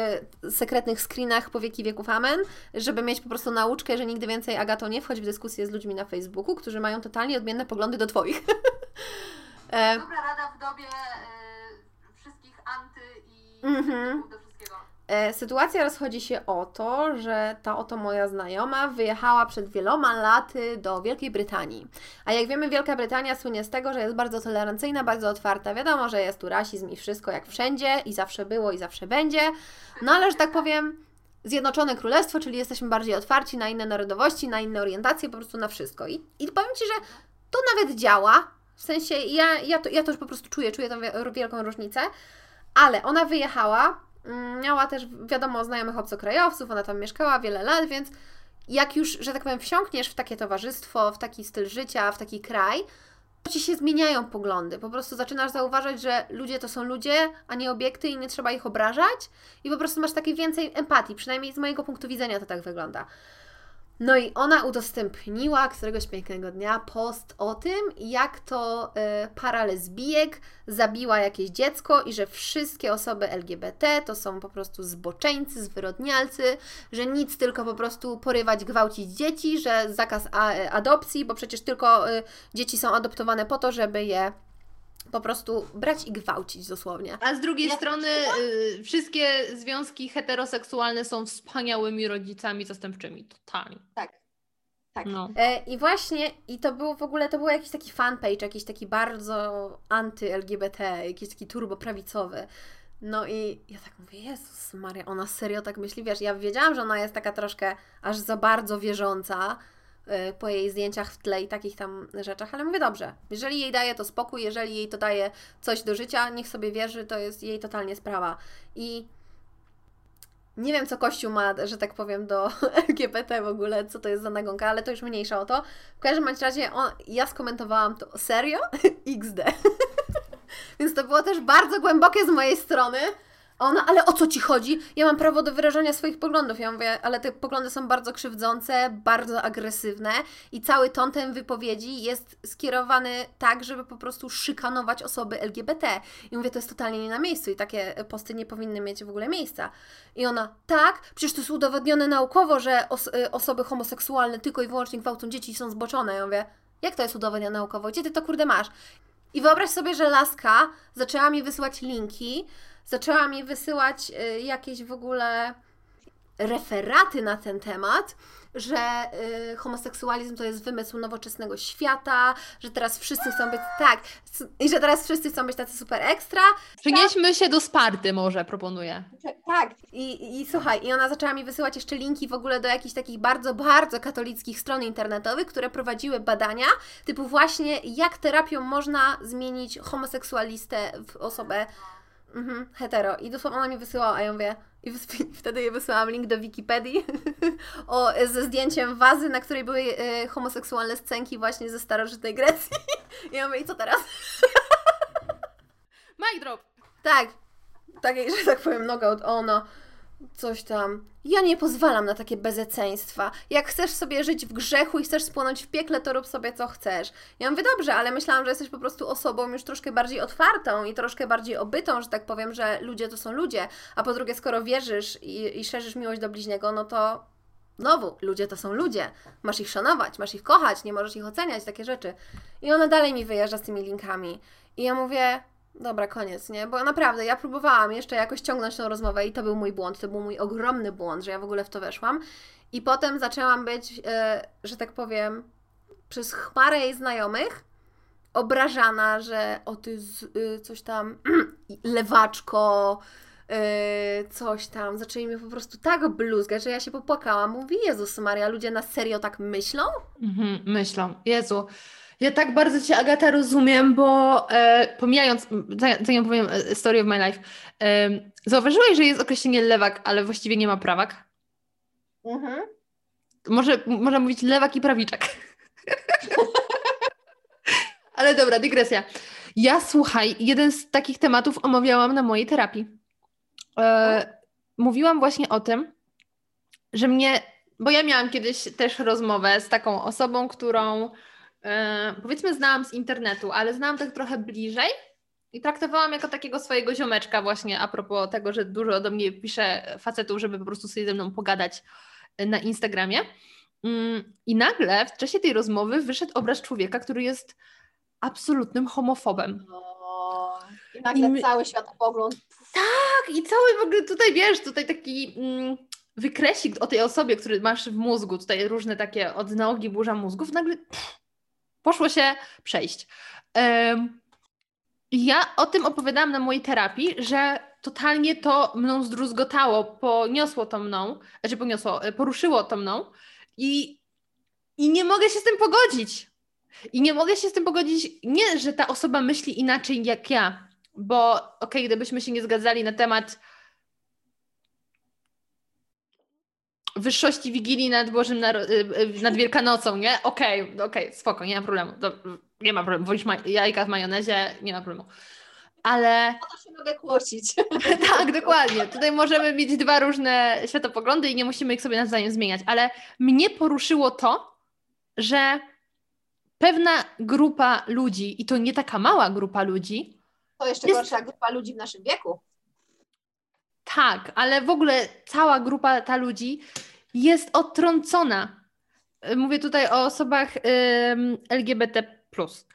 y, sekretnych screenach po wieki wieków amen, żeby mieć po prostu nauczkę, że nigdy więcej, Agato, nie wchodź w dyskusję z ludźmi na Facebooku, którzy mają totalnie odmienne poglądy do Twoich. Dobra rada w dobie... Mhm. Sytuacja rozchodzi się o to, że ta oto moja znajoma wyjechała przed wieloma laty do Wielkiej Brytanii. A jak wiemy, Wielka Brytania słynie z tego, że jest bardzo tolerancyjna, bardzo otwarta. Wiadomo, że jest tu rasizm i wszystko jak wszędzie i zawsze było i zawsze będzie. No ale, że tak powiem, Zjednoczone Królestwo, czyli jesteśmy bardziej otwarci na inne narodowości, na inne orientacje, po prostu na wszystko. I, i powiem Ci, że to nawet działa. W sensie ja, ja, to, ja to już po prostu czuję, czuję tę wielką różnicę. Ale ona wyjechała, miała też, wiadomo, znajomych obcokrajowców, ona tam mieszkała wiele lat, więc jak już, że tak powiem, wsiąkniesz w takie towarzystwo, w taki styl życia, w taki kraj, to Ci się zmieniają poglądy. Po prostu zaczynasz zauważać, że ludzie to są ludzie, a nie obiekty i nie trzeba ich obrażać i po prostu masz takie więcej empatii, przynajmniej z mojego punktu widzenia to tak wygląda. No i ona udostępniła któregoś pięknego dnia post o tym, jak to y, para lesbijek zabiła jakieś dziecko i że wszystkie osoby L G B T to są po prostu zboczeńcy, zwyrodnialcy, że nic tylko po prostu porywać, gwałcić dzieci, że zakaz a, adopcji, bo przecież tylko y, dzieci są adoptowane po to, żeby je po prostu brać i gwałcić dosłownie. A z drugiej ja strony y, wszystkie związki heteroseksualne są wspaniałymi rodzicami zastępczymi, totalnie. Tak, tak. No. E, I właśnie, i to był w ogóle, to był jakiś taki fanpage, jakiś taki bardzo anty-L G B T, jakiś taki turboprawicowy. No i ja tak mówię, Jezus Maria, ona serio tak myśli? Wiesz, ja wiedziałam, że ona jest taka troszkę aż za bardzo wierząca, po jej zdjęciach w tle i takich tam rzeczach, ale mówię, dobrze, jeżeli jej daje to spokój, jeżeli jej to daje coś do życia, niech sobie wierzy, to jest jej totalnie sprawa. I nie wiem, co Kościół ma, że tak powiem, do L G B T w ogóle, co to jest za nagonka, ale to już mniejsza o to. W każdym razie on, ja skomentowałam to serio? iks de. Więc to było też bardzo głębokie z mojej strony. Ona, ale o co Ci chodzi? Ja mam prawo do wyrażania swoich poglądów. Ja mówię, ale te poglądy są bardzo krzywdzące, bardzo agresywne i cały ton tej wypowiedzi jest skierowany tak, żeby po prostu szykanować osoby L G B T. I mówię, to jest totalnie nie na miejscu i takie posty nie powinny mieć w ogóle miejsca. I ona, tak, przecież to jest udowodnione naukowo, że os- osoby homoseksualne tylko i wyłącznie gwałcą dzieci i są zboczone. Ja mówię, jak to jest udowodnione naukowo? Gdzie Ty to kurde masz? I wyobraź sobie, że laska zaczęła mi wysyłać linki, zaczęła mi wysyłać y, jakieś w ogóle referaty na ten temat, że y, homoseksualizm to jest wymysł nowoczesnego świata, że teraz wszyscy chcą być tak, i że teraz wszyscy chcą być tacy super ekstra. Przenieśmy się do Sparty może, proponuję. Tak. I, i słuchaj, i ona zaczęła mi wysyłać jeszcze linki w ogóle do jakichś takich bardzo, bardzo katolickich stron internetowych, które prowadziły badania typu właśnie jak terapią można zmienić homoseksualistę w osobę mhm, hetero. I dosłownie ona mi wysyłała, a ja mówię... I wtedy jej wysłałam link do Wikipedii o, ze zdjęciem wazy, na której były e, homoseksualne scenki właśnie ze starożytnej Grecji. I ja mówię, i co teraz? Mic drop! Tak, tak, że tak powiem, noga od ono, coś tam. Ja nie pozwalam na takie bezeceństwa. Jak chcesz sobie żyć w grzechu i chcesz spłonąć w piekle, to rób sobie co chcesz. Ja mówię, dobrze, ale myślałam, że jesteś po prostu osobą już troszkę bardziej otwartą i troszkę bardziej obytą, że tak powiem, że ludzie to są ludzie. A po drugie, skoro wierzysz i, i szerzysz miłość do bliźniego, no to znowu, ludzie to są ludzie. Masz ich szanować, masz ich kochać, nie możesz ich oceniać, takie rzeczy. I ona dalej mi wyjeżdża z tymi linkami. I ja mówię... Dobra, koniec, nie? Bo naprawdę ja próbowałam jeszcze jakoś ciągnąć tą rozmowę i to był mój błąd, to był mój ogromny błąd, że ja w ogóle w to weszłam. I potem zaczęłam być, yy, że tak powiem, przez chmarę jej znajomych obrażana, że o ty z, yy, coś tam, yy, lewaczko, yy, coś tam. Zaczęli mnie po prostu tak bluzgać, że ja się popłakałam. Mówi, Jezus Maria, ludzie na serio tak myślą? Mhm, myślą, Jezu. Ja tak bardzo Cię, Agata, rozumiem, bo e, pomijając, zanim powiem story of my life, e, zauważyłeś, że jest określenie lewak, ale właściwie nie ma prawak? Mhm. Może, można mówić lewak i prawiczak. Ale dobra, dygresja. Ja, słuchaj, jeden z takich tematów omawiałam na mojej terapii. E, mówiłam właśnie o tym, że mnie, bo ja miałam kiedyś też rozmowę z taką osobą, którą... Yy, powiedzmy znałam z internetu, ale znałam tak trochę bliżej i traktowałam jako takiego swojego ziomeczka właśnie a propos tego, że dużo do mnie pisze facetów, żeby po prostu sobie ze mną pogadać na Instagramie. Yy, I nagle w czasie tej rozmowy wyszedł obraz człowieka, który jest absolutnym homofobem. O, I nagle I my... cały światopogląd. Tak, i cały w ogóle tutaj, wiesz, tutaj taki... Mm, wykresik o tej osobie, który masz w mózgu, tutaj różne takie odnogi, burza mózgów, nagle... Pff, poszło się przejść. Um, ja o tym opowiadałam na mojej terapii, że totalnie to mną zdruzgotało, poniosło to mną, znaczy poniosło, poruszyło to mną i, i nie mogę się z tym pogodzić. I nie mogę się z tym pogodzić, nie, że ta osoba myśli inaczej jak ja, bo okej, okay, gdybyśmy się nie zgadzali na temat wyższości Wigilii nad Bożym, Naro- nad Wielkanocą, nie? Okej, okay, okej, okay, spoko, nie ma problemu. Dob- nie ma problemu, wolisz maj- jajka w majonezie, nie ma problemu. Ale... O to się mogę kłócić. Tak, dokładnie. Tutaj możemy mieć dwa różne światopoglądy i nie musimy ich sobie nawzajem zmieniać, ale mnie poruszyło to, że pewna grupa ludzi, i to nie taka mała grupa ludzi... To jeszcze jest... gorsza grupa ludzi w naszym wieku. Tak, ale w ogóle cała grupa ta ludzi jest odtrącona. Mówię tutaj o osobach ym, L G B T plus.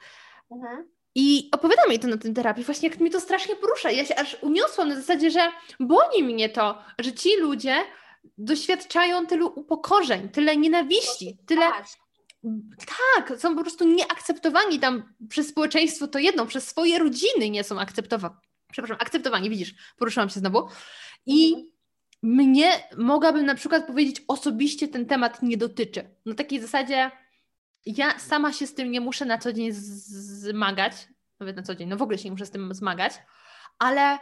Mhm. I opowiadam jej to na tym terapii, właśnie jak mi to strasznie porusza. Ja się aż uniosłam na zasadzie, że boli mnie to, że ci ludzie doświadczają tylu upokorzeń, tyle nienawiści, tyle... Tak, są po prostu nieakceptowani tam przez społeczeństwo, to jedno, przez swoje rodziny nie są akceptowani. Przepraszam, akceptowanie, widzisz, poruszyłam się znowu. I mhm. mnie, mogłabym na przykład powiedzieć, osobiście ten temat nie dotyczy. Na takiej zasadzie ja sama się z tym nie muszę na co dzień zmagać, nawet na co dzień, no w ogóle się nie muszę z tym zmagać, ale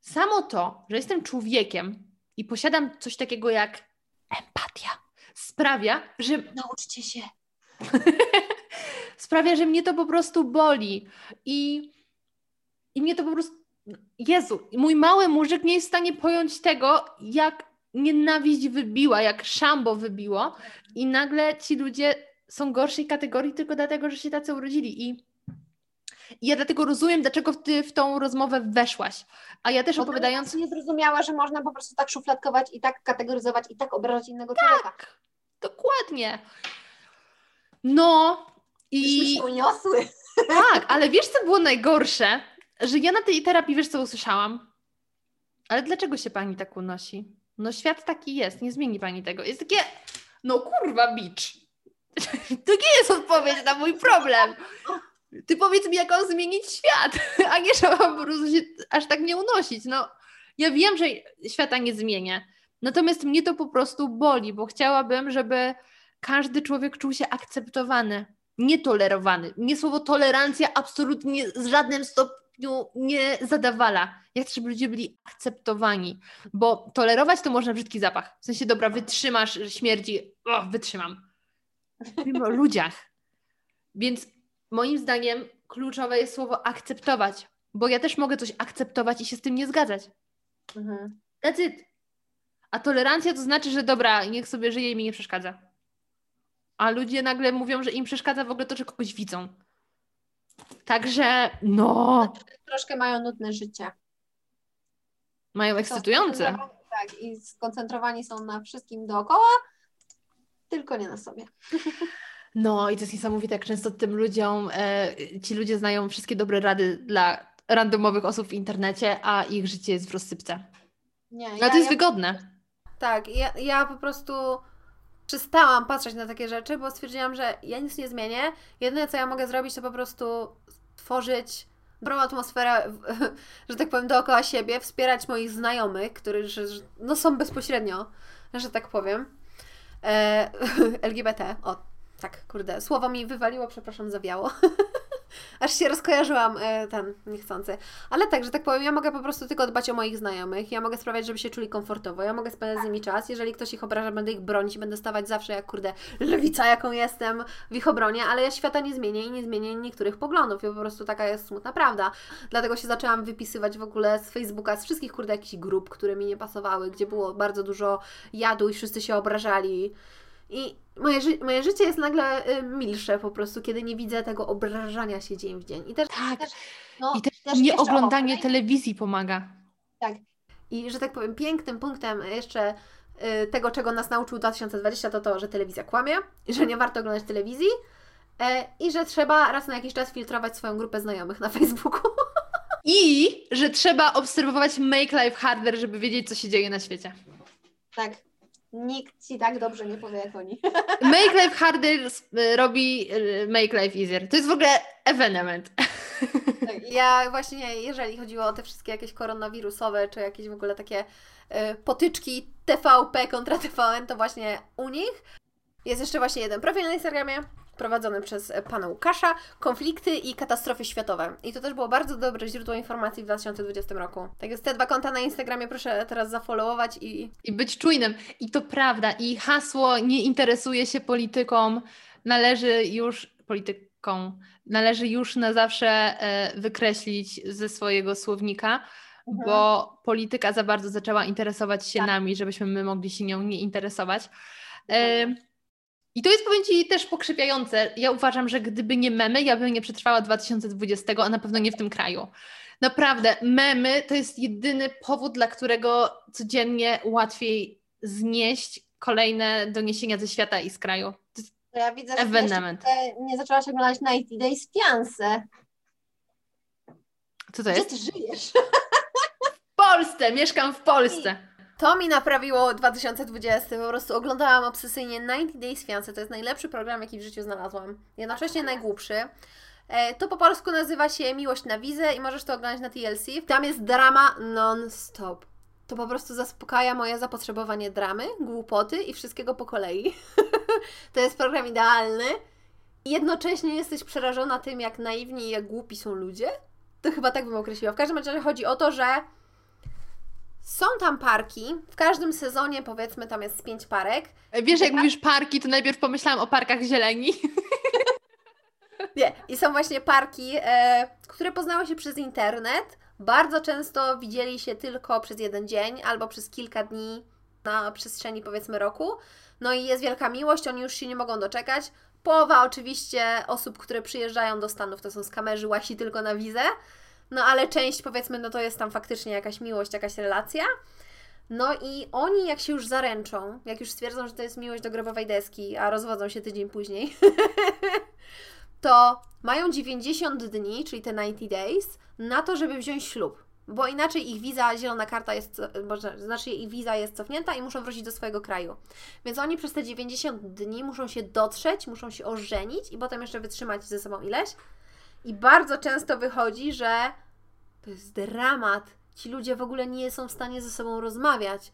samo to, że jestem człowiekiem i posiadam coś takiego jak empatia, sprawia, że... Nauczcie się. sprawia, że mnie to po prostu boli. I... I mnie to po prostu... Jezu, mój mały mużyk nie jest w stanie pojąć tego, jak nienawiść wybiła, jak szambo wybiło i nagle ci ludzie są gorszej kategorii tylko dlatego, że się tacy urodzili. I, I ja dlatego rozumiem, dlaczego ty w tą rozmowę weszłaś. A ja też bo opowiadając... nie zrozumiała, że można po prostu tak szufladkować i tak kategoryzować i tak obrażać innego tak, człowieka. Tak, dokładnie. No i... Myśmy się uniosły. Tak, ale wiesz, co było najgorsze? Że ja na tej terapii, wiesz co usłyszałam? Ale dlaczego się pani tak unosi? No świat taki jest, nie zmieni pani tego. Jest takie, no kurwa, bitch. To nie jest odpowiedź na mój problem. Ty powiedz mi, jak on zmienić świat, a nie, że mam po prostu się aż tak nie unosić. No, ja wiem, że świata nie zmienię, natomiast mnie to po prostu boli, bo chciałabym, żeby każdy człowiek czuł się akceptowany, nietolerowany. Mnie słowo tolerancja absolutnie z żadnym stopniu nie zadawala. Ja chcę, żeby ludzie byli akceptowani, bo tolerować to można brzydki zapach. W sensie, dobra, wytrzymasz, śmierdzi, o, wytrzymam. Mówimy o ludziach. Więc moim zdaniem kluczowe jest słowo akceptować, bo ja też mogę coś akceptować i się z tym nie zgadzać. Mhm. That's it. A tolerancja to znaczy, że dobra, niech sobie żyje i mi nie przeszkadza. A ludzie nagle mówią, że im przeszkadza w ogóle to, że kogoś widzą. Także no... Troszkę mają nudne życie. Mają ekscytujące. Tak, i skoncentrowani są na wszystkim dookoła, tylko nie na sobie. No i to jest niesamowite, jak często tym ludziom, e, ci ludzie znają wszystkie dobre rady dla randomowych osób w internecie, a ich życie jest w rozsypce. Nie, ale ja, to jest ja, wygodne. Tak, ja, ja po prostu przestałam patrzeć na takie rzeczy, bo stwierdziłam, że ja nic nie zmienię. Jedyne, co ja mogę zrobić, to po prostu tworzyć dobrą atmosferę, że tak powiem, dookoła siebie, wspierać moich znajomych, którzy no, są bezpośrednio, że tak powiem, e, L G B T, o tak, kurde, słowo mi wywaliło, przepraszam, zawiało. Aż się rozkojarzyłam e, tam niechcący. Ale tak, że tak powiem, ja mogę po prostu tylko dbać o moich znajomych, ja mogę sprawiać, żeby się czuli komfortowo, ja mogę spędzać z nimi czas, jeżeli ktoś ich obraża, będę ich bronić i będę stawać zawsze jak, kurde, lewica, jaką jestem w ich obronie, ale ja świata nie zmienię i nie zmienię niektórych poglądów i po prostu taka jest smutna prawda. Dlatego się zaczęłam wypisywać w ogóle z Facebooka, z wszystkich, kurde, jakichś grup, które mi nie pasowały, gdzie było bardzo dużo jadu i wszyscy się obrażali. I moje, ży- moje życie jest nagle y, milsze po prostu, kiedy nie widzę tego obrażania się dzień w dzień. I też, tak. też, no, I też, też nie oglądanie okrej. telewizji pomaga. Tak. I że tak powiem, pięknym punktem jeszcze y, tego, czego nas nauczył dwa tysiące dwudziesty, to to, że telewizja kłamie, że nie warto oglądać telewizji y, i że trzeba raz na jakiś czas filtrować swoją grupę znajomych na Facebooku. I że trzeba obserwować Make Life Harder, żeby wiedzieć, co się dzieje na świecie. Tak. Nikt ci tak dobrze nie powie jak oni. Make Life Harder robi Make Life Easier. To jest w ogóle ewenement. Ja właśnie, jeżeli chodziło o te wszystkie jakieś koronawirusowe, czy jakieś w ogóle takie y, potyczki T V P kontra T V N, to właśnie u nich jest jeszcze właśnie jeden profil na Instagramie, prowadzony przez pana Łukasza, konflikty i katastrofy światowe. I to też było bardzo dobre źródło informacji w dwa tysiące dwudziestym roku. Tak więc te dwa konta na Instagramie proszę teraz zafollowować i... I być czujnym. I to prawda. I hasło nie interesuje się polityką należy już... Polityką należy już na zawsze wykreślić ze swojego słownika, mhm. bo polityka za bardzo zaczęła interesować się tak. nami, żebyśmy my mogli się nią nie interesować. Mhm. Y- I to jest, powiem Ci, też pokrzepiające. Ja uważam, że gdyby nie memy, ja bym nie przetrwała dwa tysiące dwudziestego, a na pewno nie w tym kraju. Naprawdę, memy to jest jedyny powód, dla którego codziennie łatwiej znieść kolejne doniesienia ze świata i z kraju. To jest ja widzę, ewenement. Że jeszcze nie zaczęłaś oglądać ninety Days Fiancé. Co to jest? Gdzie Ty żyjesz? W Polsce, mieszkam w Polsce. To mi naprawiło dwa tysiące dwudziesty, po prostu oglądałam obsesyjnie ninety Days Fiancé, to jest najlepszy program, jaki w życiu znalazłam, jednocześnie najgłupszy. To po polsku nazywa się Miłość na wizę i możesz to oglądać na T L C, tam jest drama non-stop. To po prostu zaspokaja moje zapotrzebowanie dramy, głupoty i wszystkiego po kolei. To jest program idealny i jednocześnie jesteś przerażona tym, jak naiwni i jak głupi są ludzie. To chyba tak bym określiła. W każdym razie chodzi o to, że są tam parki, w każdym sezonie powiedzmy tam jest pięć parek. Wiesz, jak mówisz parki, to najpierw pomyślałam o parkach zieleni. Nie, i są właśnie parki, e, które poznały się przez internet. Bardzo często widzieli się tylko przez jeden dzień albo przez kilka dni na przestrzeni powiedzmy roku. No i jest wielka miłość, oni już się nie mogą doczekać. Połowa oczywiście osób, które przyjeżdżają do Stanów, to są skamerzy, łasi tylko na wizę. No ale część, powiedzmy, no to jest tam faktycznie jakaś miłość, jakaś relacja. No i oni jak się już zaręczą, jak już stwierdzą, że to jest miłość do grobowej deski, a rozwodzą się tydzień później, to mają dziewięćdziesiąt dni, czyli te ninety days, na to, żeby wziąć ślub. bo inaczej ich wiza, zielona karta jest, bo znaczy ich wiza jest cofnięta i muszą wrócić do swojego kraju. Więc oni przez te dziewięćdziesiąt dni muszą się dotrzeć, muszą się ożenić i potem jeszcze wytrzymać ze sobą ileś. I bardzo często wychodzi, że to jest dramat. Ci ludzie w ogóle nie są w stanie ze sobą rozmawiać.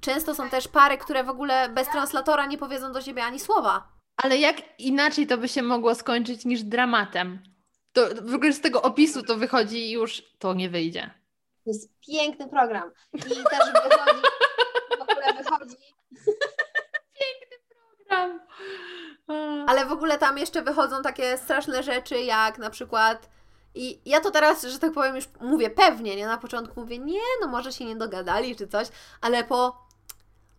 Często są też pary, które w ogóle bez translatora nie powiedzą do siebie ani słowa. Ale jak inaczej to by się mogło skończyć niż dramatem? To w ogóle z tego opisu to wychodzi już to nie wyjdzie. To jest piękny program. I też wychodzi, w ogóle wychodzi... Piękny program. Ale w ogóle tam jeszcze wychodzą takie straszne rzeczy, jak na przykład... I ja to teraz, że tak powiem, już mówię pewnie, nie? Na początku mówię, nie, no może się nie dogadali czy coś, ale po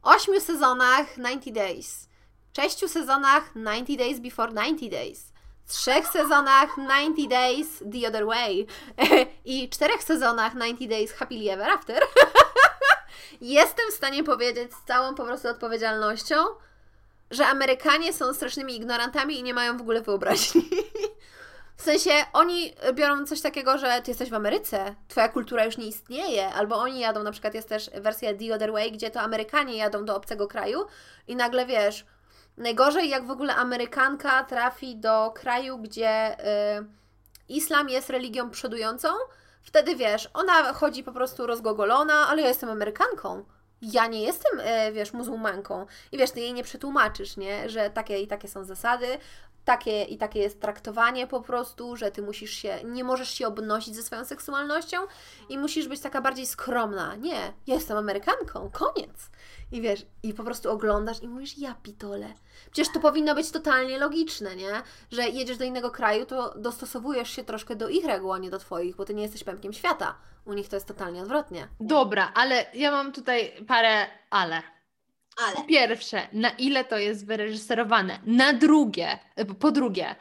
ośmiu sezonach dziewięćdziesiąt days, sześciu sezonach dziewięćdziesiąt days before dziewięćdziesiąt days, trzech sezonach dziewięćdziesiąt days the other way i czterech sezonach dziewięćdziesiąt days happily ever after jestem w stanie powiedzieć z całą po prostu odpowiedzialnością, że Amerykanie są strasznymi ignorantami i nie mają w ogóle wyobraźni. W sensie oni biorą coś takiego, że ty jesteś w Ameryce, twoja kultura już nie istnieje, albo oni jadą, na przykład jest też wersja The Other Way, gdzie to Amerykanie jadą do obcego kraju i nagle wiesz, najgorzej jak w ogóle Amerykanka trafi do kraju, gdzie y, islam jest religią przodującą, wtedy wiesz, ona chodzi po prostu rozgogolona, ale ja jestem Amerykanką. Ja nie jestem, y, wiesz, muzułmanką. I wiesz, ty jej nie przetłumaczysz, nie? Że takie i takie są zasady, takie i takie jest traktowanie po prostu, że ty musisz się, nie możesz się obnosić ze swoją seksualnością i musisz być taka bardziej skromna. Nie, ja jestem Amerykanką, koniec. I wiesz, i po prostu oglądasz i mówisz, ja pitole. Przecież to powinno być totalnie logiczne, nie? Że jedziesz do innego kraju, to dostosowujesz się troszkę do ich reguł, a nie do twoich, bo ty nie jesteś pępkiem świata. U nich to jest totalnie odwrotnie. Dobra, ale ja mam tutaj parę ale. Ale. Po pierwsze, na ile to jest wyreżyserowane? Na drugie, po drugie,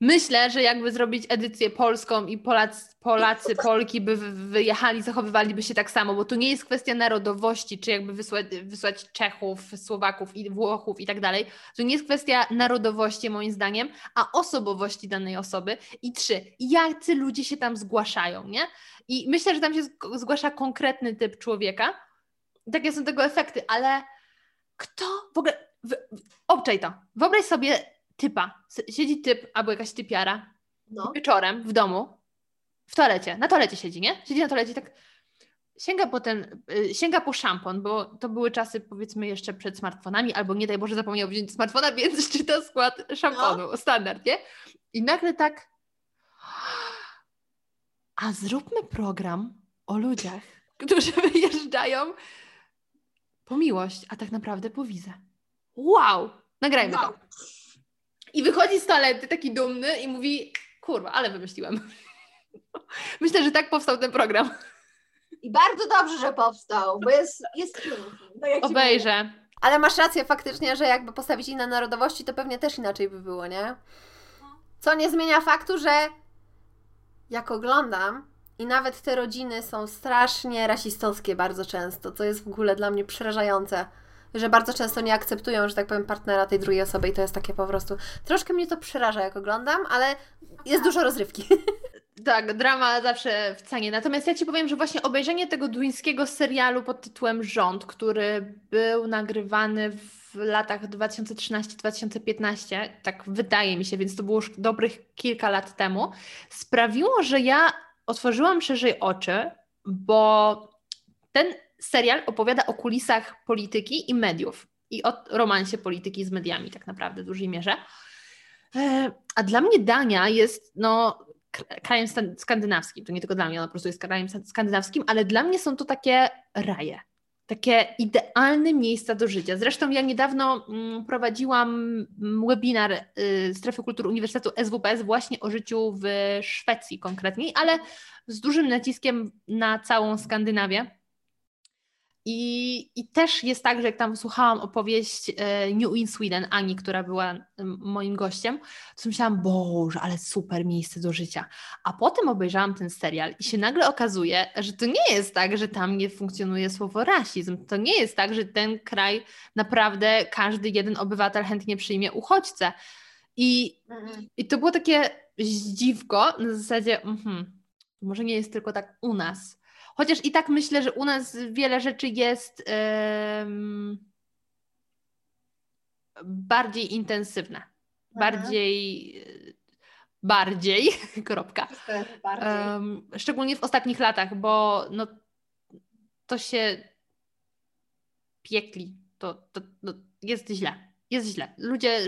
myślę, że jakby zrobić edycję polską i Polacy, Polacy Polki by wyjechali, zachowywaliby się tak samo, bo tu nie jest kwestia narodowości, czy jakby wysłać, wysłać Czechów, Słowaków i Włochów i tak dalej. To nie jest kwestia narodowości moim zdaniem, a osobowości danej osoby. I trzy, jacy ludzie się tam zgłaszają, nie? I myślę, że tam się zgłasza konkretny typ człowieka. Takie są tego efekty, ale... Kto w ogóle... Obczaj to. Wyobraź sobie typa. Siedzi typ albo jakaś typiara no. wieczorem w domu, w toalecie. Na toalecie siedzi, nie? Siedzi na toalecie i tak sięga po ten... Sięga po szampon, bo to były czasy powiedzmy jeszcze przed smartfonami albo nie daj Boże zapomniał wziąć smartfona, więc czyta skład szamponu. No. Standard, nie? I nagle tak... A zróbmy program o ludziach, którzy wyjeżdżają... Po miłość, a tak naprawdę po wizę. Wow! Nagrajmy wow. to. I wychodzi z toalety taki dumny i mówi, kurwa, ale wymyśliłem. Myślę, że tak powstał ten program. I bardzo dobrze, że powstał, bo jest, jest piękny. Obejrzę. Ale masz rację faktycznie, że jakby postawić inne narodowości, to pewnie też inaczej by było, nie? Co nie zmienia faktu, że jak oglądam, i nawet te rodziny są strasznie rasistowskie bardzo często, co jest w ogóle dla mnie przerażające, że bardzo często nie akceptują, że tak powiem, partnera tej drugiej osoby i to jest takie po prostu... Troszkę mnie to przeraża, jak oglądam, ale jest dużo rozrywki. Tak, drama zawsze w cenie. Natomiast ja Ci powiem, że właśnie obejrzenie tego duńskiego serialu pod tytułem Rząd, który był nagrywany w latach dwa tysiące trzynaście dwa tysiące piętnaście, tak wydaje mi się, więc to było już dobrych kilka lat temu, sprawiło, że ja... Otworzyłam szerzej oczy, bo ten serial opowiada o kulisach polityki i mediów i o romansie polityki z mediami tak naprawdę w dużej mierze. A dla mnie Dania jest no, krajem skandynawskim, to nie tylko dla mnie, ona po prostu jest krajem skandynawskim, ale dla mnie są to takie raje, takie idealne miejsca do życia. Zresztą ja niedawno prowadziłam webinar Strefy Kultur Uniwersytetu S W P S właśnie o życiu w Szwecji konkretniej, ale z dużym naciskiem na całą Skandynawię. I, i też jest tak, że jak tam słuchałam opowieść New in Sweden, Ani, która była moim gościem, to myślałam, Boże, ale super miejsce do życia. A potem obejrzałam ten serial i się nagle okazuje, że to nie jest tak, że tam nie funkcjonuje słowo rasizm. To nie jest tak, że ten kraj naprawdę każdy jeden obywatel chętnie przyjmie uchodźcę. I, mhm. i to było takie zdziwko na zasadzie, mm-hmm, może nie jest tylko tak u nas. Chociaż i tak myślę, że u nas wiele rzeczy jest um, bardziej intensywne. Bardziej, bardziej, kropka. Bardziej. Um, szczególnie w ostatnich latach, bo no, to się piekli. To, to, to jest źle. Jest źle. Ludzie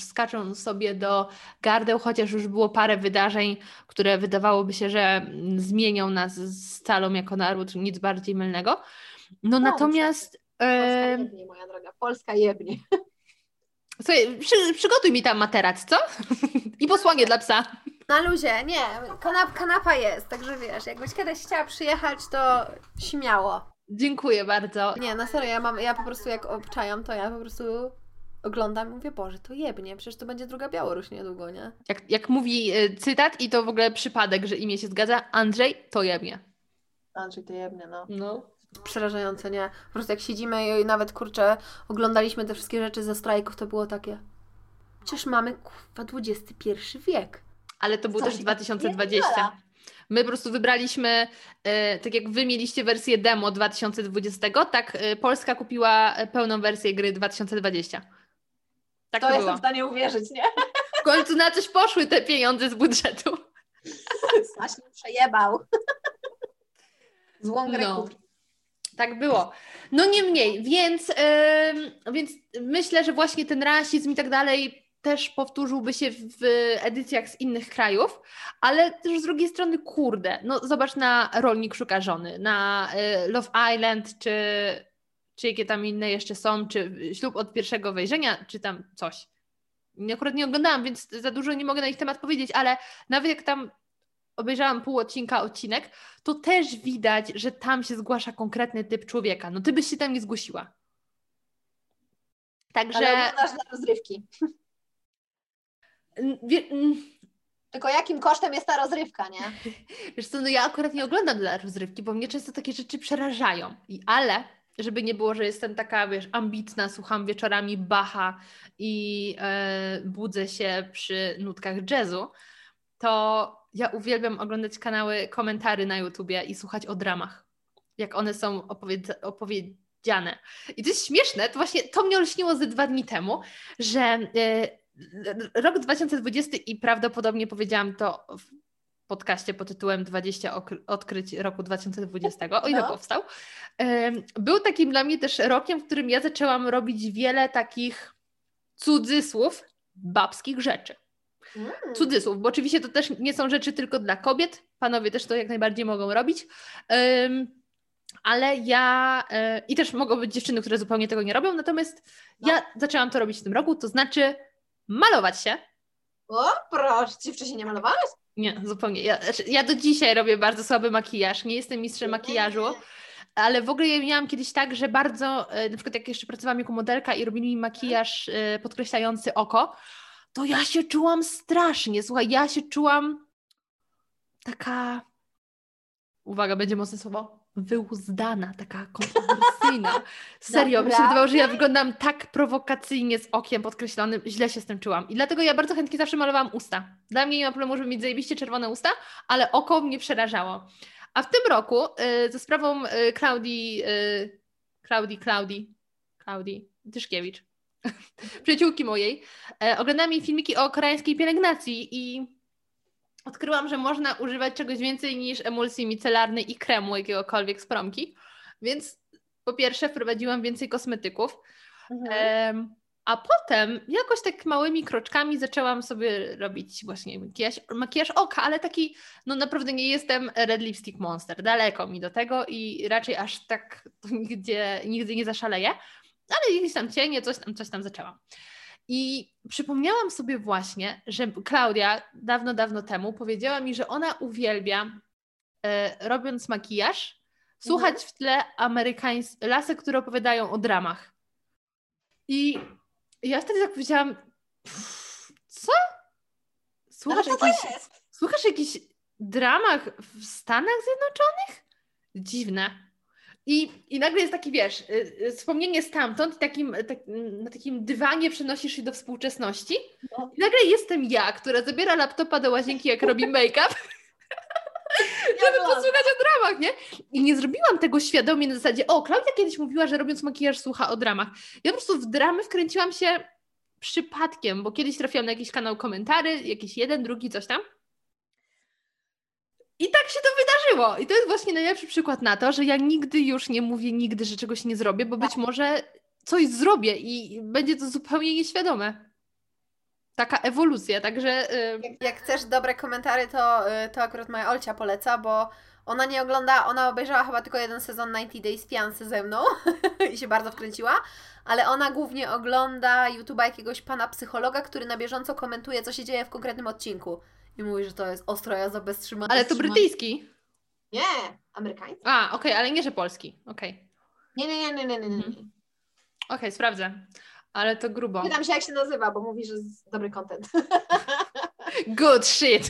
skaczą sobie do gardeł, chociaż już było parę wydarzeń, które wydawałoby się, że zmienią nas z salą jako naród, nic bardziej mylnego. No, no natomiast... Polska jebnie, moja droga. Polska jebnie. Słuchaj, przy, przygotuj mi tam materac, co? I posłanie dla psa. Na luzie, nie. Kanap, kanapa jest, także wiesz, jakbyś kiedyś chciała przyjechać, to śmiało. Dziękuję bardzo. Nie, na serio, ja, mam, ja po prostu jak obczajam, to ja po prostu... oglądam i mówię, Boże, to jebnie, przecież to będzie druga Białoruś niedługo, nie? Jak, jak mówi y, cytat i to w ogóle przypadek, że imię się zgadza, Andrzej to jebnie. Andrzej to jebnie, no. no. Przerażające, nie? Po prostu jak siedzimy i nawet, kurczę, oglądaliśmy te wszystkie rzeczy ze strajków, to było takie, przecież mamy, kurwa, dwudziesty pierwszy wiek. Ale to był też dwa tysiące dwudziesty. My po prostu wybraliśmy, e, tak jak wy mieliście wersję demo dwa tysiące dwudziestego, tak e, Polska kupiła pełną wersję gry dwa tysiące dwudziestego. Tak to, to jestem w stanie uwierzyć, nie? W końcu na coś poszły te pieniądze z budżetu. Właśnie przejebał. Złą grę no. Tak było. No niemniej, więc, yy, więc myślę, że właśnie ten rasizm i tak dalej też powtórzyłby się w edycjach z innych krajów, ale też z drugiej strony, kurde, no zobacz na Rolnik szuka żony, na y, Love Island, czy... czy jakie tam inne jeszcze są, czy Ślub od pierwszego wejrzenia, czy tam coś. Akurat nie oglądałam, więc za dużo nie mogę na ich temat powiedzieć, ale nawet jak tam obejrzałam pół odcinka, odcinek, to też widać, że tam się zgłasza konkretny typ człowieka. No ty byś się tam nie zgłosiła. Także... Ale oglądasz na rozrywki. Wie... Tylko jakim kosztem jest ta rozrywka, nie? Wiesz co, no ja akurat nie oglądam dla rozrywki, bo mnie często takie rzeczy przerażają. I ale... żeby nie było, że jestem taka, wiesz, ambitna, słucham wieczorami Bacha i yy, budzę się przy nutkach jazzu, to ja uwielbiam oglądać kanały, komentarzy na YouTubie i słuchać o dramach, jak one są opowiedz- opowiedziane. I to jest śmieszne, to właśnie to mnie olśniło ze dwa dni temu, że yy, rok dwa tysiące dwudziesty i prawdopodobnie powiedziałam to w podcaście pod tytułem dwadzieścia odkryć roku dwa tysiące dwudziestego, o ile no. powstał. Był takim dla mnie też rokiem, w którym ja zaczęłam robić wiele takich cudzysłów babskich rzeczy. Mm. Cudzysłów, bo oczywiście to też nie są rzeczy tylko dla kobiet, panowie też to jak najbardziej mogą robić, ale ja, i też mogą być dziewczyny, które zupełnie tego nie robią, natomiast no. ja zaczęłam to robić w tym roku, to znaczy malować się. O, proszę, Cię wcześniej nie malowałaś? Nie, zupełnie. Ja, ja do dzisiaj robię bardzo słaby makijaż, nie jestem mistrzem makijażu, ale w ogóle ja miałam kiedyś tak, że bardzo, na przykład jak jeszcze pracowałam jako modelka i robili mi makijaż podkreślający oko, to ja się czułam strasznie, słuchaj, ja się czułam taka, uwaga, będzie mocne słowo, wyuzdana, taka kontrowersyjna. Serio, mi się wydawało, że ja wyglądam tak prowokacyjnie z okiem podkreślonym, źle się z tym czułam. I dlatego ja bardzo chętnie zawsze malowałam usta. Dla mnie nie ma problemu, żeby mieć zajebiście czerwone usta, ale oko mnie przerażało. A w tym roku y, ze sprawą y, Klaudii, y, Klaudii, Klaudii, Klaudii Tyszkiewicz, przyjaciółki mojej, y, oglądałam jej filmiki o koreańskiej pielęgnacji i... odkryłam, że można używać czegoś więcej niż emulsji micelarnej i kremu jakiegokolwiek z promki, więc po pierwsze wprowadziłam więcej kosmetyków, mhm. a potem jakoś tak małymi kroczkami zaczęłam sobie robić właśnie makijaż, makijaż oka, ale taki, no naprawdę nie jestem Red Lipstick Monster, daleko mi do tego i raczej aż tak to nigdzie, nigdy nie zaszaleję, ale jakieś tam cienie, coś tam, coś tam zaczęłam. I przypomniałam sobie właśnie, że Klaudia dawno, dawno temu powiedziała mi, że ona uwielbia, e, robiąc makijaż, słuchać mhm. w tle amerykańskich lasek, które opowiadają o dramach. I ja wtedy tak powiedziałam, co? Słuchasz no, jakichś, słuchasz jakichś dramach w Stanach Zjednoczonych? Dziwne. I, I nagle jest taki, wiesz, wspomnienie stamtąd, takim, tak, na takim dywanie przenosisz się do współczesności. No. I nagle jestem ja, która zabiera laptopa do łazienki, jak robi make-up. żeby posłuchać o dramach, nie? I nie zrobiłam tego świadomie na zasadzie, o, Klaudia kiedyś mówiła, że robiąc makijaż słucha o dramach. Ja po prostu w dramy wkręciłam się przypadkiem, bo kiedyś trafiłam na jakiś kanał komentarzy, jakiś jeden, drugi, coś tam. I tak się to wydarzyło. I to jest właśnie najlepszy przykład na to, że ja nigdy już nie mówię nigdy, że czegoś nie zrobię, bo być może coś zrobię i będzie to zupełnie nieświadome. Taka ewolucja, także... Yy... Jak, jak chcesz dobre komentary, to, yy, to akurat moja Olcia poleca, bo ona nie ogląda, ona obejrzała chyba tylko jeden sezon dziewięćdziesiąt Days Fiancé ze mną i się bardzo wkręciła, ale ona głównie ogląda YouTube'a jakiegoś pana psychologa, który na bieżąco komentuje, co się dzieje w konkretnym odcinku. I mówi, że to jest ostra jazda bez trzymania. Ale to brytyjski? Nie, amerykański. A, okej, okay, ale nie, że polski, okej. Okay. Nie, nie, nie, nie, nie, nie. nie. Okej, okay, sprawdzę. Ale to grubo. Pytam się, jak się nazywa, bo mówi, że jest dobry content. Good shit.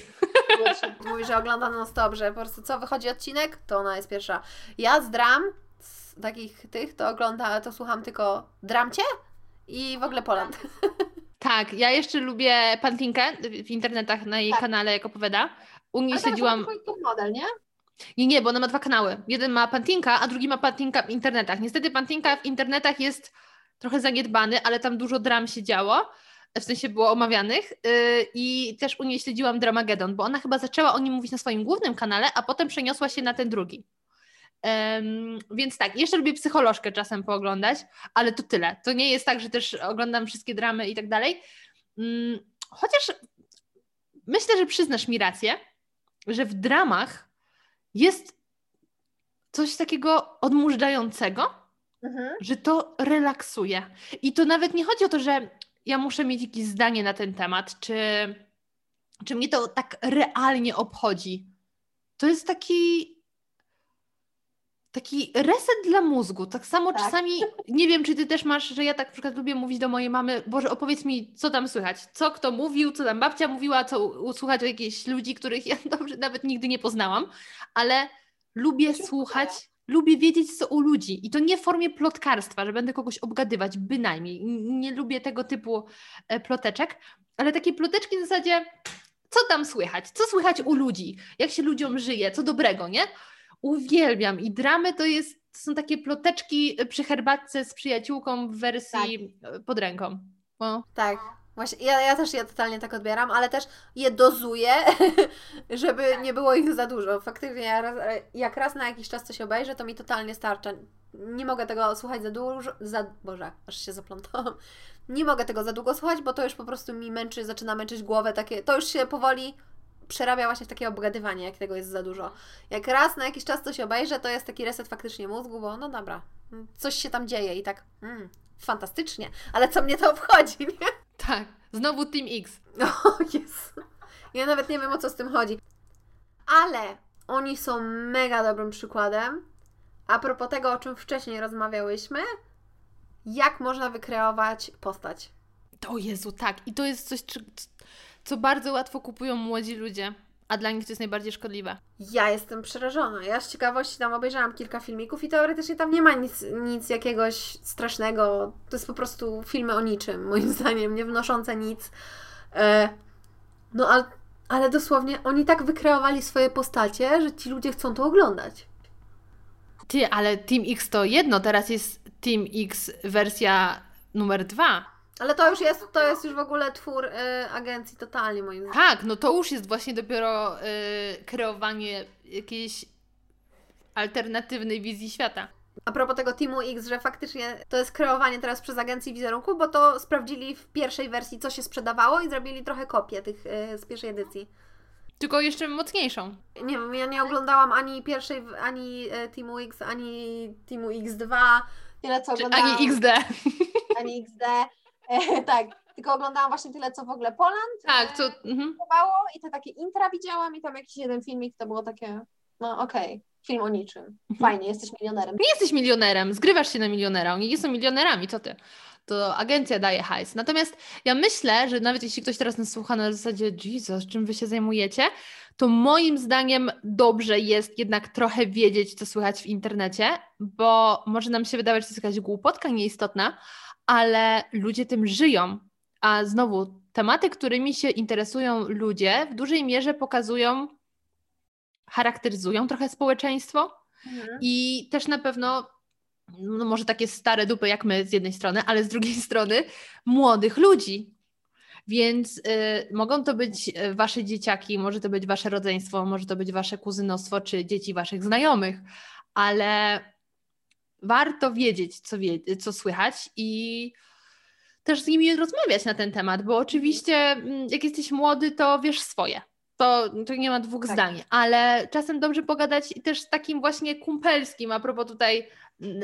Good shit. Mówi, że ogląda non-stop, że po prostu co, wychodzi odcinek, to ona jest pierwsza. Ja z dram, z takich tych, to ogląda, to słucham tylko Dramcie i w ogóle Poland. Tak, ja jeszcze lubię Pantinkę w internetach na jej tak. kanale, jak opowiada. U niej siedziłam... To model, nie? Nie, nie, bo ona ma dwa kanały. Jeden ma Pantinka, a drugi ma Pantinka w internetach. Niestety Pantinka w internetach jest... trochę zaniedbany, ale tam dużo dram się działo, w sensie było omawianych yy, i też u niej śledziłam Dramagedon, bo ona chyba zaczęła o nim mówić na swoim głównym kanale, a potem przeniosła się na ten drugi. Um, więc tak, jeszcze lubię psycholożkę czasem pooglądać, ale to tyle. To nie jest tak, że też oglądam wszystkie dramy i tak dalej. Um, chociaż myślę, że przyznasz mi rację, że w dramach jest coś takiego odmurzającego, Mhm. że to relaksuje. I to nawet nie chodzi o to, że ja muszę mieć jakieś zdanie na ten temat, czy, czy mnie to tak realnie obchodzi. To jest taki taki reset dla mózgu. Tak samo tak. czasami, nie wiem, czy ty też masz, że ja tak na przykład lubię mówić do mojej mamy, Boże, opowiedz mi, co tam słychać, co kto mówił, co tam babcia mówiła, co usłuchać o jakichś ludzi, których ja dobrze nawet nigdy nie poznałam, ale lubię to słuchać lubię wiedzieć, co u ludzi i to nie w formie plotkarstwa, że będę kogoś obgadywać, bynajmniej. Nie lubię tego typu ploteczek, ale takie ploteczki w zasadzie, co tam słychać, co słychać u ludzi, jak się ludziom żyje, co dobrego, nie? Uwielbiam i dramy to, jest, to są takie ploteczki przy herbatce z przyjaciółką w wersji tak. pod ręką. O. Tak. Właśnie, ja, ja też je totalnie tak odbieram, ale też je dozuję, żeby nie było ich za dużo. Faktycznie, ja raz, jak raz na jakiś czas coś obejrzę, to mi totalnie starcza. Nie mogę tego słuchać za dużo, za... Boże, aż się zaplątałam. Nie mogę tego za długo słuchać, bo to już po prostu mi męczy, zaczyna męczyć głowę. Takie, to już się powoli przerabia właśnie w takie obgadywanie, jak tego jest za dużo. Jak raz na jakiś czas coś obejrzę, to jest taki reset faktycznie mózgu, bo no dobra, coś się tam dzieje i tak mm, fantastycznie, ale co mnie to obchodzi, nie? Tak, znowu Team X. O, jest. Ja nawet nie wiem, o co z tym chodzi. Ale oni są mega dobrym przykładem. A propos tego, o czym wcześniej rozmawiałyśmy, jak można wykreować postać. O Jezu, tak. I to jest coś, co bardzo łatwo kupują młodzi ludzie. A dla nich to jest najbardziej szkodliwe. Ja jestem przerażona. Ja z ciekawości tam obejrzałam kilka filmików i teoretycznie tam nie ma nic, nic jakiegoś strasznego. To jest po prostu filmy o niczym, moim zdaniem, nie wnoszące nic. E, no ale, ale dosłownie oni tak wykreowali swoje postacie, że ci ludzie chcą to oglądać. Ty, ale Team X to jedno, teraz jest Team X wersja numer dwa. Ale to już jest, to jest już w ogóle twór y, agencji totalnie, moim zdaniem. Tak, no to już jest właśnie dopiero y, kreowanie jakiejś alternatywnej wizji świata. A propos tego Teamu X, że faktycznie to jest kreowanie teraz przez agencję wizerunku, bo to sprawdzili w pierwszej wersji, co się sprzedawało i zrobili trochę kopię tych y, z pierwszej edycji. Tylko jeszcze mocniejszą. Nie wiem, ja nie oglądałam ani pierwszej, ani Teamu X, ani Teamu X dwa. Tyle co oglądałam. Ani X D. Ani X D. E, tak, tylko oglądałam właśnie tyle, co w ogóle Poland. Tak, to... E, mm-hmm. I te takie intra widziałam i tam jakiś jeden filmik, to było takie, no okej, okay, film o niczym. Fajnie, jesteś milionerem. Nie jesteś milionerem, zgrywasz się na milionera, oni nie są milionerami, co ty? To agencja daje hajs. Natomiast ja myślę, że nawet jeśli ktoś teraz nas słucha na zasadzie Jesus, czym wy się zajmujecie, to moim zdaniem dobrze jest jednak trochę wiedzieć, co słychać w internecie, bo może nam się wydawać, że to jest jakaś głupotka nieistotna, ale ludzie tym żyją, a znowu tematy, którymi się interesują ludzie, w dużej mierze pokazują charakteryzują trochę społeczeństwo mhm. i też na pewno no może takie stare dupy jak my z jednej strony, ale z drugiej strony młodych ludzi. Więc y, mogą to być wasze dzieciaki, może to być wasze rodzeństwo, może to być wasze kuzynostwo czy dzieci waszych znajomych, ale warto wiedzieć, co, wie, co słychać i też z nimi rozmawiać na ten temat, bo oczywiście jak jesteś młody, to wiesz swoje. To, to nie ma dwóch tak. zdań, ale czasem dobrze pogadać i też z takim właśnie kumpelskim, a propos tutaj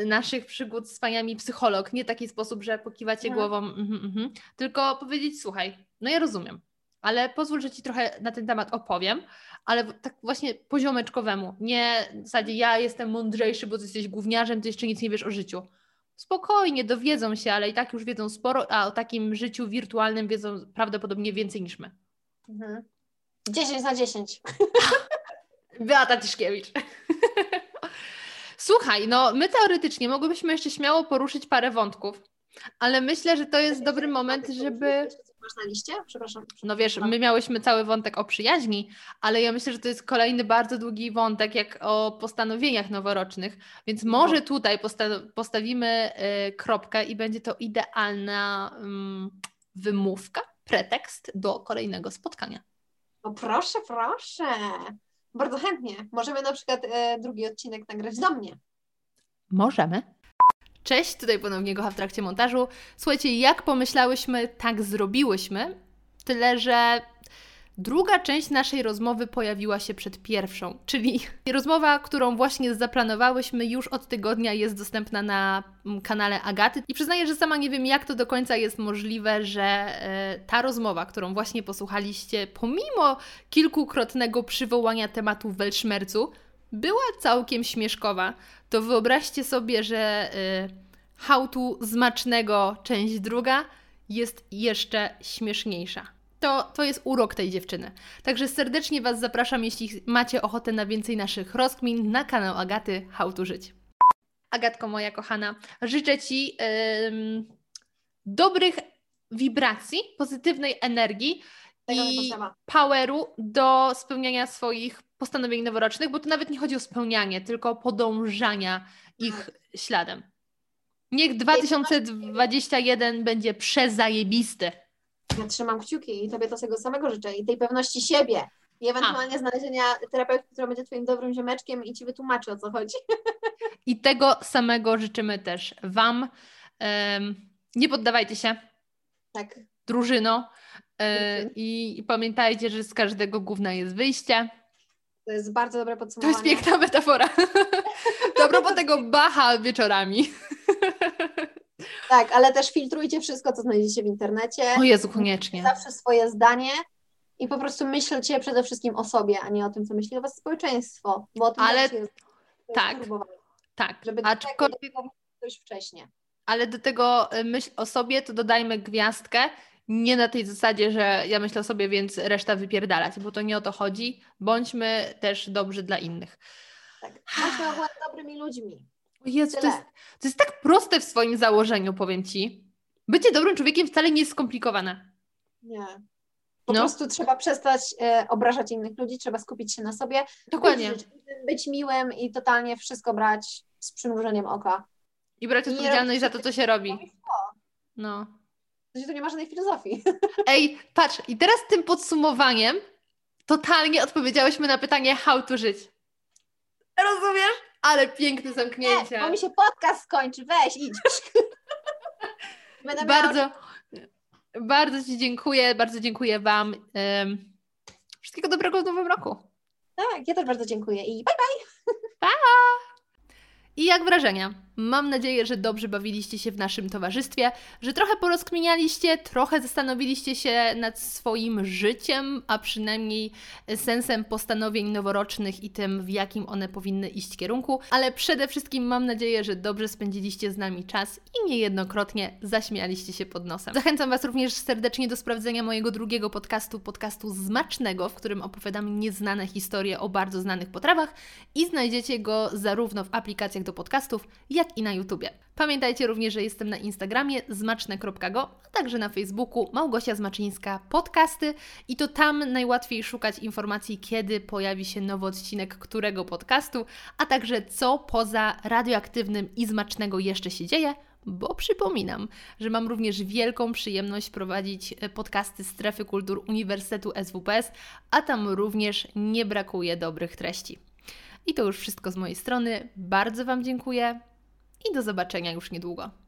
naszych przygód z paniami psycholog, nie taki sposób, że pokiwacie no. głową, mm-hmm, mm-hmm, tylko powiedzieć, słuchaj, no ja rozumiem, ale pozwól, że ci trochę na ten temat opowiem, ale tak właśnie poziomeczkowemu, nie w zasadzie ja jestem mądrzejszy, bo ty jesteś gówniarzem, ty jeszcze nic nie wiesz o życiu. Spokojnie, dowiedzą się, ale i tak już wiedzą sporo, a o takim życiu wirtualnym wiedzą prawdopodobnie więcej niż my. Mhm. dziesięć na dziesięć. Beata Tyszkiewicz. Słuchaj, no my teoretycznie mogłybyśmy jeszcze śmiało poruszyć parę wątków, ale myślę, że to jest ja dobry moment, żeby... Masz na liście? Przepraszam. No wiesz, my miałyśmy cały wątek o przyjaźni, ale ja myślę, że to jest kolejny bardzo długi wątek, jak o postanowieniach noworocznych, więc może tutaj posta- postawimy y, kropkę i będzie to idealna y, wymówka, pretekst do kolejnego spotkania. No proszę, proszę. Bardzo chętnie. Możemy na przykład e, drugi odcinek nagrać do mnie. Możemy. Cześć, tutaj ponownie Gocha w trakcie montażu. Słuchajcie, jak pomyślałyśmy, tak zrobiłyśmy. Tyle, że druga część naszej rozmowy pojawiła się przed pierwszą, czyli rozmowa, którą właśnie zaplanowałyśmy, już od tygodnia jest dostępna na kanale Agaty. I przyznaję, że sama nie wiem, jak to do końca jest możliwe, że ta rozmowa, którą właśnie posłuchaliście, pomimo kilkukrotnego przywołania tematu welszmercu, była całkiem śmieszkowa. To wyobraźcie sobie, że How to Smacznego, część druga, jest jeszcze śmieszniejsza. To, to jest urok tej dziewczyny. Także serdecznie Was zapraszam, jeśli macie ochotę na więcej naszych rozkmin, na kanał Agaty How to Żyć. Agatko moja kochana, życzę Ci yy, dobrych wibracji, pozytywnej energii tego i poweru do spełniania swoich postanowień noworocznych, bo to nawet nie chodzi o spełnianie, tylko o podążania ich śladem. Niech dwa tysiące dwudziesty pierwszy będzie przezajebisty. Ja trzymam kciuki i Tobie to tego samego życzę i tej pewności siebie i ewentualnie A. znalezienia terapeuty, która będzie Twoim dobrym ziomeczkiem i Ci wytłumaczy, o co chodzi. I tego samego życzymy też Wam. Um, nie poddawajcie się, tak. drużyno, um, i, i pamiętajcie, że z każdego gówna jest wyjście. To jest bardzo dobre podsumowanie. To jest piękna metafora. To a propos tego Bacha wieczorami. Tak, ale też filtrujcie wszystko, co znajdziecie w internecie. O Jezu, koniecznie. Zawsze swoje zdanie i po prostu myślcie przede wszystkim o sobie, a nie o tym, co myśli o Was społeczeństwo. Bo o tym ale... się tak, tak. Żeby aczkolwiek coś wcześniej. Ale do tego myśl o sobie, to dodajmy gwiazdkę. Nie na tej zasadzie, że ja myślę o sobie, więc reszta wypierdalać, bo to nie o to chodzi. Bądźmy też dobrzy dla innych. Tak, bądźmy dobrymi ludźmi. Jezu, to, jest, to jest tak proste w swoim założeniu, powiem Ci. Bycie dobrym człowiekiem wcale nie jest skomplikowane. Nie. Po no. prostu trzeba przestać e, obrażać innych ludzi, trzeba skupić się na sobie. Dokładnie. Być, być miłym i totalnie wszystko brać z przymrużeniem oka. I brać odpowiedzialność za to, co się robi. No. To nie ma żadnej filozofii. Ej, patrz, i teraz tym podsumowaniem totalnie odpowiedziałyśmy na pytanie, how to żyć. Rozumiesz? Ale piękne zamknięcie. Nie, bo mi się podcast skończy, weź, idź. Bardzo, miała... bardzo Ci dziękuję, bardzo dziękuję Wam. Um, wszystkiego dobrego w nowym roku. Tak, ja też bardzo dziękuję i bye bye. Pa! I jak wrażenia? Mam nadzieję, że dobrze bawiliście się w naszym towarzystwie, że trochę porozkminialiście, trochę zastanowiliście się nad swoim życiem, a przynajmniej sensem postanowień noworocznych i tym, w jakim one powinny iść kierunku, ale przede wszystkim mam nadzieję, że dobrze spędziliście z nami czas i niejednokrotnie zaśmialiście się pod nosem. Zachęcam Was również serdecznie do sprawdzenia mojego drugiego podcastu, podcastu Smacznego, w którym opowiadam nieznane historie o bardzo znanych potrawach i znajdziecie go zarówno w aplikacjach do podcastów, jak jak i na YouTubie. Pamiętajcie również, że jestem na Instagramie zmaczne kropka go, a także na Facebooku Małgosia Zmaczyńska Podcasty i to tam najłatwiej szukać informacji, kiedy pojawi się nowy odcinek którego podcastu, a także co poza radioaktywnym i Zmacznego jeszcze się dzieje, bo przypominam, że mam również wielką przyjemność prowadzić podcasty Strefy Kultur Uniwersytetu S W P S, a tam również nie brakuje dobrych treści. I to już wszystko z mojej strony. Bardzo Wam dziękuję. I do zobaczenia już niedługo.